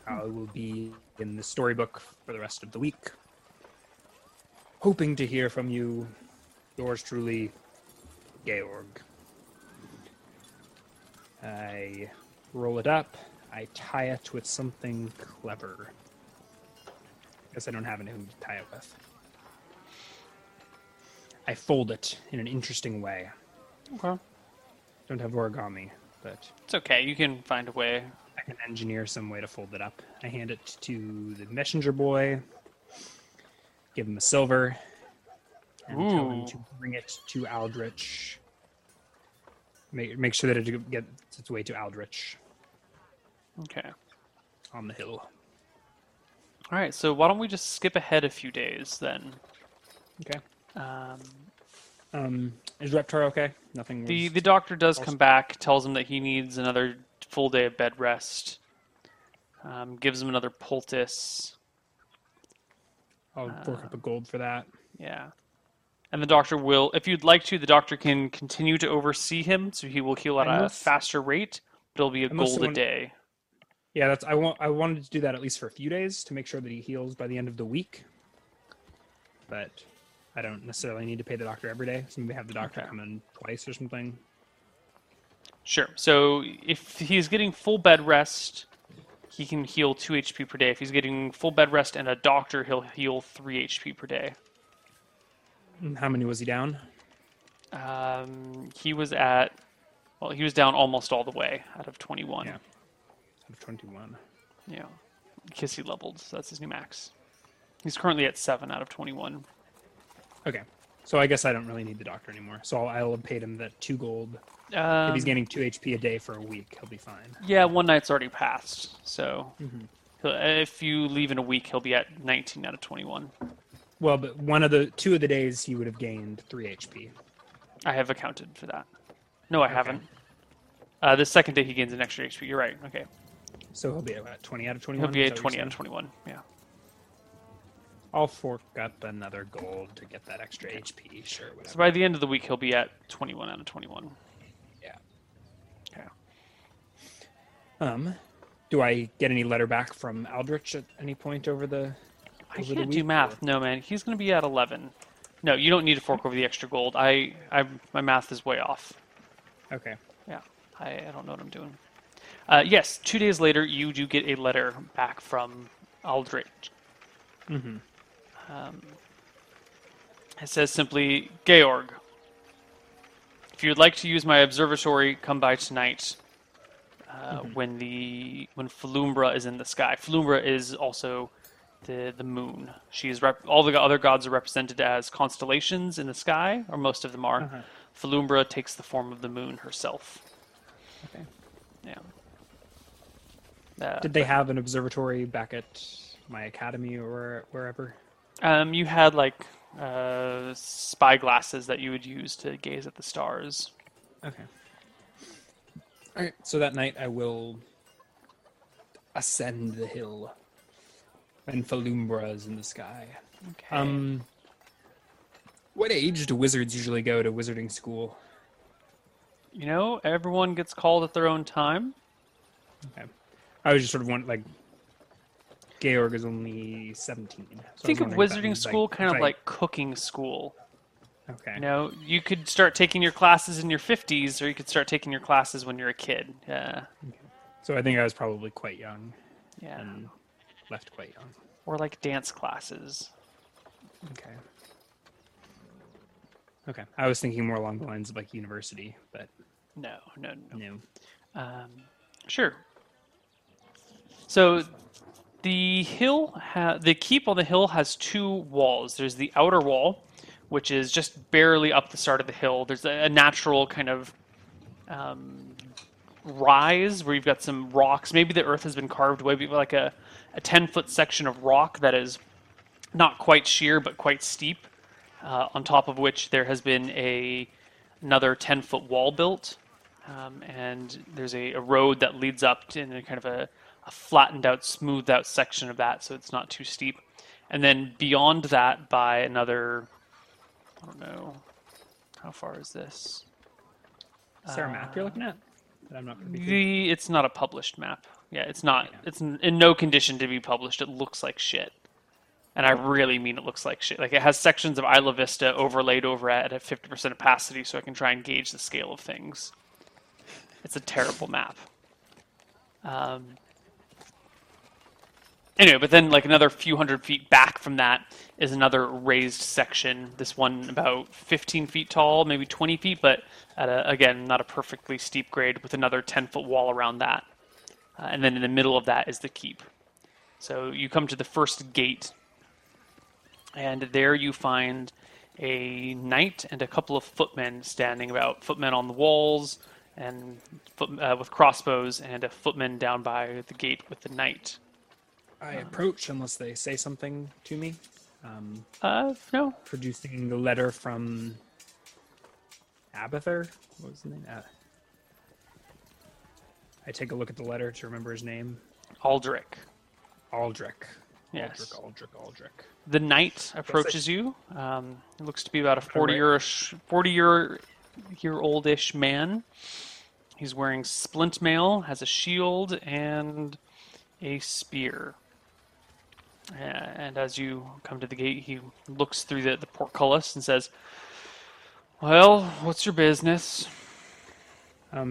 I will be in the storybook for the rest of the week. Hoping to hear from you. Yours truly, Georg. I roll it up. I tie it with something clever. I guess I don't have anything to tie it with. I fold it in an interesting way. Okay. Don't have origami, but... It's okay, you can find a way. I can engineer some way to fold it up. I hand it to the messenger boy, give him a silver, and tell him to bring it to Aldrich. Make sure that it gets its way to Aldrich. Okay. On the hill. All right, so why don't we just skip ahead a few days then? Okay. Is Reptar okay? Nothing. The doctor does come back, tells him that he needs another full day of bed rest. Gives him another poultice. I'll fork up a gold for that. Yeah. And the doctor will, if you'd like to, the doctor can continue to oversee him, so he will heal at a faster rate, but it'll be a gold a day. Yeah, I wanted to do that at least for a few days to make sure that he heals by the end of the week. But I don't necessarily need to pay the doctor every day. So maybe have the doctor come in twice or something. Sure. So if he's getting full bed rest, he can heal 2 HP per day. If he's getting full bed rest and a doctor, he'll heal 3 HP per day. How many was he down? He was at... Well, he was down almost all the way out of 21. Yeah. Out of 21. Yeah. Because he leveled, so that's his new max. He's currently at 7 out of 21. Okay. So I guess I don't really need the doctor anymore. So I'll have paid him the 2 gold. If he's gaining 2 HP a day for a week, he'll be fine. Yeah, one night's already passed. So if you leave in a week, he'll be at 19 out of 21. Well, but two of the days, he would have gained 3 HP. I have accounted for that. No, I haven't. The second day, he gains an extra HP. You're right. Okay. So he'll be at 20 out of 21? He'll be at 20 out of 21, yeah. I'll fork up another gold to get that extra HP. Sure, whatever. So by the end of the week, he'll be at 21 out of 21. Yeah. Okay. Do I get any letter back from Aldrich at any point over the week? I can't do math. Or? No, man. He's going to be at 11. No, you don't need to fork over the extra gold. My math is way off. Okay. Yeah. I don't know what I'm doing. Yes, 2 days later, you do get a letter back from Aldrich. Mm-hmm. It says simply, Georg, if you would like to use my observatory, come by tonight when Falumbra is in the sky. Falumbra is also the moon. She is all the other gods are represented as constellations in the sky, or most of them are. Uh-huh. Falumbra takes the form of the moon herself. Okay. Yeah. Did they have an observatory back at my academy or wherever? You had spy glasses that you would use to gaze at the stars. Okay. All right. So that night I will ascend the hill and Falumbra is in the sky. Okay. What age do wizards usually go to wizarding school? You know, everyone gets called at their own time. Okay. I was just sort of wondering, Georg is only 17. So think of wizarding school kind of like cooking school. Okay. You know, you could start taking your classes in your 50s, or you could start taking your classes when you're a kid. Yeah. Okay. So I think I was probably quite young. Yeah. And left quite young. Or dance classes. Okay. Okay. I was thinking more along the lines of university, but... No. Sure. So... The keep on the hill has 2 walls. There's the outer wall, which is just barely up the start of the hill. There's a natural kind of rise where you've got some rocks. Maybe the earth has been carved away, but a 10-foot section of rock that is not quite sheer but quite steep, on top of which there has been another 10-foot wall built. And there's a road that leads up to kind of a flattened out, smoothed out section of that, so it's not too steep. And then beyond that by another, I don't know, how far is this? Is there a map you're looking at? That I'm not It's not a published map. Yeah, it's not. Yeah. It's in no condition to be published. It looks like shit. And I really mean it looks like shit. It has sections of Isla Vista overlaid over at a 50% opacity, so I can try and gauge the scale of things. It's a terrible map. Anyway, but then another few hundred feet back from that is another raised section. This one about 15 feet tall, maybe 20 feet, but at not a perfectly steep grade with another 10-foot wall around that. And then in the middle of that is the keep. So you come to the first gate, and there you find a knight and a couple of footmen standing about. Footmen on the walls and with crossbows, and a footman down by the gate with the knight. I approach unless they say something to me. No. Producing the letter from Abather. What was his name? I take a look at the letter to remember his name. Aldric. Yes. Aldric. The knight approaches you. It looks to be about a 40-year-old-ish man. He's wearing splint mail, has a shield, and a spear. And as you come to the gate, he looks through the portcullis and says, "Well, what's your business?"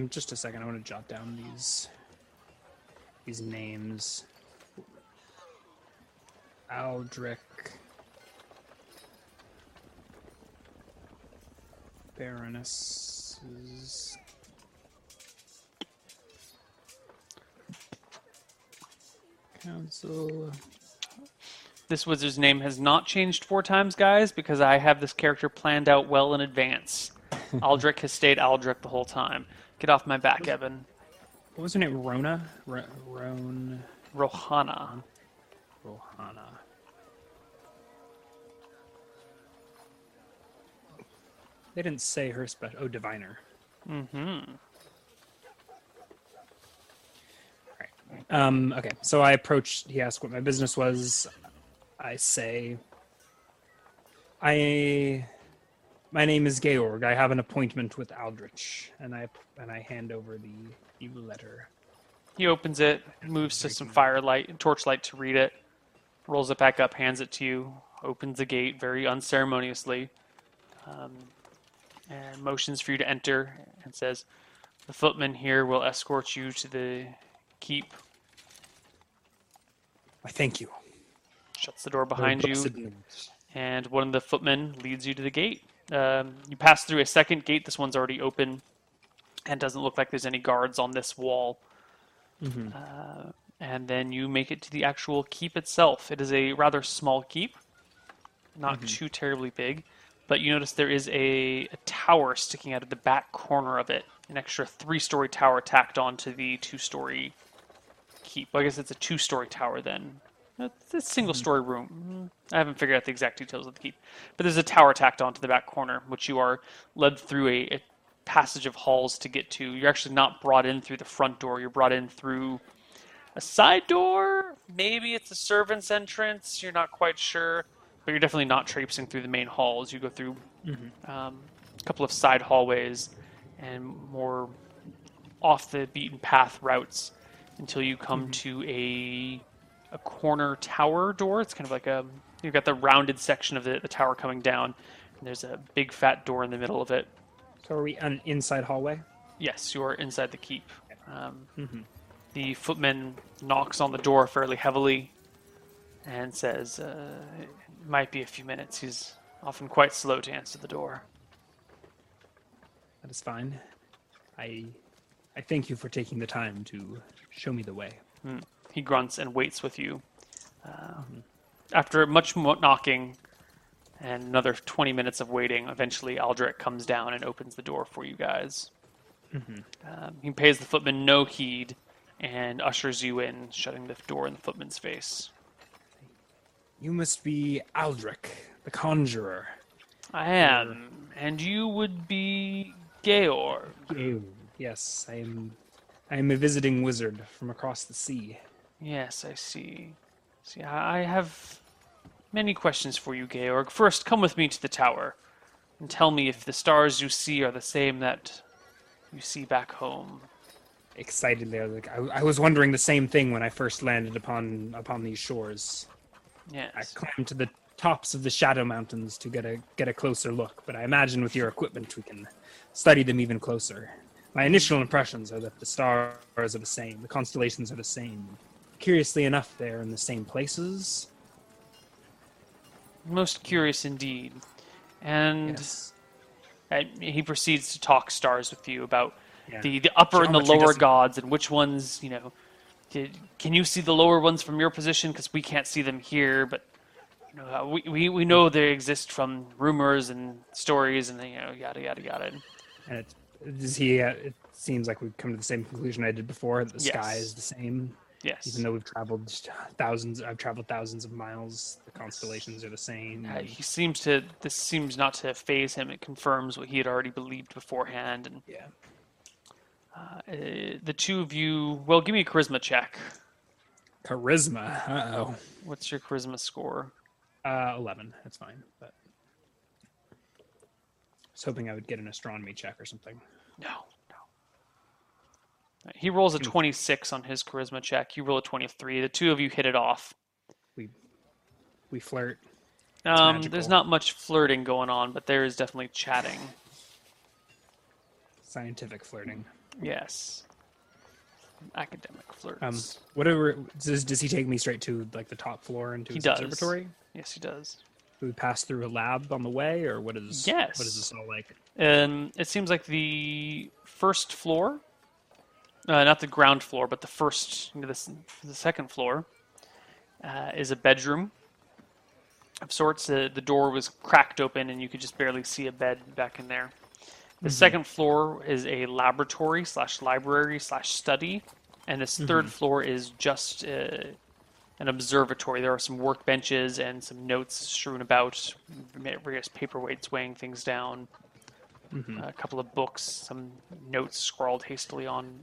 Just a second. I want to jot down these names. Aldric, Baroness Council. This wizard's name has not changed 4 times, guys, because I have this character planned out well in advance. Aldric has stayed Aldric the whole time. Get off my back, Evan. What was her name? Rona? Rohana. Rohana. They didn't say her special. Oh, diviner. Mm-hmm. Okay, so I approached, he asked what my business was. I say, my name is Georg. I have an appointment with Aldrich, and I hand over the letter. He opens it, moves to some torchlight to read it, rolls it back up, hands it to you, opens the gate very unceremoniously, and motions for you to enter, and says, "The footman here will escort you to the keep." "I thank you." Shuts the door behind you, and one of the footmen leads you to the gate. You pass through a second gate. This one's already open, and doesn't look like there's any guards on this wall. Mm-hmm. And then you make it to the actual keep itself. It is a rather small keep, not too terribly big, but you notice there is a tower sticking out of the back corner of it, an extra 3-story tower tacked onto the 2-story keep. Well, I guess it's a 2-story tower then. It's a single-story room. I haven't figured out the exact details of the keep. But there's a tower tacked onto the back corner, which you are led through a passage of halls to get to. You're actually not brought in through the front door. You're brought in through a side door. Maybe it's a servant's entrance. You're not quite sure. But you're definitely not traipsing through the main halls. You go through a couple of side hallways and more off-the-beaten-path routes until you come to a corner tower door. It's kind of like you've got the rounded section of the tower coming down, and there's a big fat door in the middle of it. So are we an inside hallway? Yes, you are inside the keep. The footman knocks on the door fairly heavily and says, "It might be a few minutes." He's often quite slow to answer the door. "That is fine. I thank you for taking the time to show me the way." He grunts and waits with you. After much knocking and another 20 minutes of waiting, eventually Aldric comes down and opens the door for you guys. He pays the footman no heed and ushers you in, shutting the door in the footman's face. "You must be Aldric, the conjurer." "I am, and you would be Georg." "Georg, yes, I am a visiting wizard from across the sea." "Yes, I see. See, I have many questions for you, Georg. First, come with me to the tower, and tell me if the stars you see are the same that you see back home." Excitedly, I was wondering the same thing when I first landed upon these shores. "Yes. I climbed to the tops of the Shadow Mountains to get a closer look, but I imagine with your equipment we can study them even closer. My initial impressions are that the stars are the same, the constellations are the same. Curiously enough, they're in the same places." "Most curious indeed." And yes. He proceeds to talk stars with you about the upper and the lower gods and which ones, you know, can you see the lower ones from your position? Because we can't see them here, but you know, we know they exist from rumors and stories and, you know, yada, yada, yada. And it's... It seems like we've come to the same conclusion I did before. That the sky is the same. Yes. Even though I've traveled thousands of miles. The constellations are the same. This seems not to faze him. It confirms what he had already believed beforehand. And the two of you. Well, give me a charisma check. Charisma. Uh-oh. What's your charisma score? 11. That's fine. But. I was hoping I would get an astronomy check or something. No. He rolls a 26 on his charisma check. You roll a 23. The two of you hit it off. We we flirt. There's not much flirting going on, but there is definitely chatting. Scientific flirting. Yes. Academic flirts. Whatever. Does he take me straight to like the top floor into his observatory? Yes, he does. Do we pass through a lab on the way, or what is? Yes. What is this all like? It seems like the first floor, not the ground floor, but the first, the second floor, is a bedroom of sorts. The door was cracked open, and you could just barely see a bed back in there. The second floor is a laboratory/library/study, and this third floor is just an observatory. There are some workbenches and some notes strewn about, various paperweights weighing things down, a couple of books, some notes scrawled hastily on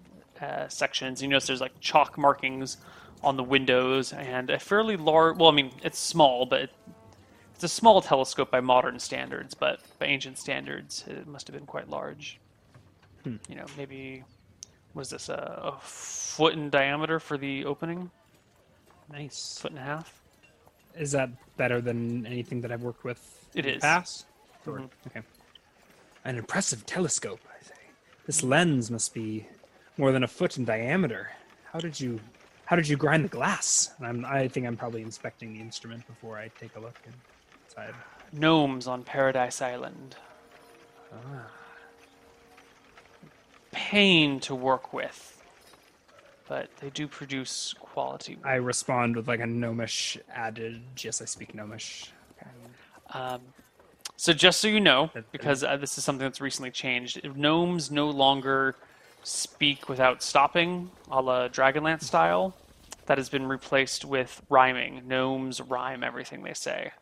sections. You notice there's like chalk markings on the windows and a fairly large... Well, I mean, it's small, but... It's a small telescope by modern standards, but by ancient standards, it must have been quite large. You know, maybe, was this a foot in diameter for the opening? Nice. Foot and a half. Is that better than anything that I've worked with in the past? Sure. Okay. An impressive telescope, I say. This lens must be more than a foot in diameter. How did you grind the glass? And I think I'm probably inspecting the instrument before I take a look. Gnomes on Paradise Island. Pain to work with, but they do produce quality. I respond with like a gnomish adage. Yes, I speak gnomish. Okay. So just so you know, because this is something that's recently changed, gnomes no longer speak without stopping, a la Dragonlance style. That has been replaced with rhyming. Gnomes rhyme everything they say.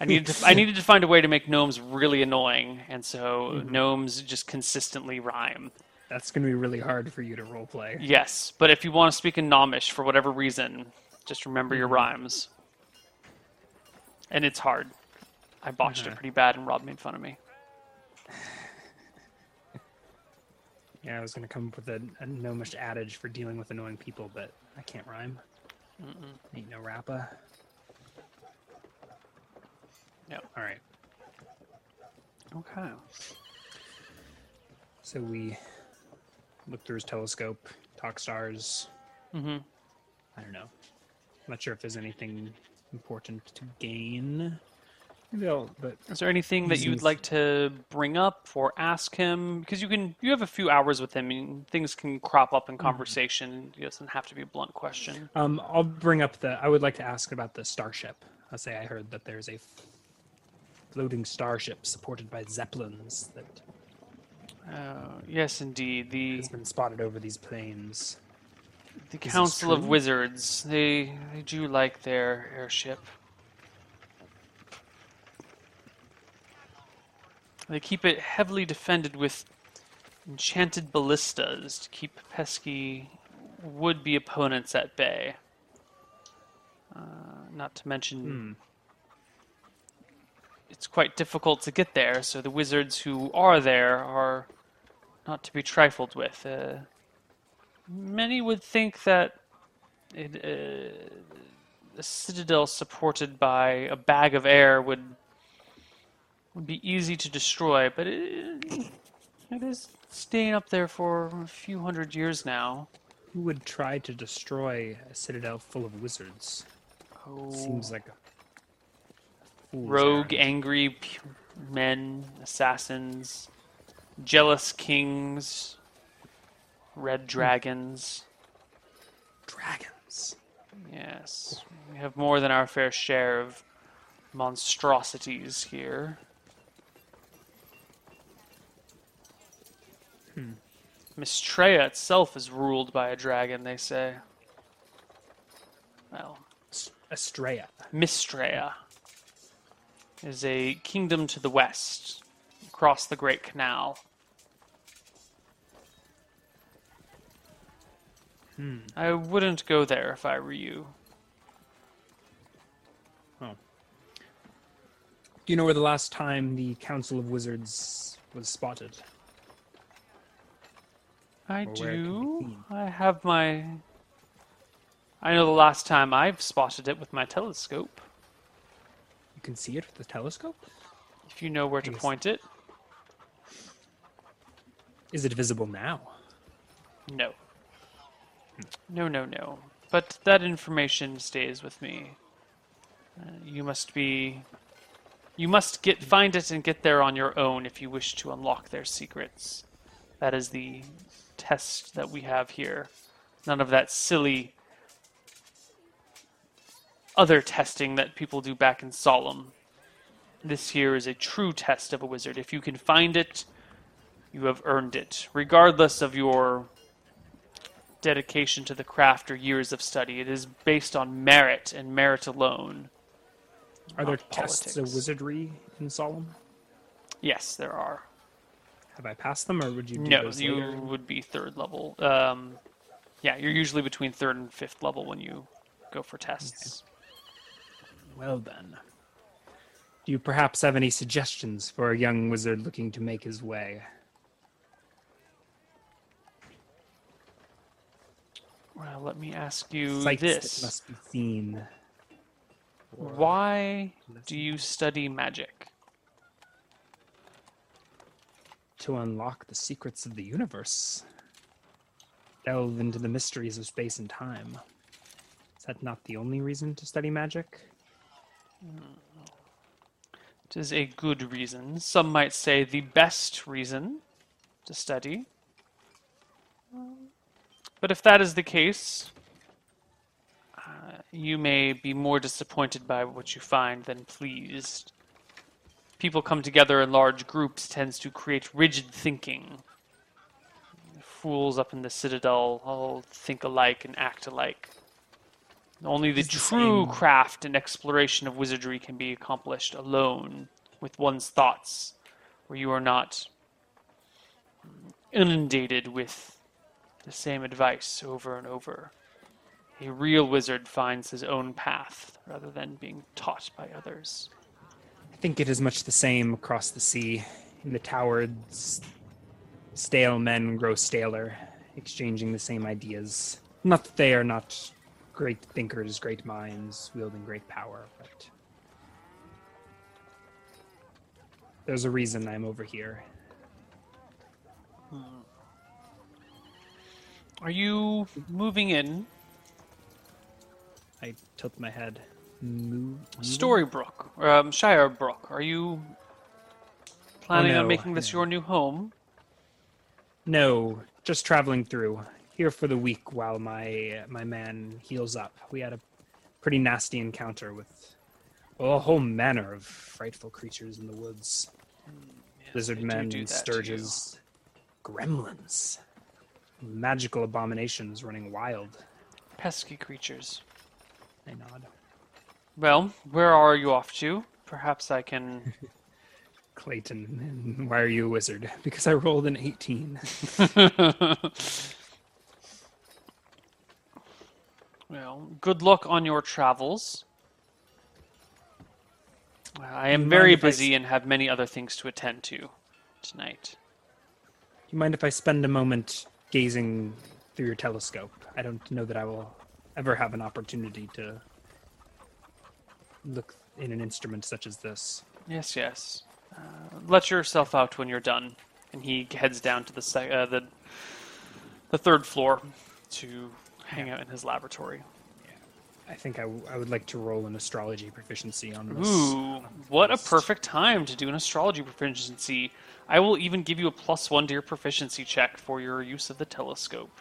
I needed to find a way to make gnomes really annoying, and so gnomes just consistently rhyme. That's going to be really hard for you to roleplay. Yes, but if you want to speak in Gnomish for whatever reason, just remember your rhymes. And it's hard. I botched it pretty bad, and Rob made fun of me. Yeah, I was going to come up with a gnomish adage for dealing with annoying people, but I can't rhyme. Ain't no rappa. No. All right. Okay. So we look through his telescope, talk stars. I don't know. I'm not sure if there's anything important to gain. Maybe but is there anything that you'd like to bring up or ask him? Because you have a few hours with him, and things can crop up in conversation. It doesn't have to be a blunt question. I'll bring up I would like to ask about the starship. I'll say I heard that there's a floating starship supported by zeppelins that... yes, indeed. Has been spotted over these plains. The Council of Wizards. They do like their airship. They keep it heavily defended with enchanted ballistas to keep pesky would-be opponents at bay. Not to mention, it's quite difficult to get there, so the wizards who are there are not to be trifled with. Many would think that a citadel supported by a bag of air would be easy to destroy, but it is staying up there for a few hundred years now. Who would try to destroy a citadel full of wizards? Seems like rogue, angry men, assassins, jealous kings, red dragons. Dragons? Yes. We have more than our fair share of monstrosities here. Mistrea itself is ruled by a dragon, they say. Well... Astrea. Mistrea is a kingdom to the west, across the Great Canal. I wouldn't go there if I were you. Oh. Do you know where the last time the Council of Wizards was spotted? I do. I know the last time I've spotted it with my telescope. can see it with the telescope? If you know where to point it. Is it visible now? No. No, no, no. But that information stays with me. You must find it and get there on your own if you wish to unlock their secrets. That is the test that we have here. None of that silly other testing that people do back in Solemn. This here is a true test of a wizard. If you can find it, you have earned it. Regardless of your dedication to the craft or years of study, it is based on merit and merit alone. Are there tests of wizardry in Solemn? Yes, there are. Have I passed them, or would you do those later? No, you would be third level. Yeah, you're usually between third and fifth level when you go for tests. Okay. Well then. Do you perhaps have any suggestions for a young wizard looking to make his way? Well, let me ask you this. That must be seen. Why do you study magic? To unlock the secrets of the universe. Delve into the mysteries of space and time. Is that not the only reason to study magic? It is a good reason. Some might say the best reason to study. But if that is the case, you may be more disappointed by what you find than pleased. People come together in large groups tends to create rigid thinking. Fools up in the citadel all think alike and act alike. Only the true craft and exploration of wizardry can be accomplished alone with one's thoughts, where you are not inundated with the same advice over and over. A real wizard finds his own path, rather than being taught by others. I think it is much the same across the sea. In the Towards, stale men grow staler, exchanging the same ideas. Not that they are not great thinkers, great minds, wielding great power, but there's a reason I'm over here. Are you moving in? I tilt my head. Storybook, Shirebrook. Are you planning on making this your new home? No, just traveling through. Here for the week while my man heals up. We had a pretty nasty encounter with a whole manner of frightful creatures in the woods. Yeah, lizard men, sturges, gremlins, magical abominations running wild. Pesky creatures. I nod. Well, where are you off to? Perhaps I can... Clayton, why are you a wizard? Because I rolled an 18. Well, good luck on your travels. I am very busy and have many other things to attend to tonight. Do you mind if I spend a moment gazing through your telescope? I don't know that I will ever have an opportunity to look in an instrument such as this. Yes, yes. Let yourself out when you're done. And he heads down to the third floor to hang out in his laboratory. Yeah. I think I would like to roll an astrology proficiency on this. Ooh, what a perfect time to do an astrology proficiency. I will even give you a +1 to your proficiency check for your use of the telescope.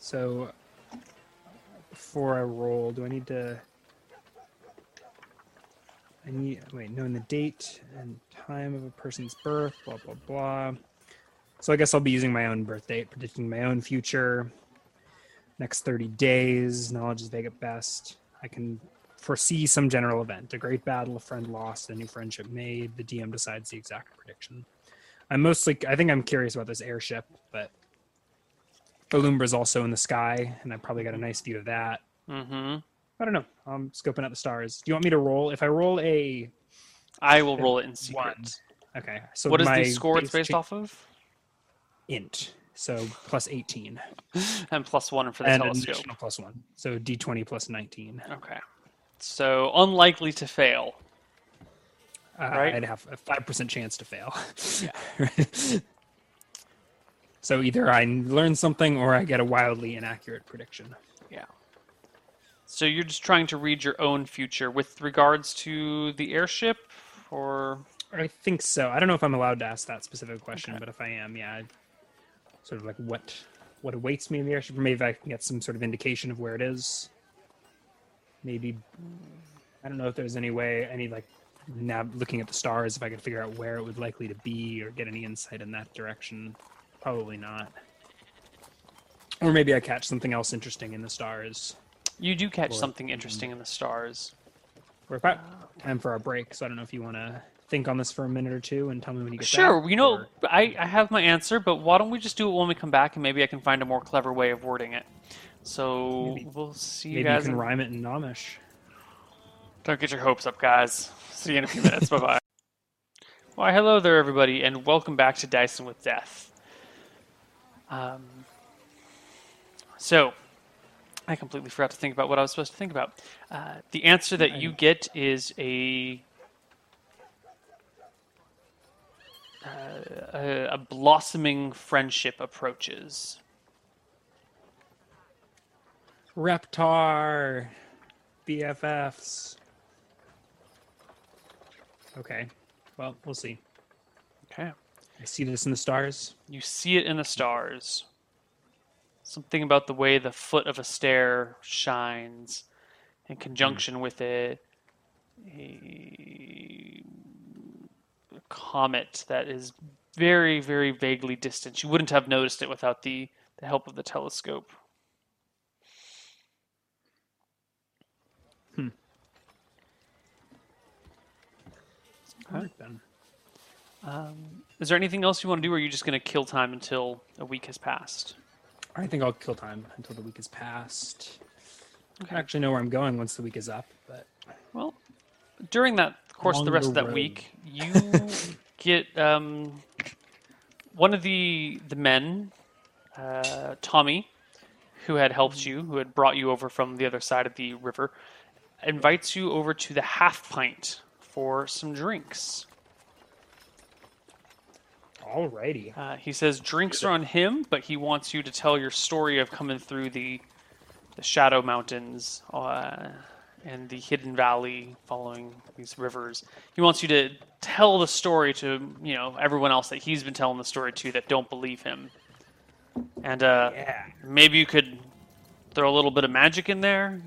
So, before I roll, do I need to... knowing the date and time of a person's birth, blah, blah, blah. So I guess I'll be using my own birth date, predicting my own future. Next 30 days, knowledge is vague at best. I can foresee some general event, a great battle, a friend lost, a new friendship made. The DM decides the exact prediction. I think I'm curious about this airship, but... Falumbra's also in the sky, and I probably got a nice view of that. Mm-hmm. I don't know. I'm scoping out the stars. Do you want me to roll? If I roll a... I will roll it in secret. One. Okay. So what is the score it's based off of? Int. So +18. And +1 for the telescope. And an additional +1. So D20 +19. Okay. So unlikely to fail. Right? I'd have a 5% chance to fail. Yeah. So either I learn something or I get a wildly inaccurate prediction. Yeah. So you're just trying to read your own future with regards to the airship, or... I think so. I don't know if I'm allowed to ask that specific question, okay. But if I am, yeah. Sort of like what awaits me in the airship. Maybe I can get some sort of indication of where it is. Maybe, I don't know if there's any way, any like looking at the stars, if I could figure out where it would likely to be or get any insight in that direction. Probably not. Or maybe I catch something else interesting in the stars. You do catch something interesting in the stars. We're about time for our break, so I don't know if you want to think on this for a minute or two and tell me when you get back. Sure, I have my answer, but why don't we just do it when we come back, and maybe I can find a more clever way of wording it. So we'll see you guys. Maybe you can rhyme it in Amish. Don't get your hopes up, guys. See you in a few minutes. Bye-bye. Why, hello there, everybody, and welcome back to Dicing with Death. So, I completely forgot to think about what I was supposed to think about. The answer that you get is a blossoming friendship approaches. Reptar, BFFs. Okay, well, we'll see. Okay. I see this in the stars. You see it in the stars. Something about the way the foot of a stair shines in conjunction with a comet that is very, very vaguely distant. You wouldn't have noticed it without the help of the telescope. All right, then. Is there anything else you want to do, or are you just going to kill time until a week has passed? I think I'll kill time until the week has passed. Okay. I actually know where I'm going once the week is up. But well, during that course of the rest of that week, you get one of the men, Tommy, who had helped you, who had brought you over from the other side of the river, invites you over to the Half Pint for some drinks. Alrighty. He says drinks are on him, but he wants you to tell your story of coming through the Shadow Mountains and the Hidden Valley, following these rivers. He wants you to tell the story to everyone else that he's been telling the story to that don't believe him. And maybe you could throw a little bit of magic in there.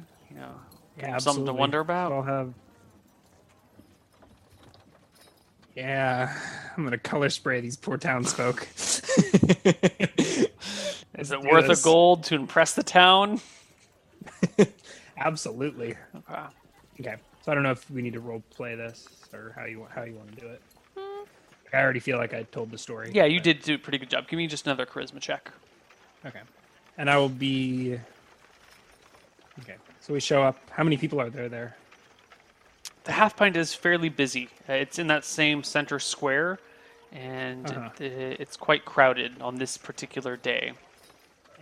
Something to wonder about. I'll have. Yeah, I'm going to color spray these poor townsfolk. Is it worth a gold to impress the town? Absolutely. Okay, so I don't know if we need to role play this or how you want to do it. I already feel like I told the story. Yeah, you did do a pretty good job. Give me just another charisma check. Okay, and I will be... Okay, so we show up. How many people are there? The Half Pint is fairly busy. It's in that same center square, and it's quite crowded on this particular day.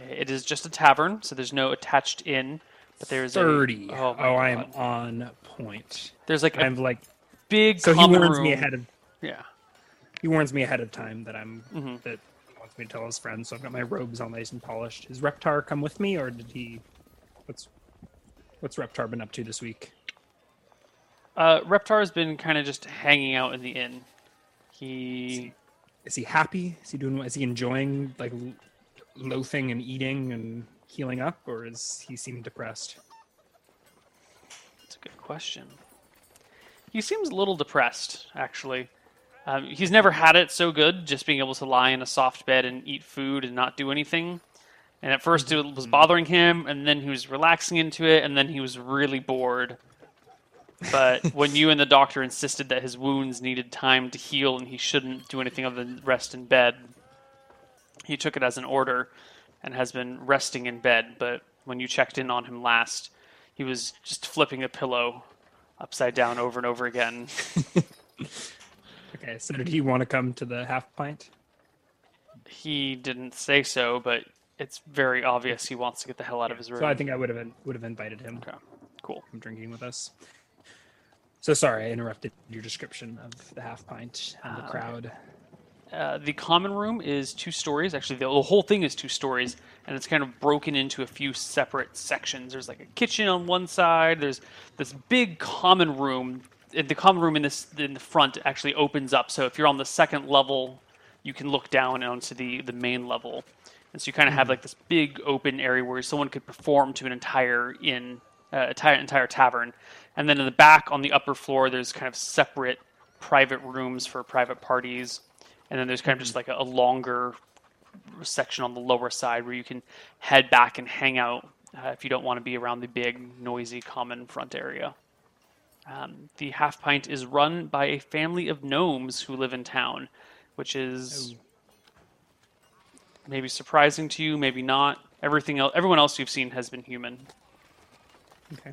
It is just a tavern, so there's no attached inn. But there's 30. I am on point. There's like big. So he warns me ahead of. Yeah. He warns me ahead of time that I'm that he wants me to tell his friends. So I've got my robes all nice and polished. Is Reptar come with me, or did he? What's Reptar been up to this week? Reptar's been kind of just hanging out in the inn. Is he happy? Is he enjoying loafing and eating and healing up, or does he seem depressed? That's a good question. He seems a little depressed, actually. He's never had it so good, just being able to lie in a soft bed and eat food and not do anything. And at first it was bothering him, and then he was relaxing into it, and then he was really bored. But when you and the doctor insisted that his wounds needed time to heal and he shouldn't do anything other than rest in bed, he took it as an order and has been resting in bed. But when you checked in on him last, he was just flipping a pillow upside down over and over again. Okay, so did he want to come to the Half Pint? He didn't say so, but it's very obvious he wants to get the hell out of his room. So I think I would have invited him. Okay. Cool. I'm drinking with us. So sorry, I interrupted your description of the half pint and the crowd. The common room is 2 stories. Actually, the whole thing is 2 stories, and it's kind of broken into a few separate sections. There's like a kitchen on one side. There's this big common room. The common room in the front actually opens up. So if you're on the second level, you can look down onto the main level. And so you kind of have like this big open area where someone could perform to an entire inn, entire tavern. And then in the back on the upper floor, there's kind of separate private rooms for private parties. And then there's kind of just like a longer section on the lower side where you can head back and hang out if you don't want to be around the big, noisy, common front area. The Half Pint is run by a family of gnomes who live in town, which is maybe surprising to you, maybe not. Everyone else you've seen has been human. Okay.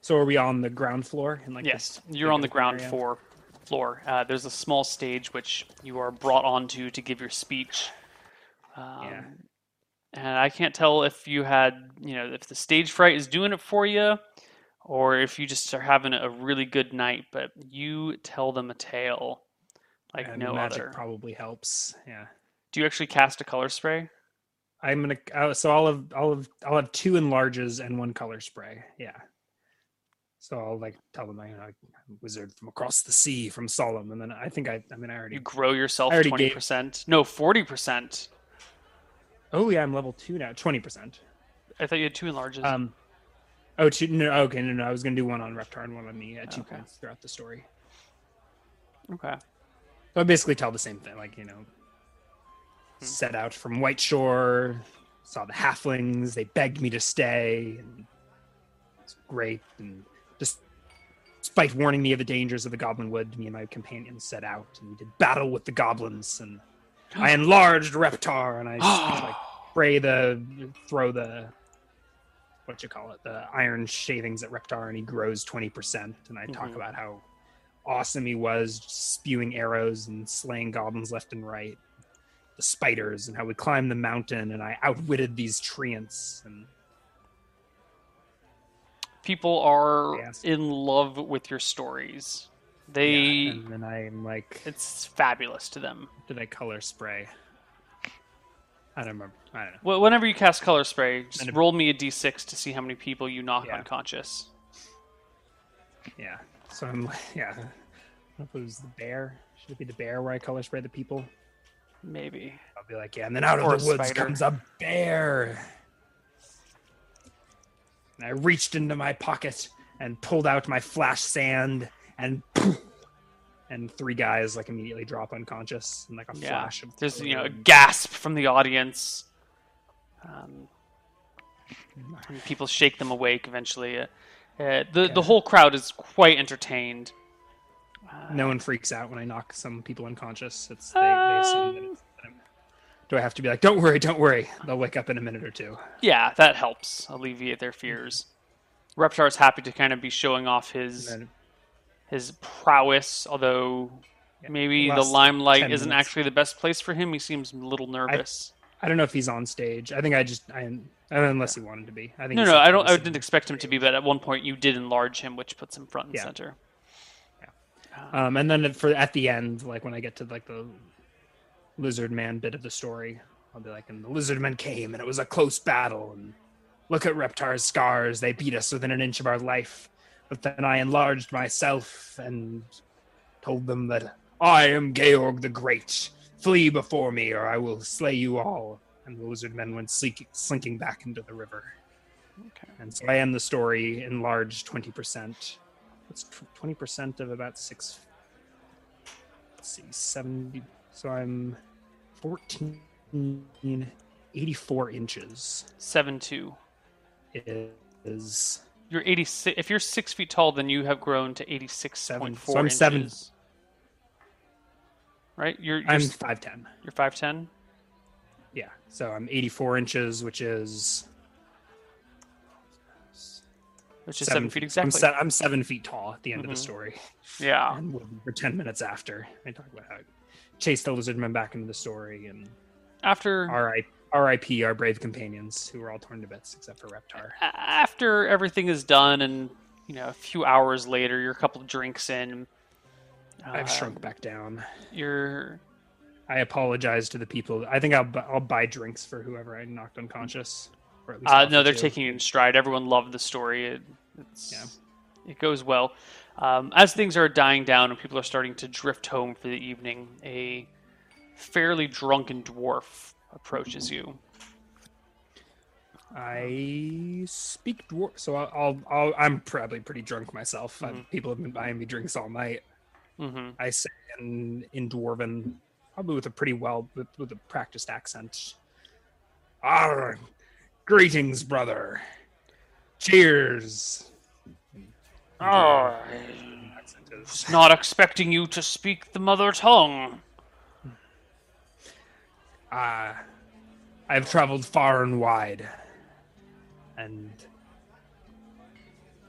So are we on the ground floor? Yes, you're on the ground floor. There's a small stage which you are brought onto to give your speech. And I can't tell if you had, if the stage fright is doing it for you, or if you just are having a really good night, but you tell them a tale like and no magic other. Magic probably helps. Yeah. Do you actually cast a color spray? I'm gonna. So I'll have 2 enlarges and 1 color spray. Yeah. So I'll tell them I'm a wizard from across the sea from Solemn, and then I think I already. You grow yourself 20%. No, 40%. Oh yeah, I'm level 2 now. 20%. I thought you had 2 enlarges. Oh, 2. No, okay, no. I was gonna do 1 on Reptar and 1 on me at 2 points throughout the story. Okay. So I basically tell the same thing, set out from White Shore, saw the halflings. They begged me to stay. And it's great, and just despite warning me of the dangers of the Goblin Wood, me and my companions set out, and we did battle with the goblins. And I enlarged Reptar, and I just, throw the. The iron shavings at Reptar, and he grows 20%. And I talk about how awesome he was, spewing arrows and slaying goblins left and right, the spiders, and how we climbed the mountain, and I outwitted these treants. And people are in love with your stories. They and then I'm like, it's fabulous to them. Did I color spray? I don't remember. I don't know. Well, whenever you cast color spray, just roll me a d6 to see how many people you knock unconscious. Yeah. So I'm like, I don't know if it was the bear. Should it be the bear where I color spray the people? Maybe. I'll be like, and then out of the woods comes a bear. And I reached into my pocket and pulled out my flash sand, and poof, and 3 guys immediately drop unconscious in a flash. There's a gasp from the audience. And people shake them awake eventually. The whole crowd is quite entertained. No one freaks out when I knock some people unconscious. They assume that it's them. Do I have to be like, don't worry. They'll wake up in a minute or 2. Yeah, that helps alleviate their fears. Reptar's happy to kind of be showing off his prowess, although maybe the limelight isn't actually the best place for him. He seems a little nervous. I don't know if he's on stage. I think unless he wanted to be. I think I didn't expect him to be, but at one point you did enlarge him, which puts him front and center. And then at the end, when I get to the lizard man bit of the story, I'll be like, and the lizard men came, and it was a close battle, and look at Reptar's scars. They beat us within an inch of our life. But then I enlarged myself and told them that I am Georg the Great. Flee before me, or I will slay you all. And the lizard men went slinking back into the river. Okay. And so I end the story enlarged 20%. It's 20% of about 6. Let's see, 70. So I'm 84 inches. 7'2" is. You're 86. If you're 6 feet tall, then you have grown to 86.4 inches. So I'm 7. Right? I'm 5'10". You're 5'10". Yeah. So I'm 84 inches, which is. Which is 7 feet exactly. I'm 7 feet tall at the end of the story. Yeah. And for 10 minutes after, I talk about how I chased the lizard man back into the story, and after R.I.P. our brave companions, who were all torn to bits except for Reptar. After everything is done, and you know, a few hours later, you're a couple drinks in. I've shrunk back down. I apologize to the people. I think I'll buy drinks for whoever I knocked unconscious. Or at least no, they're taking it in stride. Everyone loved the story. It goes well. As things are dying down and people are starting to drift home for the evening, a fairly drunken dwarf approaches you. I speak dwarf, so I'm probably pretty drunk myself. Mm-hmm. People have been buying me drinks all night. Mm-hmm. I say in Dwarven, probably with a pretty with a practiced accent. Arr, greetings, brother. Cheers. Oh, was not expecting you to speak the mother tongue. I've traveled far and wide and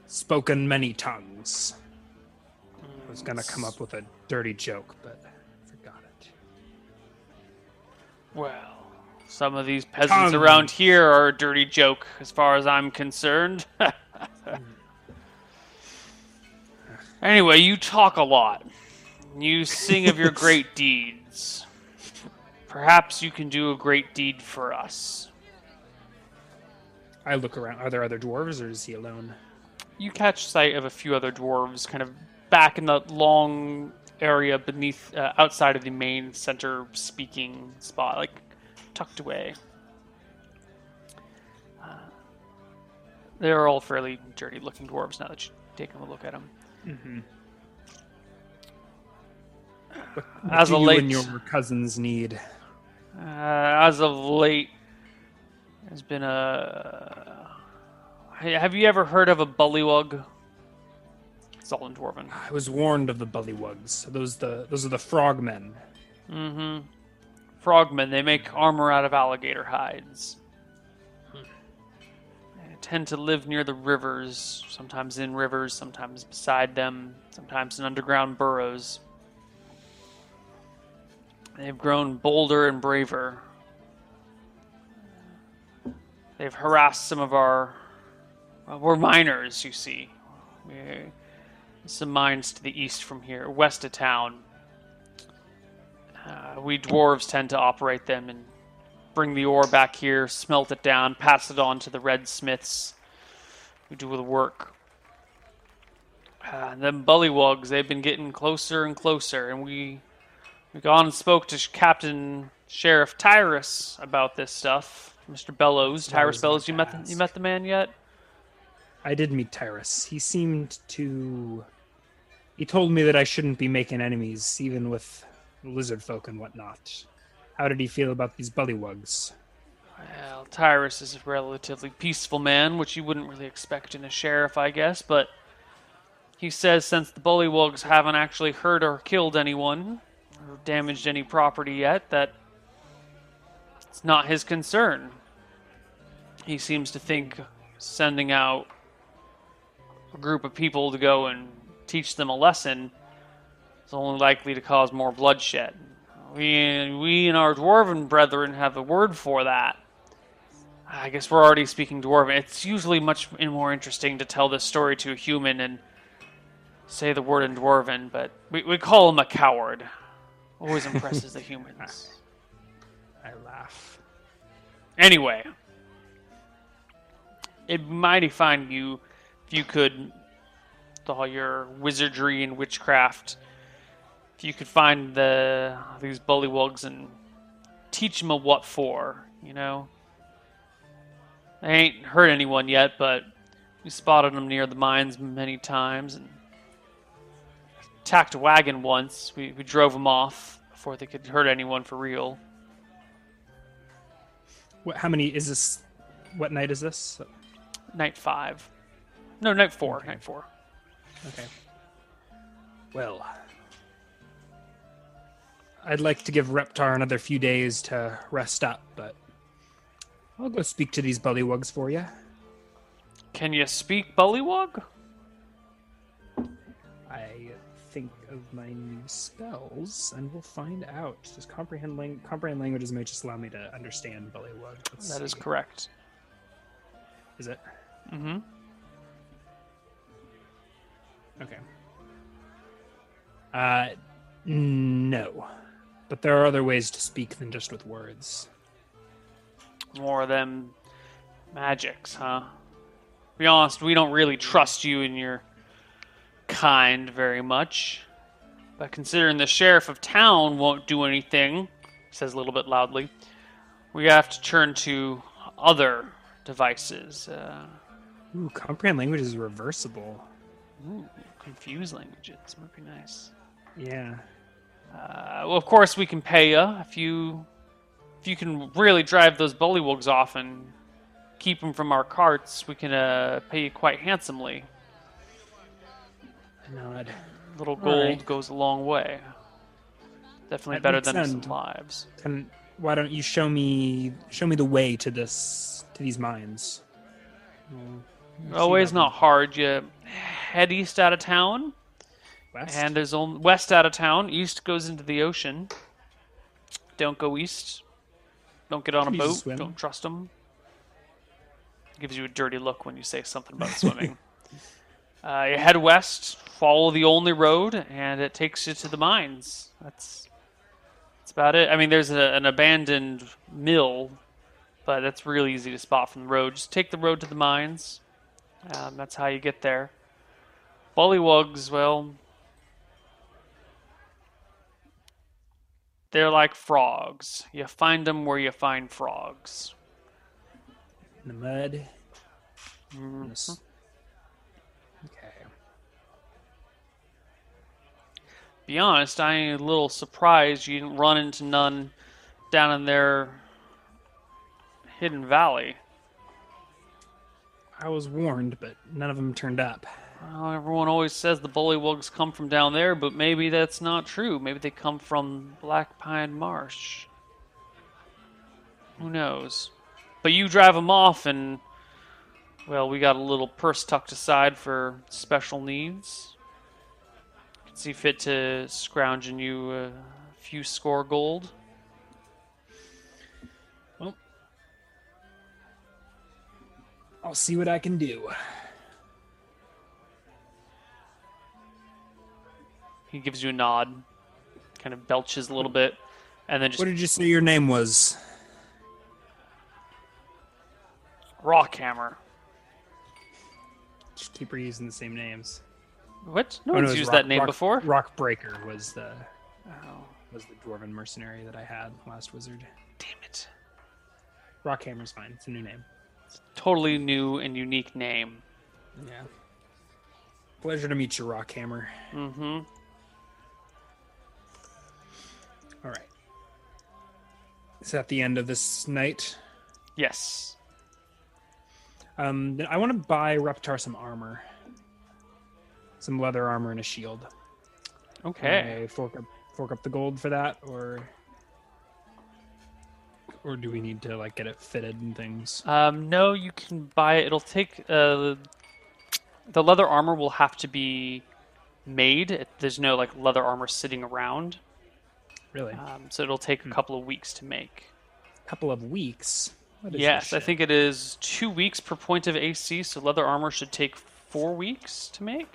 spoken many tongues. I was going to come up with a dirty joke, but I forgot it. Well, some of these peasants around here are a dirty joke, as far as I'm concerned. Anyway, you talk a lot. You sing of your great deeds. Perhaps you can do a great deed for us. I look around. Are there other dwarves, or is he alone? You catch sight of a few other dwarves kind of back in the long area beneath, outside of the main center speaking spot, like tucked away. They're all fairly dirty-looking dwarves now that you've taken a look at them. Mm-hmm. As of late, you and your cousins need. As of late, there's been a. Have you ever heard of a bullywug? It's all in Dwarven. I was warned of the bullywugs. Those are the frogmen. Mm-hmm. Frogmen. They make armor out of alligator hides. Tend to live near the rivers, sometimes in rivers, sometimes beside them, sometimes in underground burrows. They've grown bolder and braver. They've harassed some of our... Well, we're miners, you see. Some mines to the east from here, west of town. We dwarves tend to operate them and bring the ore back here, smelt it down, pass it on to the redsmiths who do the work. And them bullywugs, they've been getting closer and closer, and we gone and spoke to Captain Sheriff Tyrus about this stuff. Mr. Bellows. Tyrus Bellows, you met the man yet? I did meet Tyrus. He seemed to... He told me that I shouldn't be making enemies, even with lizard folk and whatnot. How did he feel about these bullywugs? Well, Tyrus is a relatively peaceful man, which you wouldn't really expect in a sheriff, I guess, but he says since the bullywugs haven't actually hurt or killed anyone or damaged any property yet, that it's not his concern. He seems to think sending out a group of people to go and teach them a lesson is only likely to cause more bloodshed. We and our Dwarven brethren have a word for that. I guess we're already speaking Dwarven. It's usually much more interesting to tell this story to a human and say the word in Dwarven, but we call him a coward. Always impresses the humans. I laugh. Anyway, it'd be mighty fine you if you could, with all your wizardry and witchcraft, if you could find these bullywugs and teach them a what for, you know? They ain't hurt anyone yet, but we spotted them near the mines many times and attacked a wagon once. We drove them off before they could hurt anyone for real. What night is this? Night 5. No, night 4. Okay. Night 4. Okay. Well... I'd like to give Reptar another few days to rest up, but I'll go speak to these bullywugs for you. Can you speak bullywug? I think of my new spells, and we'll find out. Does comprehend languages may just allow me to understand belly wood. That see. Is correct. Is it? Mm-hmm. Okay. No. But there are other ways to speak than just with words. More of them magics, huh? To be honest, we don't really trust you and your kind very much. But considering the sheriff of town won't do anything, he says a little bit loudly, we have to turn to other devices. Ooh, comprehend language is reversible. Ooh, confuse languages would be nice. Yeah. Well, of course we can pay you if you can really drive those bullywugs off and keep them from our carts. We can pay you quite handsomely. A little gold goes a long way. Definitely better than some lives. And why don't you show me the way to these mines? Always not hard. You head east out of town. West? And there's only west out of town. East goes into the ocean. Don't go east. Don't get on a boat. Don't trust them. It gives you a dirty look when you say something about swimming. You head west, follow the only road, and it takes you to the mines. That's about it. I mean, there's an abandoned mill, but that's real easy to spot from the road. Just take the road to the mines. That's how you get there. Bullywugs, well, they're like frogs. You find them where you find frogs. In the mud. Mm-hmm. Yes. Okay. Be honest, I am a little surprised you didn't run into none down in their Hidden Valley. I was warned, but none of them turned up. Well, everyone always says the bullywugs come from down there, but maybe that's not true. Maybe they come from Black Pine Marsh. Who knows? But you drive them off, and well, we got a little purse tucked aside for special needs. You can see fit to scrounge in you a few score gold. Well, I'll see what I can do. He gives you a nod, kind of belches a little bit, and then just... What did you say your name was? Rockhammer. Just keep reusing the same names. What? No one's used that name before? Rockbreaker was the dwarven mercenary that I had last wizard. Damn it. Rockhammer's fine. It's a new name. It's a totally new and unique name. Yeah. Pleasure to meet you, Rockhammer. Mm-hmm. All right. Is that the end of this night? Yes. I want to buy Reptar some armor. Some leather armor and a shield. Okay. Fork up the gold for that, or do we need to get it fitted and things? No, you can buy it. It'll take the leather armor will have to be made. There's no leather armor sitting around. Really? So it'll take a couple of weeks to make. A couple of weeks? Yes, I think it is 2 weeks per point of AC, so leather armor should take 4 weeks to make.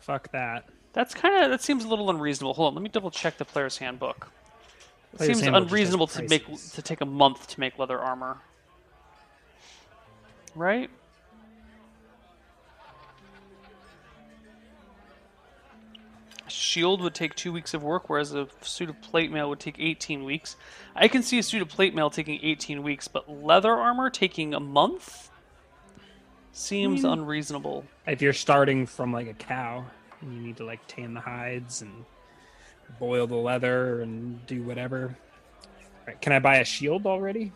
Fuck that. That seems a little unreasonable. Hold on, let me double check the player's handbook. It seems unreasonable to take a month to make leather armor. Right? Shield would take 2 weeks of work, whereas a suit of plate mail would take 18 weeks. I can see a suit of plate mail taking 18 weeks, but leather armor taking a month seems unreasonable. If you're starting from a cow and you need to tan the hides and boil the leather and do whatever. All right, can I buy a shield already?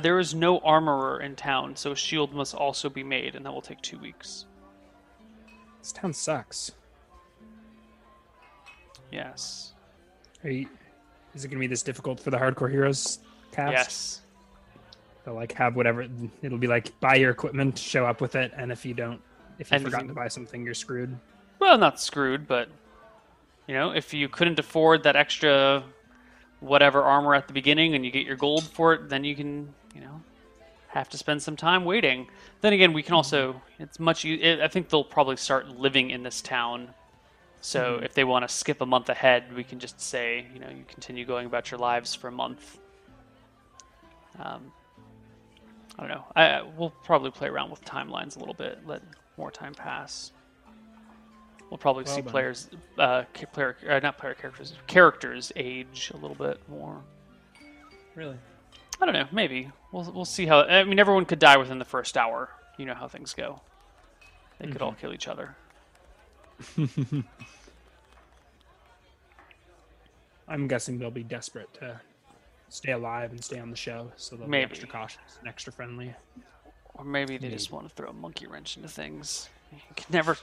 There is no armorer in town, so a shield must also be made, and that will take 2 weeks. This town sucks. Yes. Is it going to be this difficult for the Hardcore Heroes cast? Yes. They'll have whatever. It'll be buy your equipment, show up with it, and if you forgot to buy something, you're screwed. Well, not screwed, but, you know, if you couldn't afford that extra whatever armor at the beginning and you get your gold for it, then you can, you know, have to spend some time waiting. Then again, we can also, it's much, I think they'll probably start living in this town. So if they want to skip a month ahead, we can just say, you know, you continue going about your lives for a month. I don't know. We'll probably play around with timelines a little bit, let more time pass. We'll probably see players, characters age a little bit more. Really? I don't know. Maybe we'll see how. I mean, everyone could die within the first hour. You know how things go. They could all kill each other. I'm guessing they'll be desperate to stay alive and stay on the show, so they'll be extra cautious and extra friendly. Or maybe they just want to throw a monkey wrench into things. You can never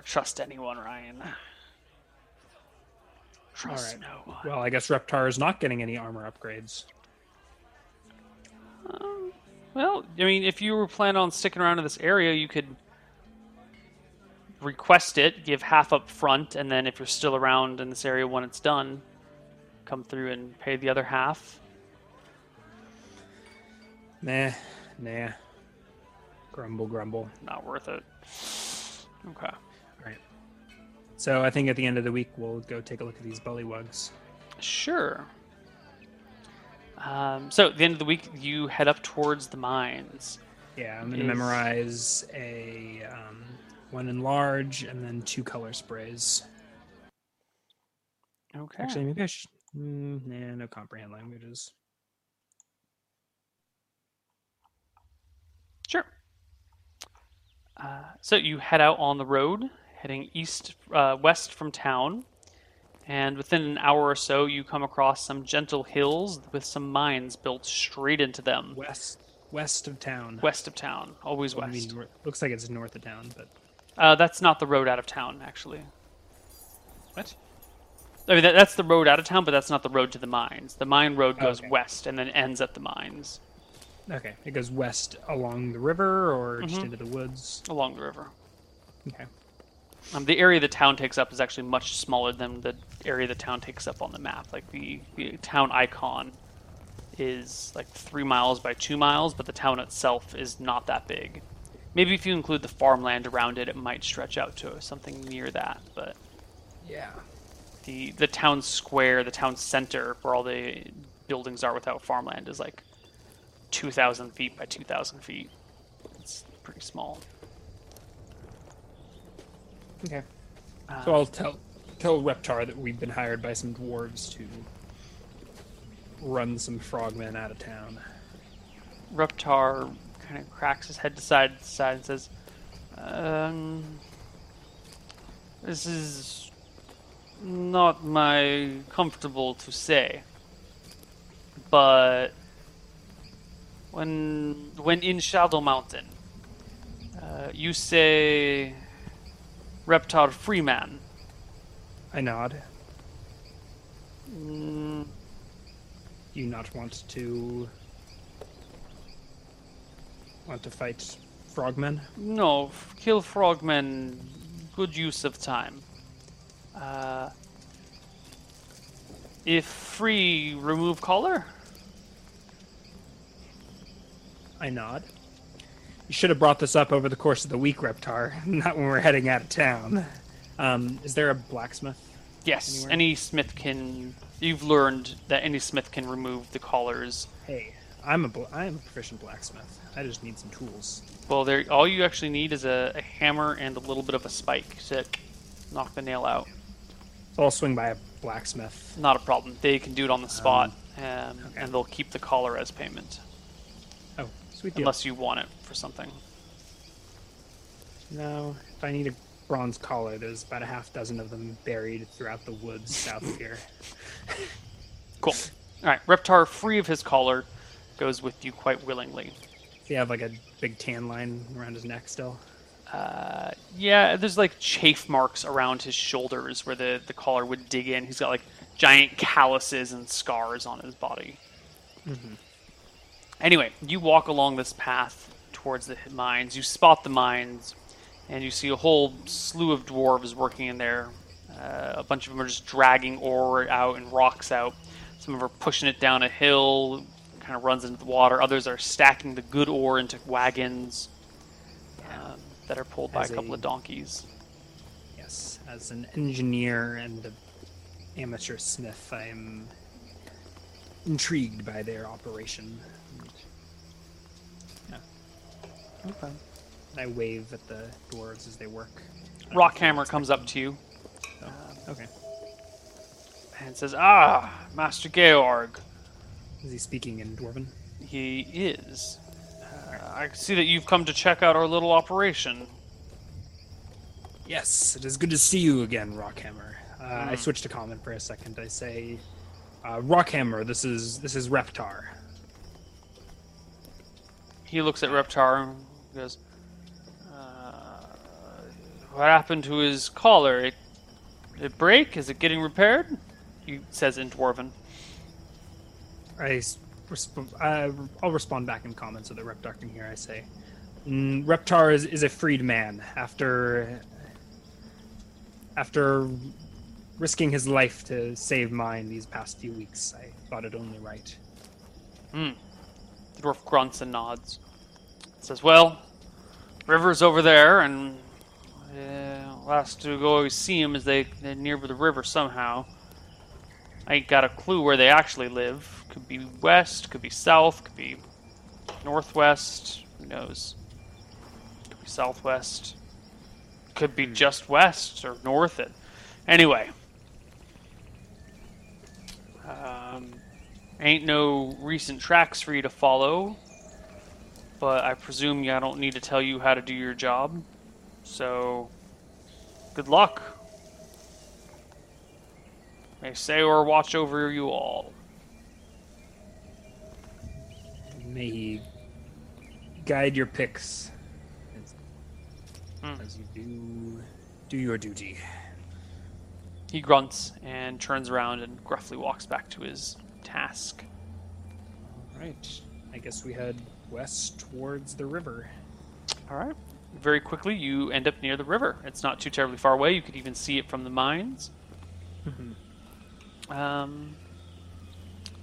trust anyone, Ryan. Trust no one. Well, I guess Reptar is not getting any armor upgrades. Well, I mean, if you were planning on sticking around in this area, you could request it, give half up front, and then if you're still around in this area when it's done, come through and pay the other half. Nah. Grumble. Not worth it. Okay. All right. So I think at the end of the week, we'll go take a look at these bullywugs. Sure. So at the end of the week, you head up towards the mines. Yeah, I'm going to memorize a one enlarge and then two color sprays. Okay. Actually, maybe I should... nah, no comprehend languages. Sure. So you head out on the road, heading west from town. And within an hour or so, you come across some gentle hills with some mines built straight into them. West of town. West of town. Always west. I mean, looks like it's north of town, but... that's not the road out of town, actually. What? I mean, that's the road out of town, but that's not the road to the mines. The mine road goes west and then ends at the mines. Okay. It goes west along the river or just into the woods? Along the river. Okay. The area the town takes up is actually much smaller than the area the town takes up on the map. Like the town icon is like 3 miles by 2 miles, but the town itself is not that big. Maybe if you include the farmland around it, it might stretch out to something near that. But yeah, the town square, the town center where all the buildings are without farmland is like 2,000 feet by 2,000 feet. It's pretty small. Okay. So I'll tell Reptar that we've been hired by some dwarves to run some frogmen out of town. Reptar kind of cracks his head to side and says, this is not my comfortable to say, but when in Shadow Mountain, you say... Reptar Freeman. I nod. Do you not want to fight frogmen? No, kill frogmen. Good use of time. If free, remove collar? I nod. You should have brought this up over the course of the week, Reptar, not when we're heading out of town. Is there a blacksmith? Yes, anywhere? Any smith can... You've learned that any smith can remove the collars. Hey, I am a proficient blacksmith. I just need some tools. Well, all you actually need is a hammer and a little bit of a spike to knock the nail out. So I'll swing by a blacksmith. Not a problem. They can do it on the spot, and they'll keep the collar as payment. Unless you want it for something. No, if I need a bronze collar, there's about a half dozen of them buried throughout the woods south of here. Cool. All right, Reptar, free of his collar, goes with you quite willingly. Does he have like a big tan line around his neck still? Yeah, there's like chafe marks around his shoulders where the collar would dig in. He's got like giant calluses and scars on his body. Mm-hmm. Anyway, you walk along this path towards the mines. You spot the mines. and you see a whole slew of dwarves working in there. A bunch of them are just dragging ore out and rocks out. Some of them are pushing it down a hill, kind of runs into the water. Others are stacking the good ore into wagons that are pulled by a couple of donkeys. Yes, as an engineer and an amateur smith, I am intrigued by their operation. Yeah. Okay. I wave at the dwarves as they work. Rockhammer comes up to you. Oh, okay. And says, "Ah, Master Georg." Is he speaking in Dwarven? He is. I see that you've come to check out our little operation. Yes, it is good to see you again, Rockhammer. I switch to common for a second. I say, "Rockhammer, this is Reptar." He looks at Reptar and goes, "What happened to his collar? Did it break? Is it getting repaired?" He says in Dwarven. I'll respond back in common so that Reptar can hear. I say, Reptar is a freed man. After risking his life to save mine these past few weeks, I thought it only right. The dwarf grunts and nods. Says, "Well, river's over there, and last to go always see him is they're near the river somehow. I ain't got a clue where they actually live. Could be west, could be south, could be northwest. Who knows? Could be southwest. Could be just west or north. Anyway. Ain't no recent tracks for you to follow. But I presume I don't need to tell you how to do your job. So, good luck. May Sayor watch over you all." May he guide your picks as you do your duty. He grunts and turns around and gruffly walks back to his task. All right. I guess we head west towards the river. All right. Very quickly, you end up near the river. It's not too terribly far away. You could even see it from the mines. Mm-hmm.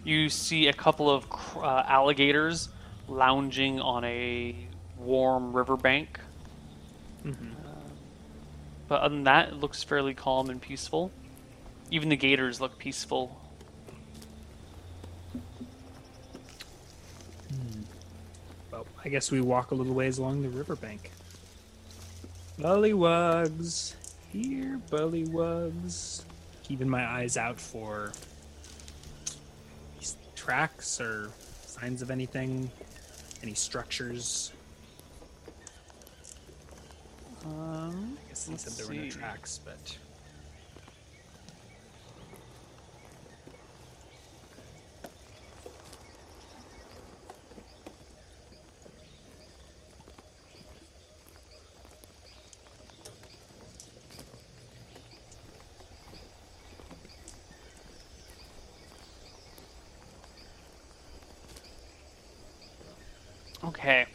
You see a couple of alligators lounging on a warm riverbank. Mm-hmm. But other than that, it looks fairly calm and peaceful. Even the gators look peaceful. Well, I guess we walk a little ways along the riverbank. Bullywugs. Here, bullywugs. Keeping my eyes out for tracks or signs of anything, any structures. I guess they said there were no tracks, but okay.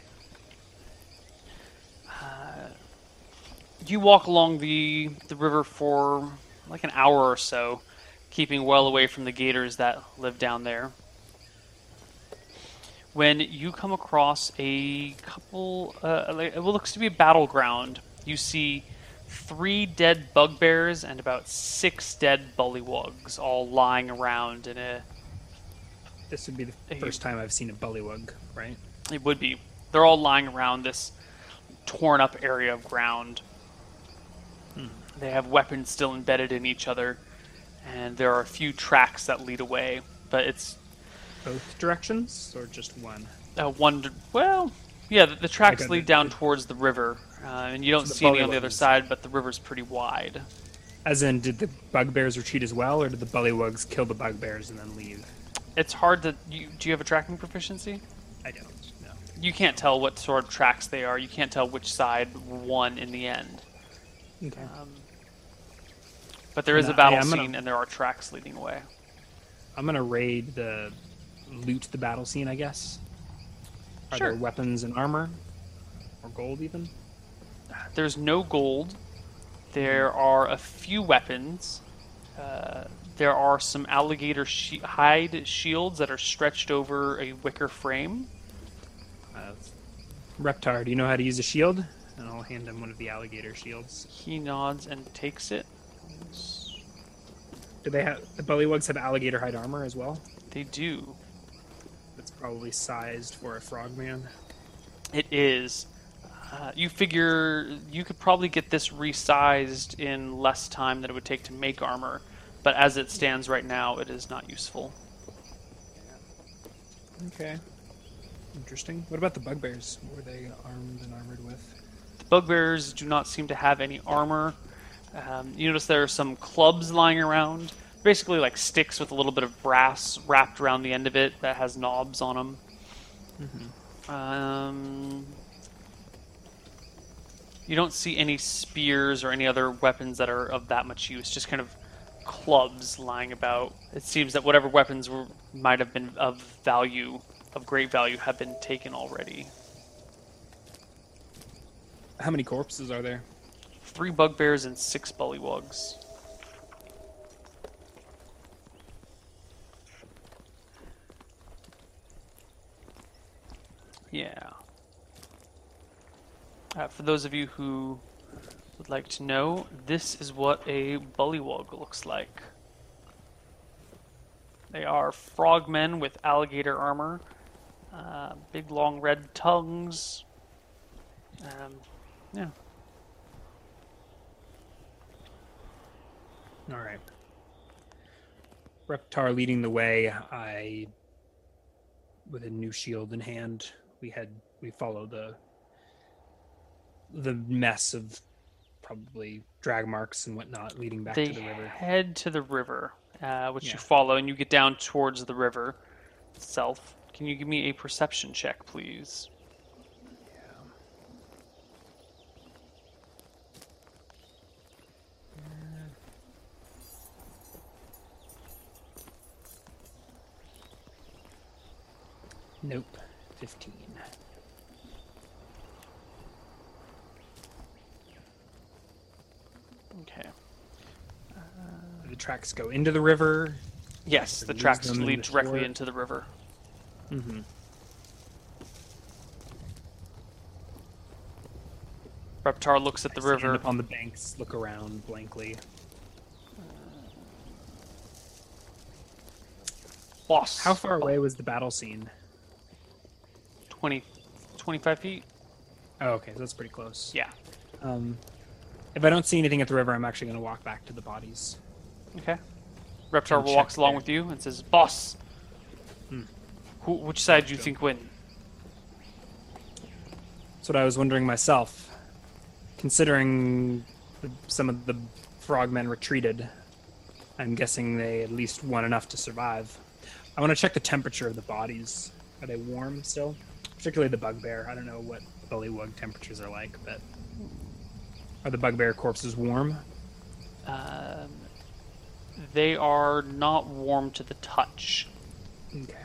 You walk along the river for like an hour or so, keeping well away from the gators that live down there, when you come across a couple, it looks to be a battleground. You see 3 dead bugbears and about 6 dead bullywugs all lying around in a... This would be the first time I've seen a bullywug, right? It would be. They're all lying around this torn up area of ground. They have weapons still embedded in each other, and there are a few tracks that lead away, but it's... Both directions, or just one? Well, yeah, the tracks lead down towards the river, and you don't see any on the other side, but the river's pretty wide. As in, did the bugbears retreat as well, or did the bullywugs kill the bugbears and then leave? It's hard to... Do you have a tracking proficiency? I don't, no. You can't tell what sort of tracks they are. You can't tell which side won in the end. Okay. But there is a battle scene, and there are tracks leading away. I'm going to raid loot the battle scene, I guess. Are there weapons and armor? Or gold, even? There's no gold. There are a few weapons. There are some alligator hide shields that are stretched over a wicker frame. Reptar, do you know how to use a shield? And I'll hand him one of the alligator shields. He nods and takes it. Do they have the bullywugs have alligator hide armor as well? They do. That's probably sized for a frogman. It is. You figure you could probably get this resized in less time than it would take to make armor, but as it stands right now, it is not useful. Yeah. Okay. Interesting. What about the bugbears? What were they armed and armored with? The bugbears do not seem to have any armor. You notice there are some clubs lying around. Basically like sticks with a little bit of brass wrapped around the end of it that has knobs on them. Mm-hmm. You don't see any spears or any other weapons that are of that much use, just kind of clubs lying about. It seems that whatever weapons were, might have been of value, of great value, have been taken already. How many corpses are there? 3 bugbears and 6 bullywugs. Yeah. For those of you who would like to know, this is what a bullywug looks like. They are frogmen with alligator armor, big long red tongues. Yeah. All right. Reptar leading the way. With a new shield in hand, we follow the mess of probably drag marks and whatnot leading back to the river. They head to the river, which you follow, and you get down towards the river itself. Can you give me a perception check, please? Yeah. Nope. 15. Okay. The tracks go into the river? Yes, the tracks lead directly into the river. Mm-hmm. Reptar looks at the river. Up on the banks, look around blankly. Lost. How far away was the battle scene? 25 feet. Oh, okay, so that's pretty close. Yeah. If I don't see anything at the river, I'm actually going to walk back to the bodies. Okay. Reptar walks along with you and says, "Boss, which side do you think win?" That's what I was wondering myself. Considering some of the frogmen retreated, I'm guessing they at least won enough to survive. I want to check the temperature of the bodies. Are they warm still? Particularly the bugbear. I don't know what bullywug temperatures are like, but... Are the bugbear corpses warm? They are not warm to the touch. Okay.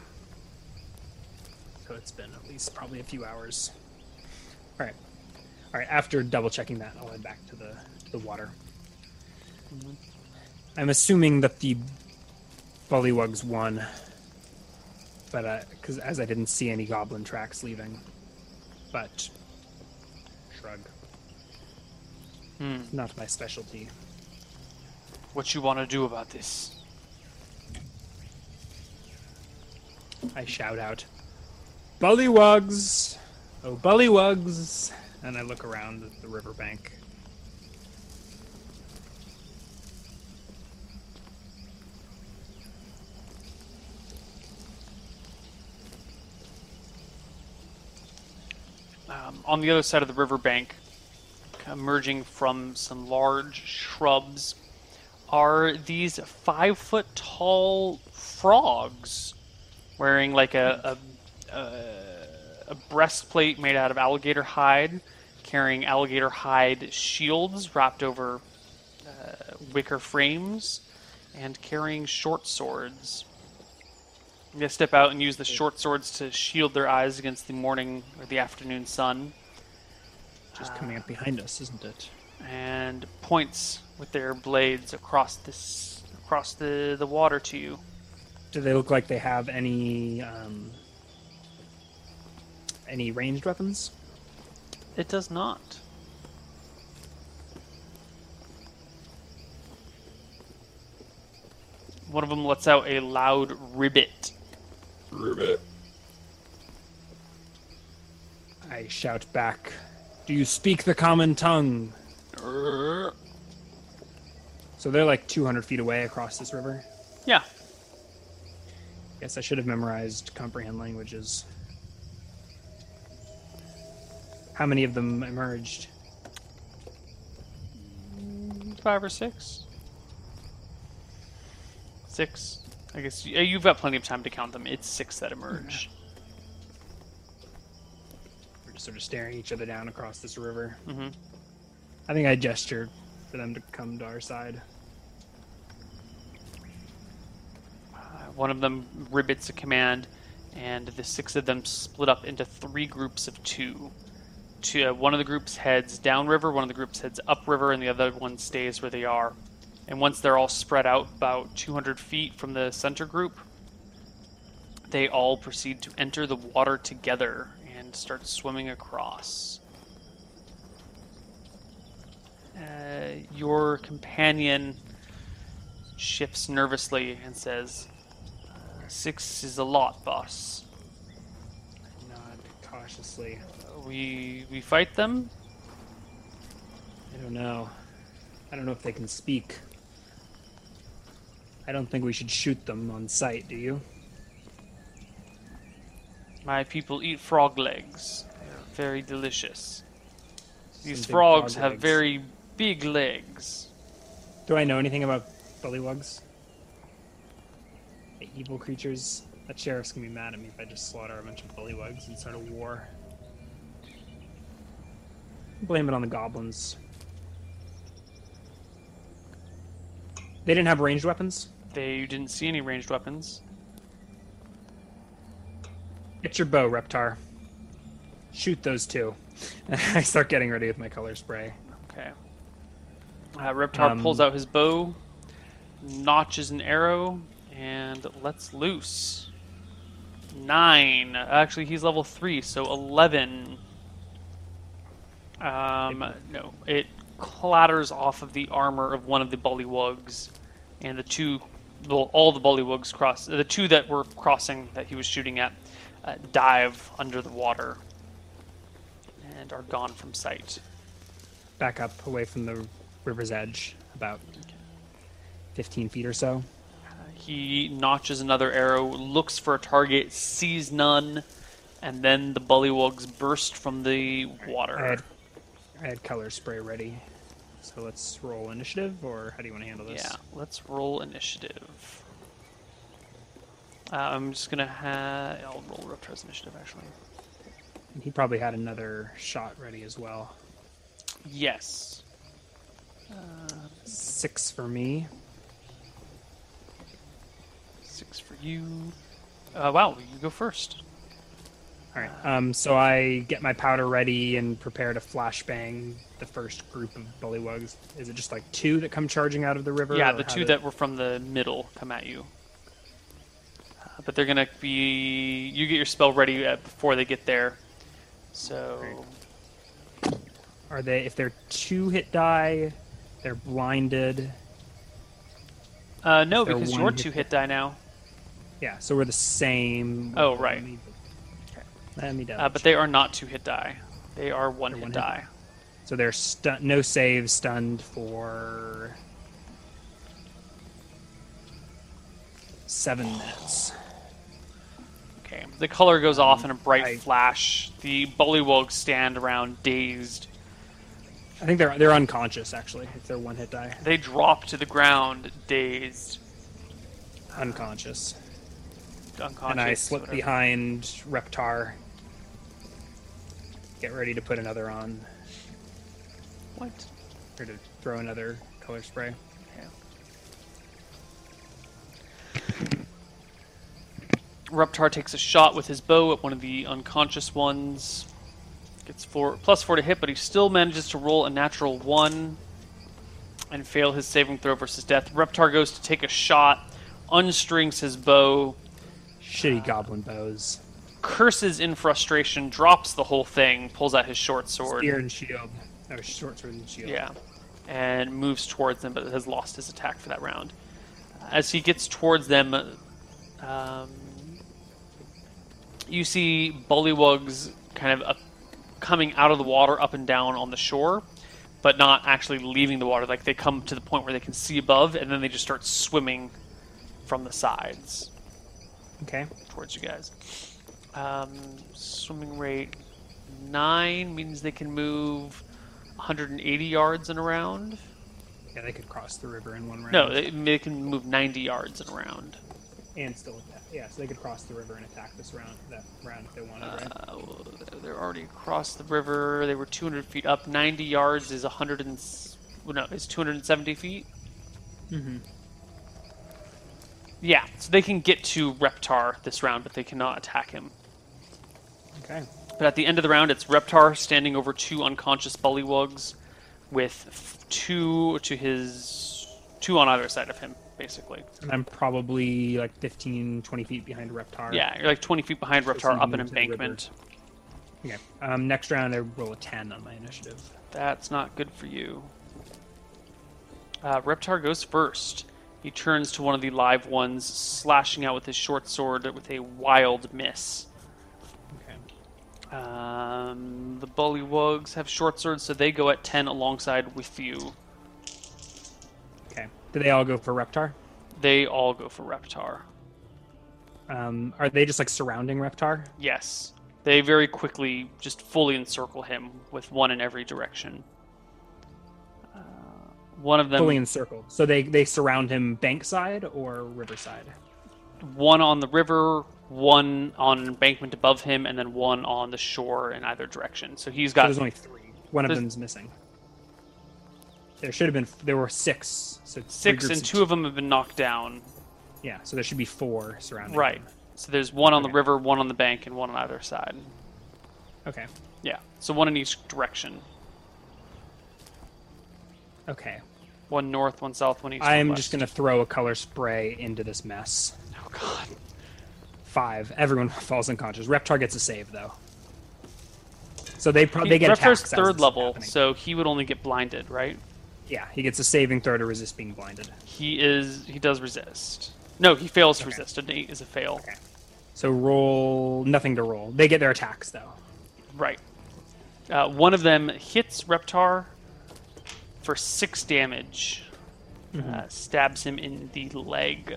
So it's been at least probably a few hours. All right. All right. After double checking that, I'll head back to the water. Mm-hmm. I'm assuming that the bullywugs won, but because as I didn't see any goblin tracks leaving, but shrug. Not my specialty. What you want to do about this? I shout out, "Bullywugs! Oh, bullywugs!" And I look around at the riverbank. On the other side of the riverbank, emerging from some large shrubs, are these 5-foot-tall frogs wearing like a breastplate made out of alligator hide, carrying alligator hide shields wrapped over wicker frames, and carrying short swords. They step out and use the short swords to shield their eyes against the morning or the afternoon sun. just coming up behind us, isn't it? And points with their blades across this, across the water to you. Do they look like they have any ranged weapons? It does not. One of them lets out a loud ribbit. Ribbit. I shout back, "Do you speak the common tongue?" So they're like 200 feet away across this river? Yeah. Guess I should have memorized comprehend languages. How many of them emerged? 5 or 6. 6. I guess you've got plenty of time to count them. It's 6 that emerge. We're just sort of staring each other down across this river. Mm-hmm. I think I gestured for them to come to our side. One of them ribbits a command, and the 6 of them split up into 3 groups of 2. One of the groups heads downriver, one of the groups heads upriver, and the other one stays where they are. And once they're all spread out about 200 feet from the center group, they all proceed to enter the water together and start swimming across. Your companion shifts nervously and says, 6 is a lot, boss. I nod cautiously. We fight them? I don't know. I don't know if they can speak. I don't think we should shoot them on sight, do you? My people eat frog legs. They're very delicious. These frogs have very big legs. Do I know anything about bullywugs? The evil creatures? That sheriff's gonna be mad at me if I just slaughter a bunch of bullywugs and start a war. Blame it on the goblins. They didn't have ranged weapons? They didn't see any ranged weapons. Get your bow, Reptar. Shoot those 2. I start getting ready with my color spray. Okay. Reptar pulls out his bow, notches an arrow, and lets loose. 9. Actually, he's level 3, so 11. No, it clatters off of the armor of one of the bullywugs, and all the bullywugs cross. The 2 that were crossing that he was shooting at dive under the water and are gone from sight. Back up away from the river's edge, about 15 feet or so. He notches another arrow, looks for a target, sees none, and then the bullywugs burst from the water. I had color spray ready, so let's roll initiative, or how do you want to handle this? Yeah, let's roll initiative. I'm just going to have... I'll roll Reptar's initiative, actually. And he probably had another shot ready as well. Yes. 6 for me. 6 for you. Wow, you go first. All right, so I get my powder ready and prepare to flashbang the first group of bullywugs. Is it just like 2 that come charging out of the river? Yeah, the 2 that were from the middle come at you. But they're going to be... You get your spell ready before they get there. So... Right. Are they... If they're 2 hit die, they're blinded? No, because you're 2 hit die now. Yeah, so we're the same. Oh, right. But they are not 2 hit die. They are one hit die. So they're no save, stunned for 7 minutes. Okay. The color goes off in a bright flash. The bullywugs stand around dazed. I think they're unconscious, actually, if they're 1 hit die. They drop to the ground dazed. Unconscious. And I slip behind Reptar. Get ready to put another on. What? Or to throw another color spray. Yeah. Reptar takes a shot with his bow at one of the unconscious ones. Gets +4 to hit, but he still manages to roll a natural 1 and fail his saving throw versus death. Reptar goes to take a shot, unstrings his bow. Shitty goblin bows. Curses in frustration, drops the whole thing, pulls out his short sword. Spear and shield. Or short sword and shield. Yeah. And moves towards them, but has lost his attack for that round. As he gets towards them, you see bullywugs kind of coming out of the water up and down on the shore, but not actually leaving the water. Like, they come to the point where they can see above, and then they just start swimming from the sides. Okay. Towards you guys. Swimming rate 9 means they can move 180 yards in a round. Yeah, they could cross the river in one round. No, they can move 90 yards in a round. And still attack. Yeah, so they could cross the river and attack this round, that round if they wanted, right? Well, they're already across the river. They were 200 feet up. 90 yards is 270 feet. Mm-hmm. Yeah, so they can get to Reptar this round, but they cannot attack him. Okay. But at the end of the round, it's Reptar standing over 2 unconscious bullywugs with 2 on either side of him, basically. And I'm probably like 15, 20 feet behind Reptar. Yeah, you're like 20 feet behind Reptar up an embankment. Okay. Next round, I roll a 10 on my initiative. That's not good for you. Reptar goes first. He turns to one of the live ones, slashing out with his short sword with a wild miss. The bullywugs have short swords, so they go at 10 alongside with you. Okay. Do they all go for Reptar? They all go for Reptar. Are they just like surrounding Reptar? Yes. They very quickly just fully encircle him with one in every direction. One of them fully encircled. So they surround him bankside or riverside? One on the river, one on an embankment above him, and then one on the shore in either direction. So he's got... So there's only 3. One of them's missing. There should have been... There were 6. So 6, and 2 of them have been knocked down. Yeah, so there should be 4 surrounding right. Him. So there's one on the river, one on the bank, and one on either side. Okay. Yeah, so one in each direction. Okay. One north, one south, one east, I'm just going to throw a color spray into this mess. Oh, God. 5. Everyone falls unconscious. Reptar gets a save, though. So they get attacked. Reptar's 3rd level, so he would only get blinded, right? Yeah, he gets a saving throw to resist being blinded. He does resist. No, he fails to resist. An 8 is a fail. Okay. So roll... Nothing to roll. They get their attacks, though. Right. One of them hits Reptar for 6 damage. Mm-hmm. Stabs him in the leg.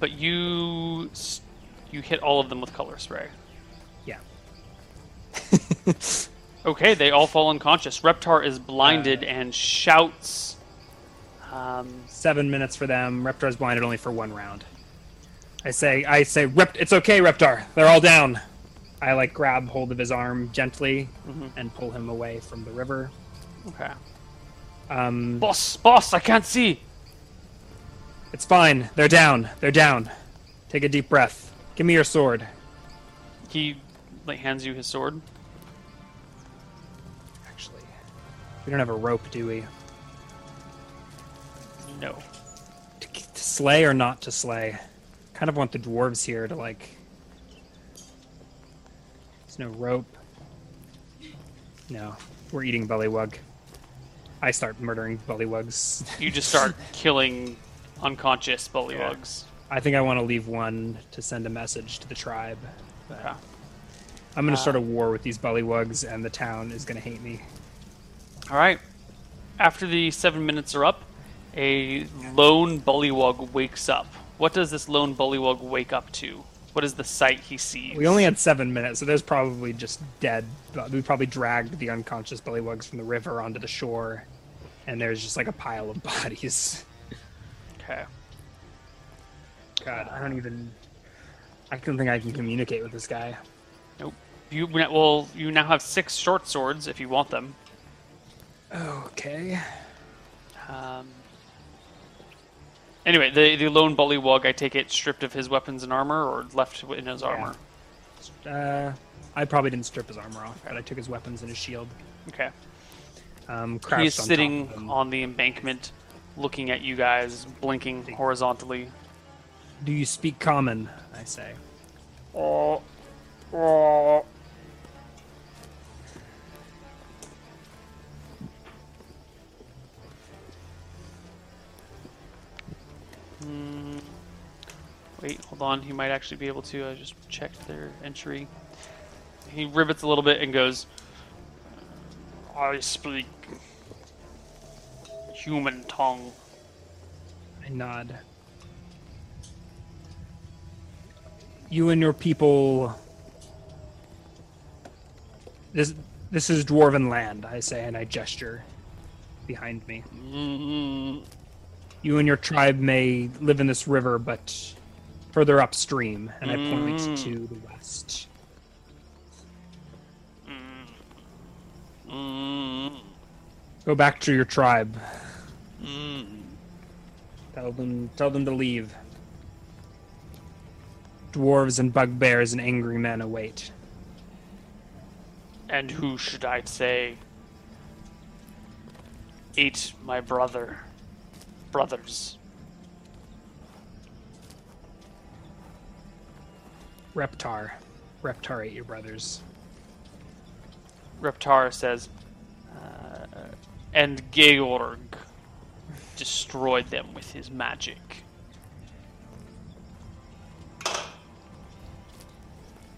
But you hit all of them with color spray. Yeah. Okay, they all fall unconscious. Reptar is blinded and shouts. 7 minutes for them. Reptar's blinded only for one round. I say, it's okay, Reptar. They're all down. I like grab hold of his arm gently and pull him away from the river. Okay. Boss, I can't see. It's fine. They're down. Take a deep breath. Give me your sword. He hands you his sword. Actually, we don't have a rope, do we? No. To slay or not to slay? Kind of want the dwarves here to like... No rope. No. We're eating bullywug. I start murdering bullywugs. You just start killing unconscious bullywugs. Yeah. I think I want to leave one to send a message to the tribe. Yeah. I'm going to start a war with these bullywugs, and the town is going to hate me. Alright. After the 7 minutes are up, a lone bullywug wakes up. What does this lone bullywug wake up to? What is the sight he sees? We only had 7 minutes, so there's probably just dead. We probably dragged the unconscious bullywugs from the river onto the shore, and there's just like a pile of bodies. Okay. God, I don't think I can communicate with this guy. Nope. You now have 6 short swords if you want them. Okay. Anyway, the lone bullywug, I take it, stripped of his weapons and armor, or left in his armor? I probably didn't strip his armor off, right? I took his weapons and his shield. Okay. He is sitting on the embankment, looking at you guys, blinking horizontally. Do you speak common, I say. Wait, hold on. He might actually be able to. I just checked their entry. He rivets a little bit and goes, I speak human tongue. I nod. You and your people... This is Dwarven land, I say, and I gesture behind me. Mm-hmm. You and your tribe may live in this river, but further upstream, and I point to the west. Go back to your tribe. Tell them to leave. Dwarves and bugbears and angry men await. And who should I say ate my brothers? Reptar. Reptar ate your brothers. Reptar says, and Georg destroyed them with his magic.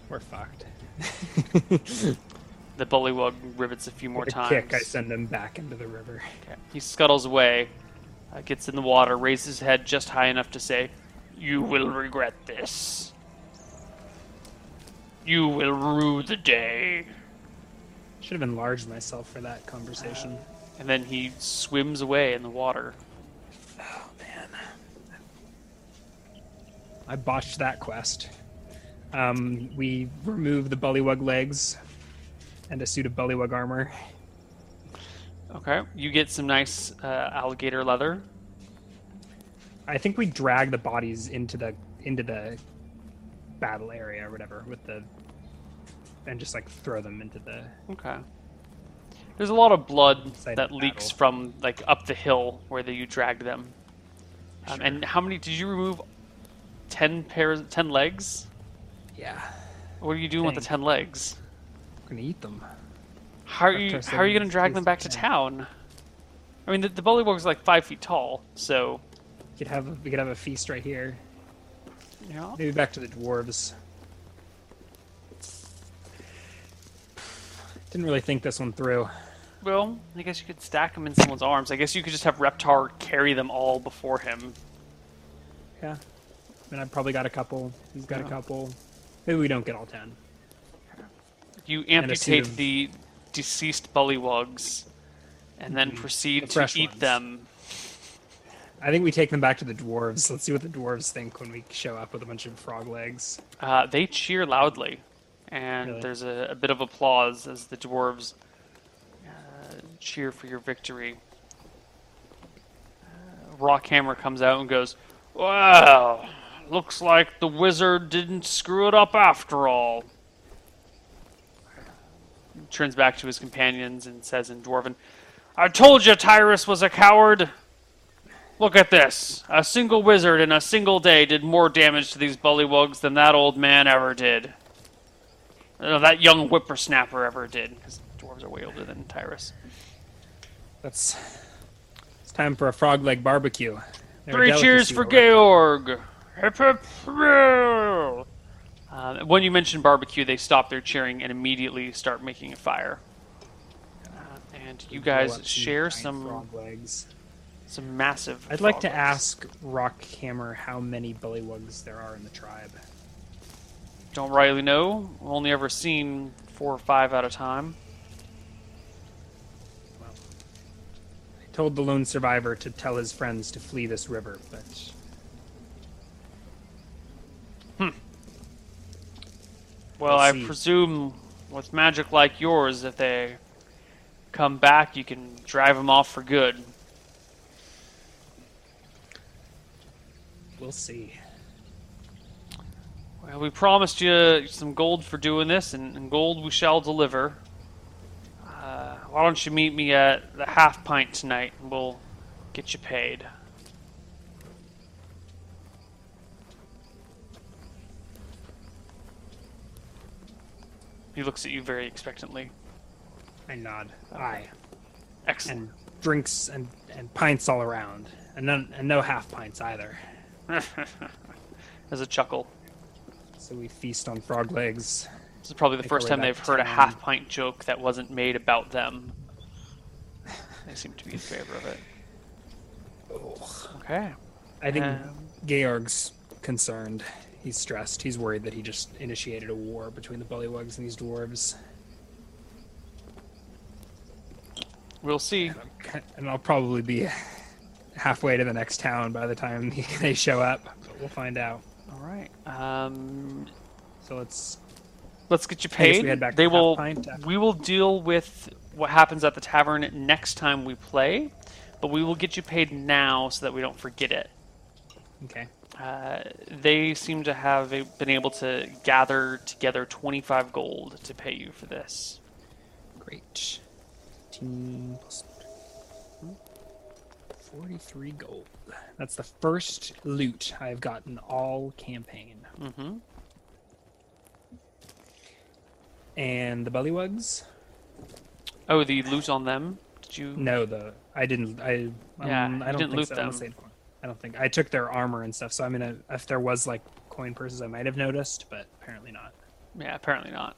We're fucked. The bullywug rivets a few more times. Kick, I send him back into the river. Okay. He scuttles away, gets in the water, raises his head just high enough to say, "You will regret this. You will rue the day." Should have enlarged myself for that conversation. And then he swims away in the water. Oh, man. I botched that quest. We remove the bullywug legs and a suit of bullywug armor. Okay, you get some nice alligator leather. I think we drag the bodies into the battle area or whatever and just like throw them into the... Okay. There's a lot of blood that leaks from like up the hill where you dragged them. Sure. And how many did you remove? 10 legs? Yeah. What are you doing with the 10 legs? I'm gonna eat them. How are you gonna drag them back to town? I mean, the bullywug is like 5 feet tall, so we could have a feast right here. Yeah. Maybe back to the dwarves. Didn't really think this one through. Well, I guess you could stack them in someone's arms. I guess you could just have Reptar carry them all before him. Yeah. I mean, I've probably got a couple. He's got a couple. Maybe we don't get all 10. You amputate the deceased bullywugs and then proceed to eat them. I think we take them back to the dwarves. Let's see what the dwarves think when we show up with a bunch of frog legs. They cheer loudly. And there's a bit of applause as the dwarves cheer for your victory. Rockhammer comes out and goes, "Well, looks like the wizard didn't screw it up after all." He turns back to his companions and says in Dwarven, "I told you Tyrus was a coward. Look at this. A single wizard in a single day did more damage to these bullywugs than that old man ever did. No, that young whippersnapper ever did," because dwarves are way older than Tyrus. It's time for a frog leg barbecue. Three cheers for Georg! Hip hip hip! When you mention barbecue, they stop their cheering and immediately start making a fire. And you guys share some massive. I'd like to ask Rockhammer how many bullywugs there are in the tribe. Don't rightly know. I've only ever seen 4 or 5 at a time. Well, I told the lone survivor to tell his friends to flee this river, but... Well, I presume with magic like yours, if they come back, you can drive them off for good. We'll see. Well, we promised you some gold for doing this, and gold we shall deliver. Why don't you meet me at the Half Pint tonight, and we'll get you paid. He looks at you very expectantly. I nod. Aye. Excellent. And drinks and pints all around. And no half pints either. There's a chuckle. So we feast on frog legs. This is probably the first time they've heard a half pint joke that wasn't made about them. They seem to be in favor of it. Oh. Okay. I think Georg's concerned. He's stressed. He's worried that he just initiated a war between the bullywugs and these dwarves. We'll see. And I'll probably be halfway to the next town by the time they show up. But we'll find out. All right. So let's get you paid. We will deal with what happens at the tavern next time we play, but we will get you paid now so that we don't forget it. Okay. They seem to have been able to gather together 25 gold to pay you for this. Great. 43 gold. That's the first loot I've gotten all campaign. Mm-hmm. And the bullywugs? Oh, the loot on them? Did you? No, I didn't. I don't think so. I don't think I took their armor and stuff. So I mean, if there was like coin purses, I might have noticed, but apparently not. Yeah, apparently not.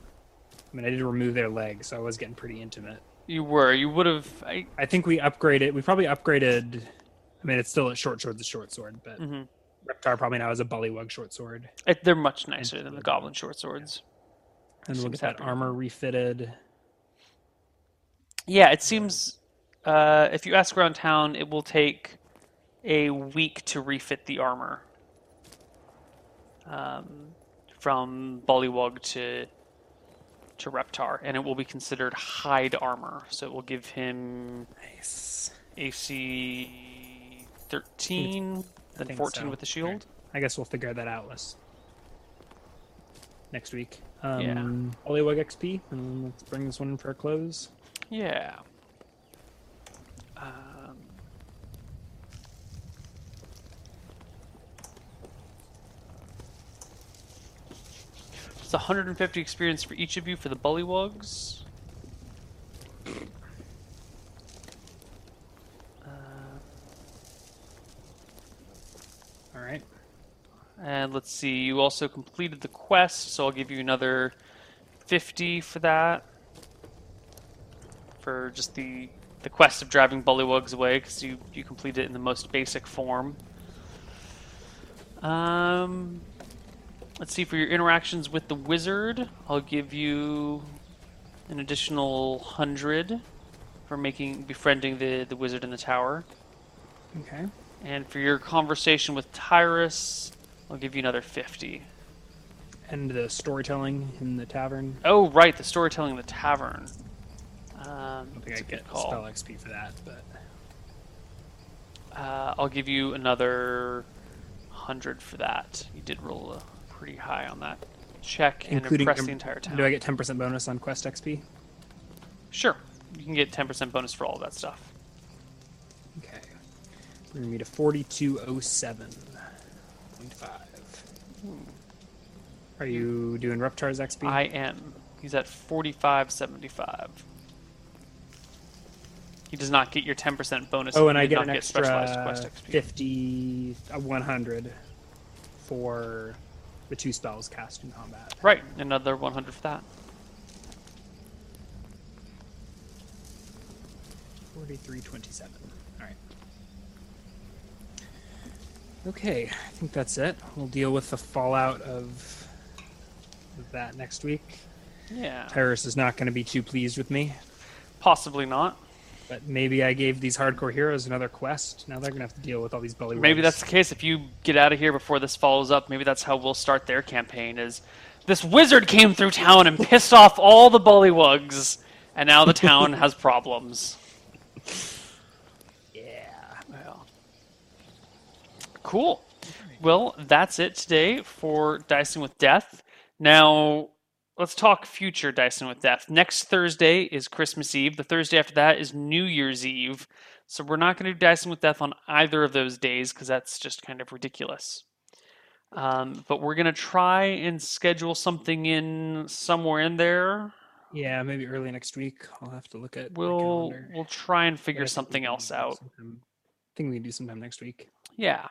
I mean, I did remove their legs, so I was getting pretty intimate. You were. You would have. I think we upgraded. We probably upgraded. I mean, it's still a short sword, the short sword, but Reptar probably now is a bullywug short sword. They're much nicer than the goblin short swords. Yeah. And we'll get that armor refitted. Yeah, it seems. If you ask around town, it will take a week to refit the armor from bullywug to Reptar, and it will be considered hide armor, so it will give him AC 13, then 14 with the shield. I guess we'll figure that out next week. Bullywug XP, and let's bring this one in for a close. Yeah. It's 150 experience for each of you for the bullywugs. All right. And let's see, you also completed the quest, so I'll give you another 50 for that. For just the quest of driving bullywugs away, because you complete it in the most basic form. Let's see, for your interactions with the wizard, I'll give you an additional 100 for befriending the wizard in the tower. Okay. And for your conversation with Tyrus, I'll give you another 50. And the storytelling in the tavern? Oh, right, the storytelling in the tavern. I don't think I get spell XP for that, but I'll give you another 100 for that. You did roll a pretty high on that check, including and impress the entire town. Do I get 10% bonus on quest XP? Sure. You can get 10% bonus for all of that stuff. Okay. We're going to meet a 4207.5. Are you doing Reptar's XP? I am. He's at 4575. He does not get your 10% bonus. Oh, and I get an extra quest XP. 100 for the two spells cast in combat. Right, another 100 for that. 4327. All right. Okay, I think that's it. We'll deal with the fallout of that next week. Yeah. Tyrus is not going to be too pleased with me. Possibly not. But maybe I gave these hardcore heroes another quest. Now they're going to have to deal with all these bullywugs. Maybe that's the case. If you get out of here before this follows up, maybe that's how we'll start their campaign, is this wizard came through town and pissed off all the bullywugs, and now the town has problems. Yeah. Well. Cool. well, that's it today for Dicing with Death. Now, let's talk future Dicing with Death. Next Thursday is Christmas Eve. The Thursday after that is New Year's Eve. So we're not going to do Dicing with Death on either of those days because that's just kind of ridiculous. But we're going to try and schedule something in somewhere in there. Yeah, maybe early next week. I'll have to look at my calendar. We'll try and figure something else out. I think we can do sometime next week. Yeah.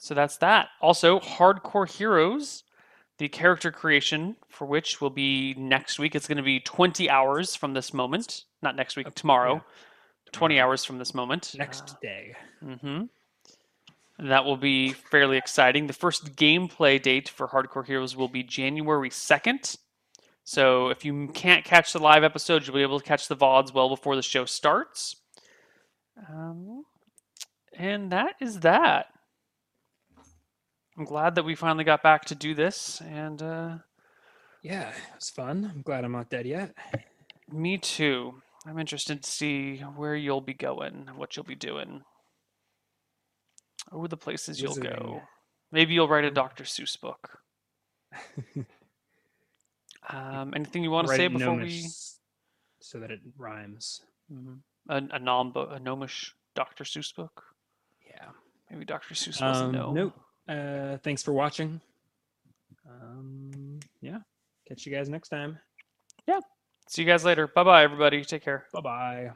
So that's that. Also, Hardcore Heroes, the character creation for which will be next week. It's going to be 20 hours from this moment. Not next week, tomorrow. Yeah. 20 hours from this moment. Next day. Mm-hmm. And that will be fairly exciting. The first gameplay date for Hardcore Heroes will be January 2nd. So if you can't catch the live episode, you'll be able to catch the VODs well before the show starts. And that is that. I'm glad that we finally got back to do this. And yeah, it was fun. I'm glad I'm not dead yet. Me too. I'm interested to see where you'll be going, what you'll be doing. Oh, the places you'll go. Maybe you'll write a Dr. Seuss book. Anything you want to say before we... So that it rhymes. Mm-hmm. A gnomish Dr. Seuss book? Yeah. Maybe Dr. Seuss doesn't know. Nope. Thanks for watching. Yeah. Catch you guys next time. Yeah. See you guys later. Bye-bye, everybody. Take care. Bye-bye.